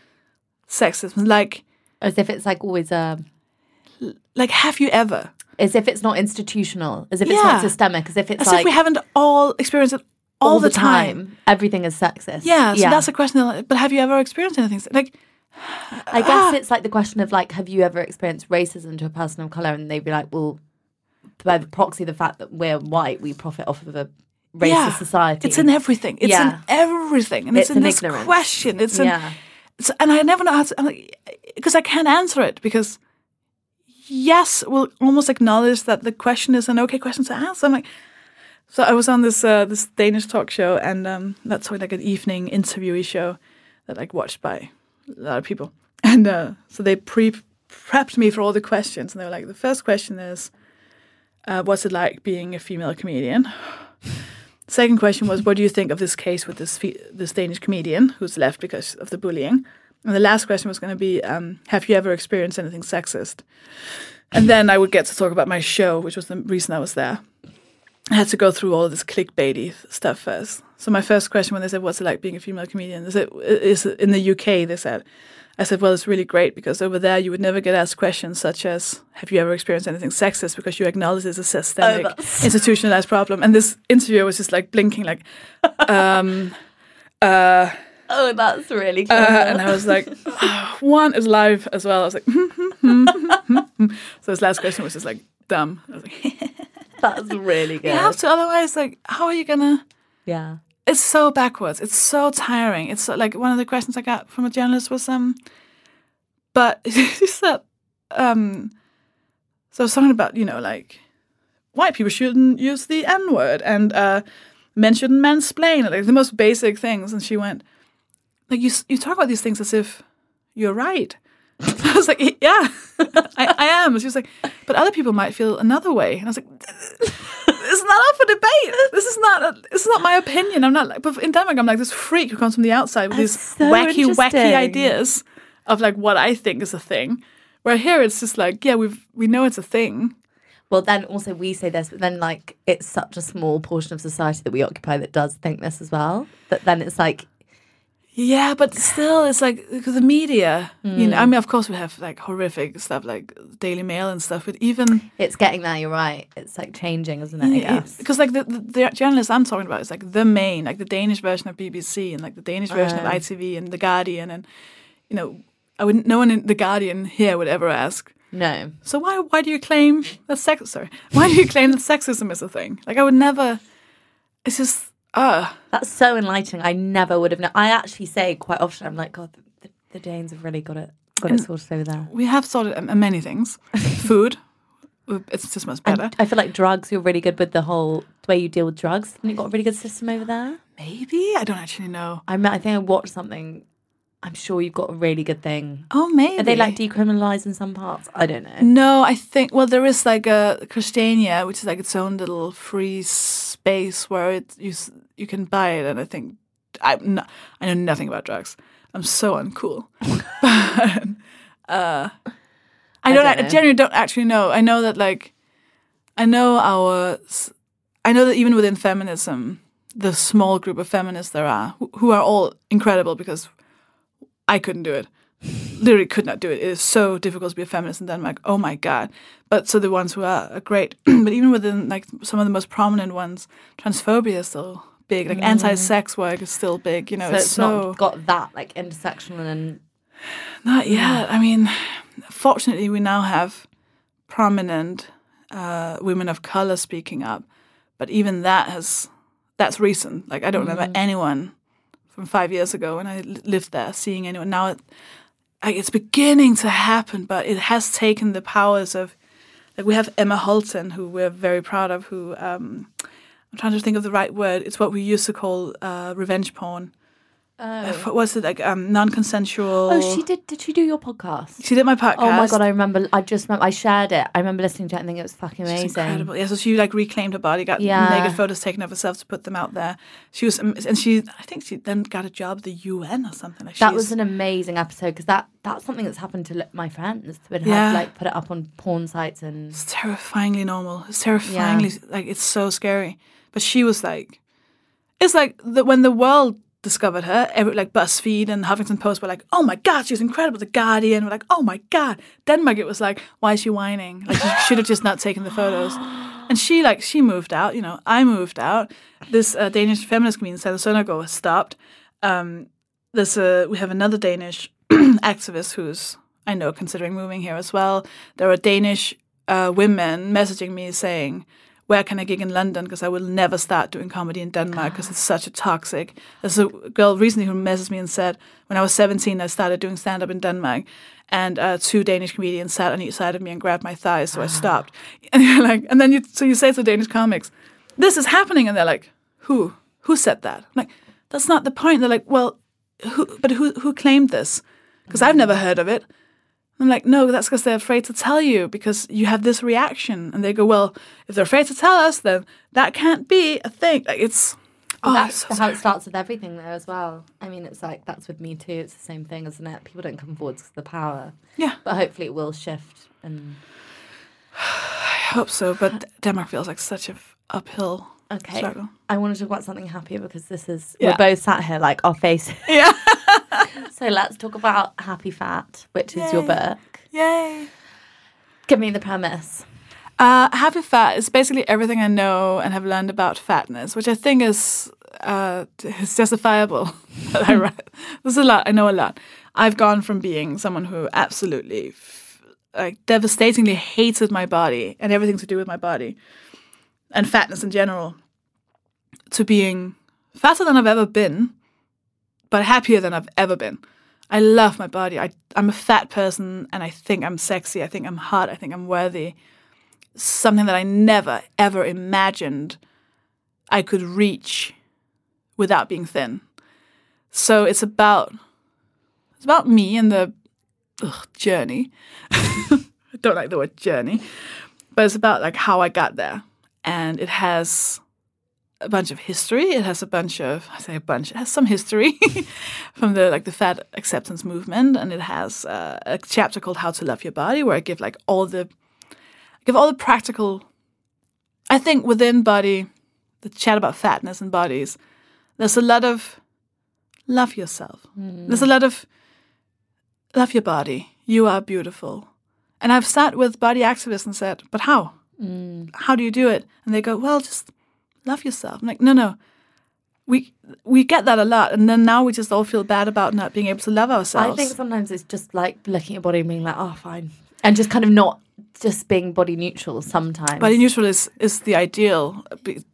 sexism. Like, as if it's like always a... Like, have you ever? As if it's not institutional, as if yeah. it's not systemic, as if it's as like... As if we haven't all experienced it all, all the, the time. time. Everything is sexist. Yeah, so yeah. that's a question. Like, but have you ever experienced anything? Like... I guess ah. it's like the question of, like, have you ever experienced racism to a person of colour? And they'd be like, well, by the proxy, the fact that we're white, we profit off of a racist yeah. society. It's in everything. It's yeah. in everything. And it's, it's in an this ignorance. question. It's in... Yeah. It's, and I never know how to... Because like, I can't answer it, because... Yes, we'll almost acknowledge that the question is an okay question to ask. I'm like, so I was on this uh, this Danish talk show, and um, that's like an evening interviewee show that like watched by a lot of people. And uh, so they pre prepped me for all the questions, and they were like, the first question is, uh, what's it like being a female comedian? Second question was, what do you think of this case with this fe- this Danish comedian who's left because of the bullying? And the last question was going to be, um, have you ever experienced anything sexist? And then I would get to talk about my show, which was the reason I was there. I had to go through all of this clickbaity stuff first. So my first question, when they said, what's it like being a female comedian? They said, is it in the U K, they said. I said, well, it's really great, because over there you would never get asked questions such as, have you ever experienced anything sexist? Because you acknowledge it's a systemic, oh, institutionalized problem. And this interviewer was just like blinking, like, um, uh... Oh, that's really clever. Uh, and I was like, oh, one is live as well. I was like, mm-hmm, mm-hmm, mm-hmm. So his last question was just like, dumb. I was like, that's really good. You have to, otherwise, like, how are you gonna? Yeah, it's so backwards. It's so tiring. It's so, like, one of the questions I got from a journalist was, um, but she said, um, so something about, you know, like, white people shouldn't use the N word, and uh, men shouldn't mansplain, like the most basic things. And she went, like, you you talk about these things as if you're right. I was like, yeah, I, I am. And she was like, but other people might feel another way. And I was like, it's not up for debate. This is not a, it's not my opinion. I'm not like, but in Denmark, I'm like this freak who comes from the outside with That's these so wacky, wacky ideas of like what I think is a thing. Where here it's just like, yeah, we've we know it's a thing. Well, then also we say this, but then like it's such a small portion of society that we occupy that does think this as well. But then it's like, yeah, but still, it's like, because the media, mm. you know, I mean, of course we have like horrific stuff like Daily Mail and stuff, but even... It's getting there, you're right. It's like changing, isn't it? Yeah, because like the, the, the journalist I'm talking about is like the main, like the Danish version of B B C and like the Danish version um. of I T V and The Guardian, and, you know, I wouldn't, no one in The Guardian here would ever ask. No. So why why do you claim that sex? Sorry. Why do you claim that sexism is a thing? Like I would never, it's just... Oh. That's so enlightening. I never would have known. I actually say quite often, I'm like, God, the, the Danes have really got it got and it sorted over there. We have sorted um, many things. Food, it's just much better. And I feel like drugs, you're really good with the whole way you deal with drugs. Haven't you got a really good system over there? Maybe. I don't actually know. I I think I watched something. I'm sure you've got a really good thing. Oh, maybe. Are they like decriminalised in some parts? I don't know. No, I think, well, there is like a Christiania, which is like its own little free space where it you you can buy it. And I think, I no, I know nothing about drugs. I'm so uncool. but, uh, I, don't, I, don't I generally don't actually know. I know that like, I know our, I know that even within feminism, the small group of feminists there are, who, who are all incredible because... I couldn't do it. Literally could not do it. It is so difficult to be a feminist in Denmark. Oh my God. But so the ones who are, are great. But even within like some of the most prominent ones, transphobia is still big. Like mm. anti-sex work is still big. You know, so it's, it's so... not got that like intersectional and... Not yet. Yeah. I mean, fortunately we now have prominent uh, women of color speaking up. But even that has... That's recent. Like I don't mm. remember anyone... From five years ago when I lived there, seeing anyone. Now it, it's beginning to happen, but it has taken the powers of, like we have Emma Holton, who we're very proud of, who, um, I'm trying to think of the right word, it's what we used to call uh, revenge porn. Oh. Uh, what was it, like um, non-consensual? Oh, she did, did she do your podcast? She did my podcast. Oh my God, I remember, I just remember, I shared it. I remember listening to it and thinking it was fucking amazing. She's incredible. Yeah, so she like reclaimed her body, got yeah. naked photos taken of herself to put them out there. She was, and she, I think she then got a job at the U N or something. Like that was an amazing episode because that, that's something that's happened to my friends. They've yeah. like put it up on porn sites and... It's terrifyingly normal. It's terrifingly, yeah. like it's so scary. But she was like, it's like the, when the world discovered her, every, like BuzzFeed and Huffington Post were like, oh my God, she's incredible. The Guardian were like, oh my God. Denmark, it was like, why is she whining? Like, she should have just not taken the photos. And she like, she moved out, you know, I moved out. This uh, Danish feminist community in Søndergaard has stopped. Um, there's a, we have another Danish activist who's, I know, considering moving here as well. There are Danish uh, women messaging me saying, where can I gig in London? Because I will never start doing comedy in Denmark because it's such a toxic. There's a girl recently who messaged me and said, when I was seventeen, I started doing stand-up in Denmark. And uh, two Danish comedians sat on each side of me and grabbed my thighs, so I stopped. And you're like, and then you, so you say to Danish comics, this is happening. And they're like, who? Who said that? I'm like, that's not the point. They're like, well, who? But who, who claimed this? Because I've never heard of it. I'm like, no, that's because they're afraid to tell you because you have this reaction. And they go, well, if they're afraid to tell us, then that can't be a thing. Like, it's, oh, that's so how it starts with everything, though, as well. I mean, it's like, that's with Me Too. It's the same thing, isn't it? People don't come forward because of the power. Yeah. But hopefully it will shift. And I hope so. But Denmark feels like such an uphill okay. struggle. I wanted to talk about something happier because this is, yeah. we're both sat here, like, our faces. Yeah. So let's talk about Happy Fat, which Yay. Is your book. Yay. Give me the premise. Uh, Happy Fat is basically everything I know and have learned about fatness, which I think is, uh, is justifiable. I read. There's a lot. I know a lot. I've gone from being someone who absolutely, like, devastatingly hated my body and everything to do with my body and fatness in general to being fatter than I've ever been. But happier than I've ever been. I love my body. I, I'm a fat person and I think I'm sexy. I think I'm hot. I think I'm worthy. Something that I never, ever imagined I could reach without being thin. So it's about it's about me and the ugh, journey. I don't like the word journey. But it's about like how I got there. And it has a bunch of history. It has a bunch of, I say a bunch, it has some history from the like the fat acceptance movement, and it has uh, a chapter called How to Love Your Body, where I give like all the, I give all the practical, I think within body, the chat about fatness and bodies, there's a lot of love yourself. Mm. There's a lot of love your body. You are beautiful. And I've sat with body activists and said, but how? Mm. How do you do it? And they go, well, just love yourself. I'm like, no, no. We we get that a lot. And then now we just all feel bad about not being able to love ourselves. I think sometimes it's just like looking at body and being like, oh, fine. And just kind of not just being body neutral sometimes. Body neutral is, is the ideal.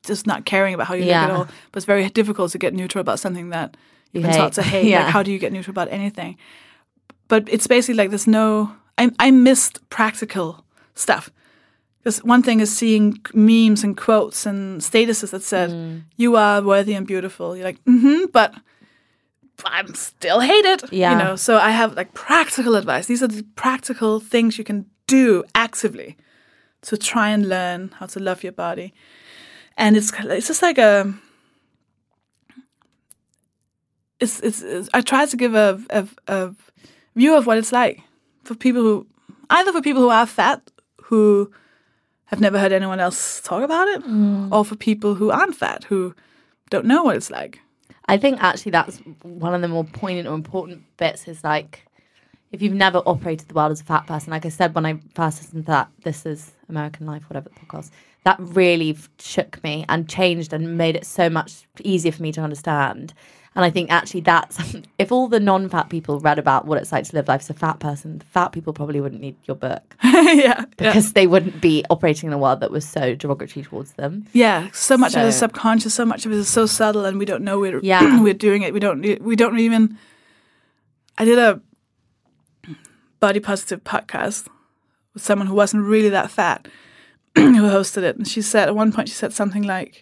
Just not caring about how you yeah. look at all. But it's very difficult to get neutral about something that you, you can hate. Start to hate. Yeah. Like, how do you get neutral about anything? But it's basically like there's no... I, I missed practical stuff. Because one thing is seeing memes and quotes and statuses that said, mm. you are worthy and beautiful. You're like, mm-hmm, but I'm still hated. Yeah. You know, so I have like practical advice. These are the practical things you can do actively to try and learn how to love your body. And it's it's just like a... It's, it's, it's I try to give a, a, a view of what it's like for people who... Either for people who are fat, who... have never heard anyone else talk about it, mm. or for people who aren't fat, who don't know what it's like. I think actually that's one of the more poignant or important bits is like, if you've never operated the world as a fat person, like I said when I first listened to that, This Is American Life, whatever the podcast, that really shook me and changed and made it so much easier for me to understand. And I think actually that's, if all the non-fat people read about what it's like to live life as a fat person, the fat people probably wouldn't need your book. yeah. Because yeah. they wouldn't be operating in a world that was so derogatory towards them. Yeah. So much so, of it is subconscious, so much of it is so subtle and we don't know we're, yeah. we're doing it. We don't we don't even, I did a body positive podcast with someone who wasn't really that fat who hosted it. And she said, at one point she said something like,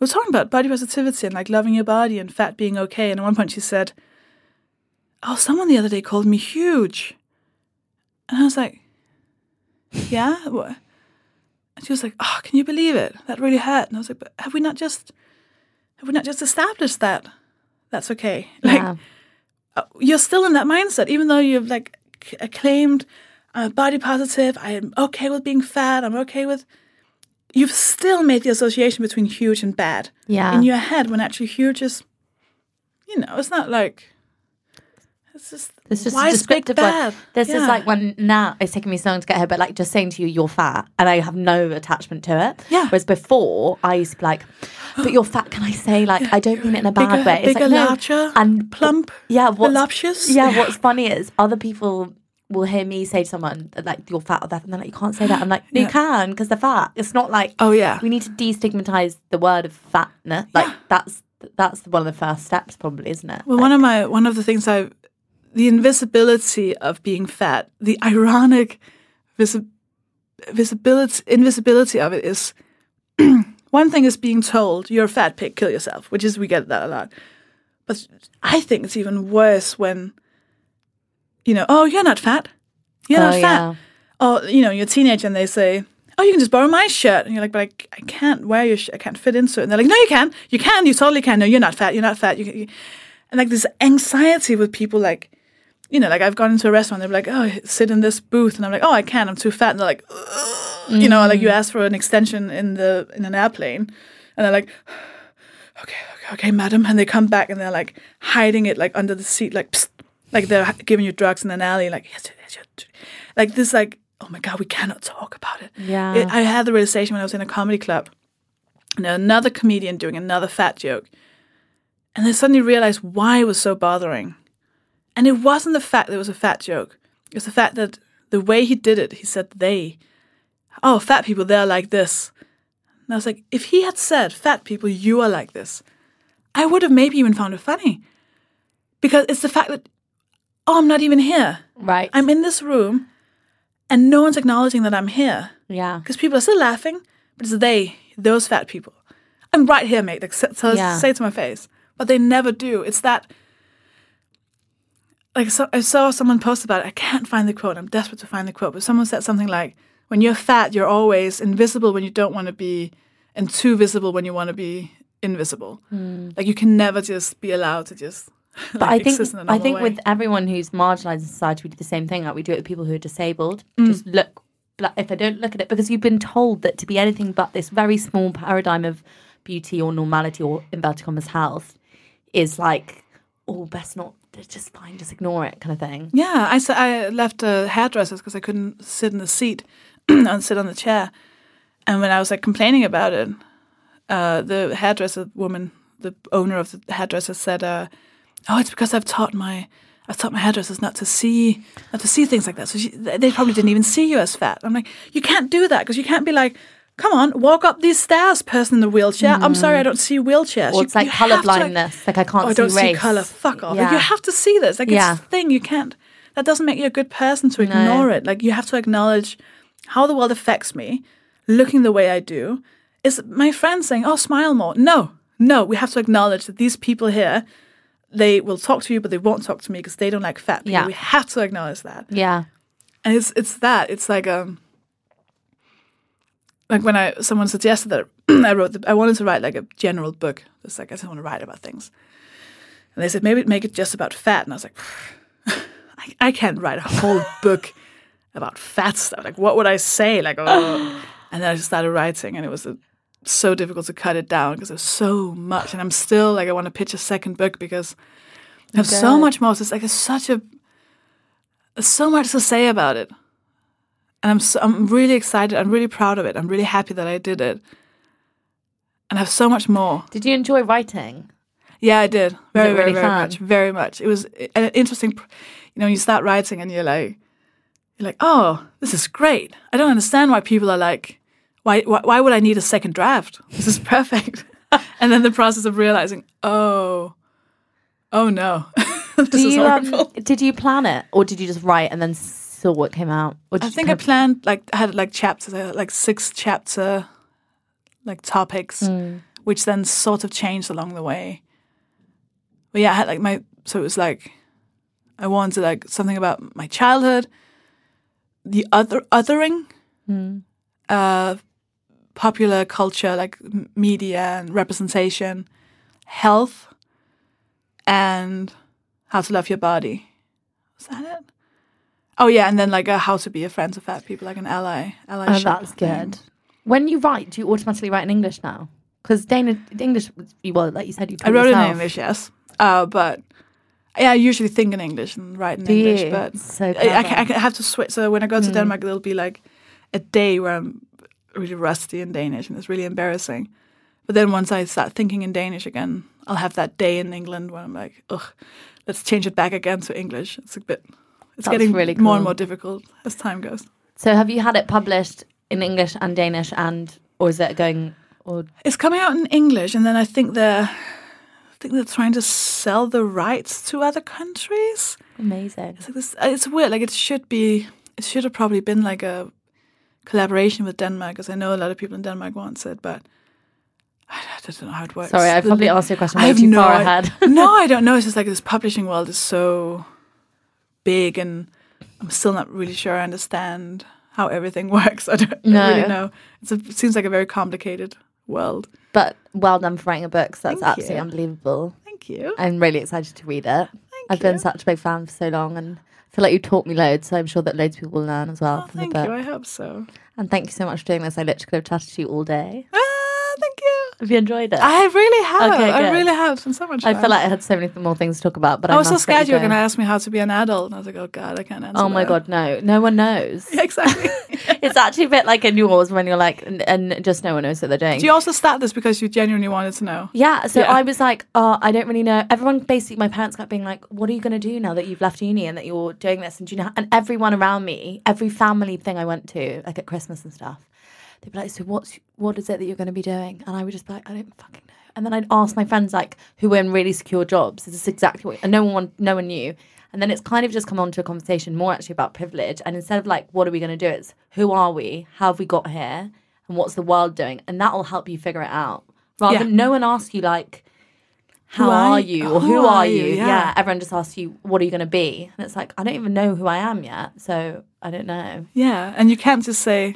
we were talking about body positivity and like loving your body and fat being okay. And at one point she said, oh, someone the other day called me huge. And I was like, yeah? What? And she was like, oh, can you believe it? That really hurt. And I was like, but have we not just, have we not just established that that's okay? Like, yeah. uh, you're still in that mindset, even though you've like c- acclaimed, I'm body positive, I'm okay with being fat, I'm okay with... you've still made the association between huge and bad yeah. in your head, when actually huge is, you know, it's not like, it's just, it's just why is big bad? One. This yeah. is like when now it's taking me so long to get here, but like just saying to you, you're fat, and I have no attachment to it. Yeah. Whereas before, I used to be like, but you're fat, can I say? Like, yeah, I don't mean it in a bad bigger, way. It's bigger, like, no. larger, and plump, yeah, voluptuous. Yeah, what's funny is other people will hear me say to someone, like, you're fat or that, and they're like, you can't say that. I'm like, no, yeah. you can, because they're fat. It's not like, oh, yeah. we need to destigmatize the word of fatness. Like, yeah. that's that's one of the first steps, probably, isn't it? Well, like, one of my one of the things I, the invisibility of being fat, the ironic visi- visibility, invisibility of it is, one thing is being told, you're a fat pig, kill yourself, which is, we get that a lot. But I think it's even worse when, you know, oh, you're not fat. You're oh, not yeah. fat. Or, you know, you're a teenager and they say, oh, you can just borrow my shirt. And you're like, but I, I can't wear your shirt. I can't fit into it. And they're like, no, you can. You can. You totally can. No, you're not fat. You're not fat. You can, you. And like this anxiety with people, like, you know, like I've gone into a restaurant, they're like, oh, sit in this booth. And I'm like, oh, I can't. I'm too fat. And they're like, mm-hmm. you know, like you ask for an extension in the in an airplane. And they're like, okay, okay, okay, madam. And they come back and they're like hiding it like under the seat, like, psst. Like they're giving you drugs in an alley, like, yes, yes, yes, like this, like, oh my God, we cannot talk about it. Yeah, it, I had the realization when I was in a comedy club, and another comedian doing another fat joke, and I suddenly realized why it was so bothering. And it wasn't the fact that it was a fat joke; it was the fact that the way he did it, he said they, oh, fat people, they're like this. And I was like, if he had said, fat people, you are like this, I would have maybe even found it funny, because it's the fact that, oh, I'm not even here. Right. I'm in this room and no one's acknowledging that I'm here. Yeah. Because people are still laughing, but it's they, those fat people. I'm right here, mate. Like, so yeah. say it to my face. But they never do. It's that, like, so, I saw someone post about it. I can't find the quote. I'm desperate to find the quote. But someone said something like, when you're fat, you're always invisible when you don't want to be, and too visible when you want to be invisible. Mm. Like, you can never just be allowed to just... But like I think I think way. with everyone who's marginalised in society, we do the same thing. Like we do it with people who are disabled. Mm. Just look, if I don't look at it, because you've been told that to be anything but this very small paradigm of beauty or normality or inverted commas health is like, oh, best not, just fine, just ignore it, kind of thing. Yeah, I I left uh, hairdressers because I couldn't sit in the seat and sit on the chair, and when I was like complaining about it, uh, the hairdresser woman, the owner of the hairdresser said, Uh, oh, it's because I've taught my I've taught my hairdressers not to see not to see things like that. So she, they probably didn't even see you as fat. I'm like, you can't do that, because you can't be like, come on, walk up these stairs, person in the wheelchair. Mm. I'm sorry, I don't see wheelchairs. Well, it's you, like color blindness. Like, like I can't oh, see I don't race. see color. Fuck off. Yeah. Like, you have to see this. Like yeah. it's a thing. You can't. That doesn't make you a good person to ignore no. it. Like you have to acknowledge how the world affects me, looking the way I do. Is my friend saying, oh, smile more? No, no. We have to acknowledge that these people here, they will talk to you, but they won't talk to me because they don't like fat people. Yeah. We have to acknowledge that. Yeah, and it's it's that it's like um like when I someone suggested that I wrote the, I wanted to write like a general book. It's like I just want to write about things, and they said maybe make it just about fat, and I was like, I, I can't write a whole book about fat stuff. Like what would I say? Like oh. And then I just started writing, and it was a so difficult to cut it down because there's so much, and I'm still like I want to pitch a second book because I have okay. so much more. So it's like it's such a there's so much to say about it, and I'm so, I'm really excited. I'm really proud of it. I'm really happy that I did it, and I have so much more. Did you enjoy writing? Yeah, I did. Very, very, really very fun? much. Very much. It was an interesting. You know, you start writing and you're like, you're like, oh, this is great. I don't understand why people are like. Why, why why would I need a second draft? This is perfect. And then the process of realizing, oh, oh no, this do is you, horrible. Um, did you plan it, or did you just write and then saw what came out? Or I think I planned, like I had like chapters, I had like six chapter, like topics, mm. which then sort of changed along the way. But yeah, I had like my, so it was like, I wanted like something about my childhood, the other othering, mm. uh. popular culture, like media and representation, health, and how to love your body. Was that it? Oh yeah, and then like a how to be a friend to fat people, like an ally. Allyship. Oh, that's good. When you write, do you automatically write in English now? Because Dana, English, well, like you said, you I wrote yourself. in English, yes. Uh, but yeah, I usually think in English and write in do English. You? But so I, I, I have to switch. So when I go to mm. Denmark, there'll be like a day where I'm really rusty in Danish and it's really embarrassing. But then once I start thinking in Danish again, I'll have that day in England when I'm like, ugh, let's change it back again to English. It's a bit, it's That's getting really cool. more and more difficult as time goes. So have you had it published in English and Danish and, or is it going, or? It's coming out in English and then I think they're, I think they're trying to sell the rights to other countries. Amazing. It's, like this, it's weird, like it should be, it should have probably been like a collaboration with Denmark because I know a lot of people in Denmark wants it, but I don't know how it works. Sorry, I probably the, asked you a question way too no, far ahead. No, I don't know. It's just like this publishing world is so big and I'm still not really sure I understand how everything works. I don't no. really know. It's a, it seems like a very complicated world. But well done for writing a book. So that's Thank absolutely you. unbelievable. Thank you. I'm really excited to read it. Thank I've you. been such a big fan for so long and I feel like you taught me loads, so I'm sure that loads of people will learn as well. Oh, from thank the book. you, I hope so. And thank you so much for doing this. I literally could have chatted to you all day. Thank you. Have you enjoyed it? I really have. Okay, I really have. It's been so much fun. I feel like I had so many more things to talk about. But I, I was so scared you were going to ask me how to be an adult. And I was like, oh, God, I can't answer Oh, my that. God, no. No one knows. Yeah, exactly. It's actually a bit like in yours when you're like, and, and just no one knows what they're doing. Do you also start this because you genuinely wanted to know? Yeah. So yeah. I was like, oh, I don't really know. Everyone, basically, my parents kept being like, what are you going to do now that you've left uni and that you're doing this? And do you know? And everyone around me, every family thing I went to, like at Christmas and stuff, they'd be like, so what's what is it that you're going to be doing? And I would just be like, I don't fucking know. And then I'd ask my friends, like, who were in really secure jobs. This is exactly what, and no one, no one knew. And then it's kind of just come on to a conversation more actually about privilege. And instead of like, what are we going to do? It's who are we? How have we got here? And what's the world doing? And that will help you figure it out. Rather yeah. than no one asks you like, how are, are you? Or who, who are, are you? you? Yeah. yeah. Everyone just asks you, what are you going to be? And it's like, I don't even know who I am yet. So I don't know. Yeah. And you can't just say...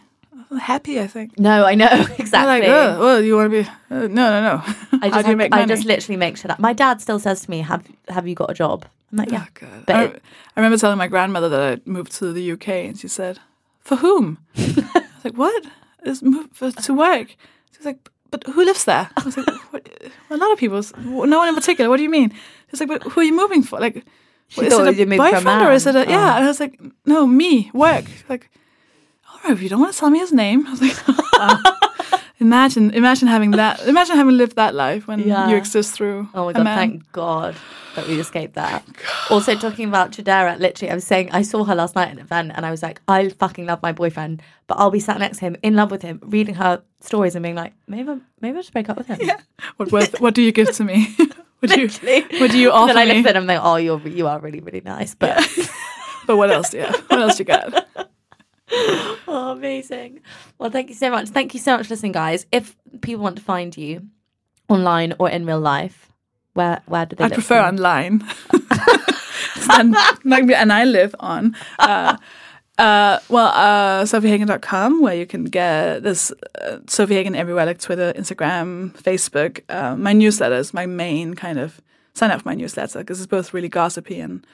happy, I think. No, I know, exactly. You're like, oh, well, you want to be... Uh, no, no, no. I just, How do you make money? I just literally make shit up. My dad still says to me, have have you got a job? I'm like, yeah. Oh, God. But I, it, I remember telling my grandmother that I moved to the U K, and she said, for whom? I was like, what? It's moved for, to work. She was like, but who lives there? I was like, what? Well, a lot of people. No one in particular. What do you mean? She was like, but who are you moving for? Like, what, is it a boyfriend or is it a... Oh. Yeah, and I was like, no, me, work. Like... oh, if you don't want to tell me his name. I was like, oh. imagine, imagine having that. Imagine having lived that life when yeah. you exist through. Oh my God! A man. Thank God that we escaped that. Also, talking about Chidera, literally, I was saying I saw her last night at an event, and I was like, I fucking love my boyfriend, but I'll be sat next to him, in love with him, reading her stories, and being like, maybe, maybe I should break up with him. Yeah. What, what, what do you give to me? What do you, what do you offer me? And then I look at him and I'm like, oh, you're, you are really, really nice, but yeah. but what else do you have? What else do you got? Oh, amazing. Well, thank you so much. Thank you so much for listening, guys. If people want to find you online or in real life, where where do they I look prefer from? Online. and, and I live on. Uh, uh, well, uh, sophie hagen dot com, where you can get this uh, Sophie Hagen everywhere, like Twitter, Instagram, Facebook. Uh, my newsletter is my main kind of... Sign up for my newsletter because it's both really gossipy and...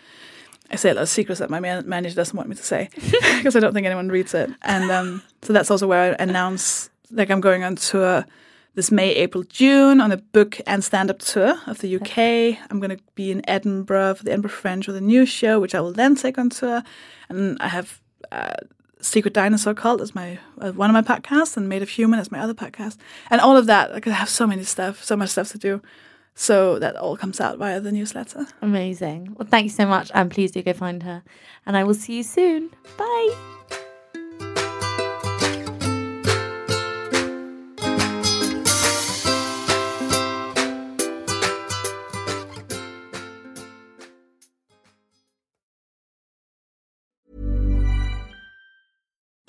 I say a lot of secrets that my man- manager doesn't want me to say because I don't think anyone reads it. And um, so that's also where I announce, like, I'm going on tour this May, April, June on a book and stand-up tour of the U K. Okay. I'm going to be in Edinburgh for the Edinburgh Fringe with a new show, which I will then take on tour. And I have uh, Secret Dinosaur Cult as my uh, one of my podcasts and Made of Human as my other podcast. And all of that, like, I have so many stuff, so much stuff to do. So that all comes out via the newsletter. Amazing. Well, thank you so much. And please do go find her. And I will see you soon. Bye.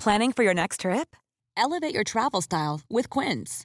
Planning for your next trip? Elevate your travel style with Quince.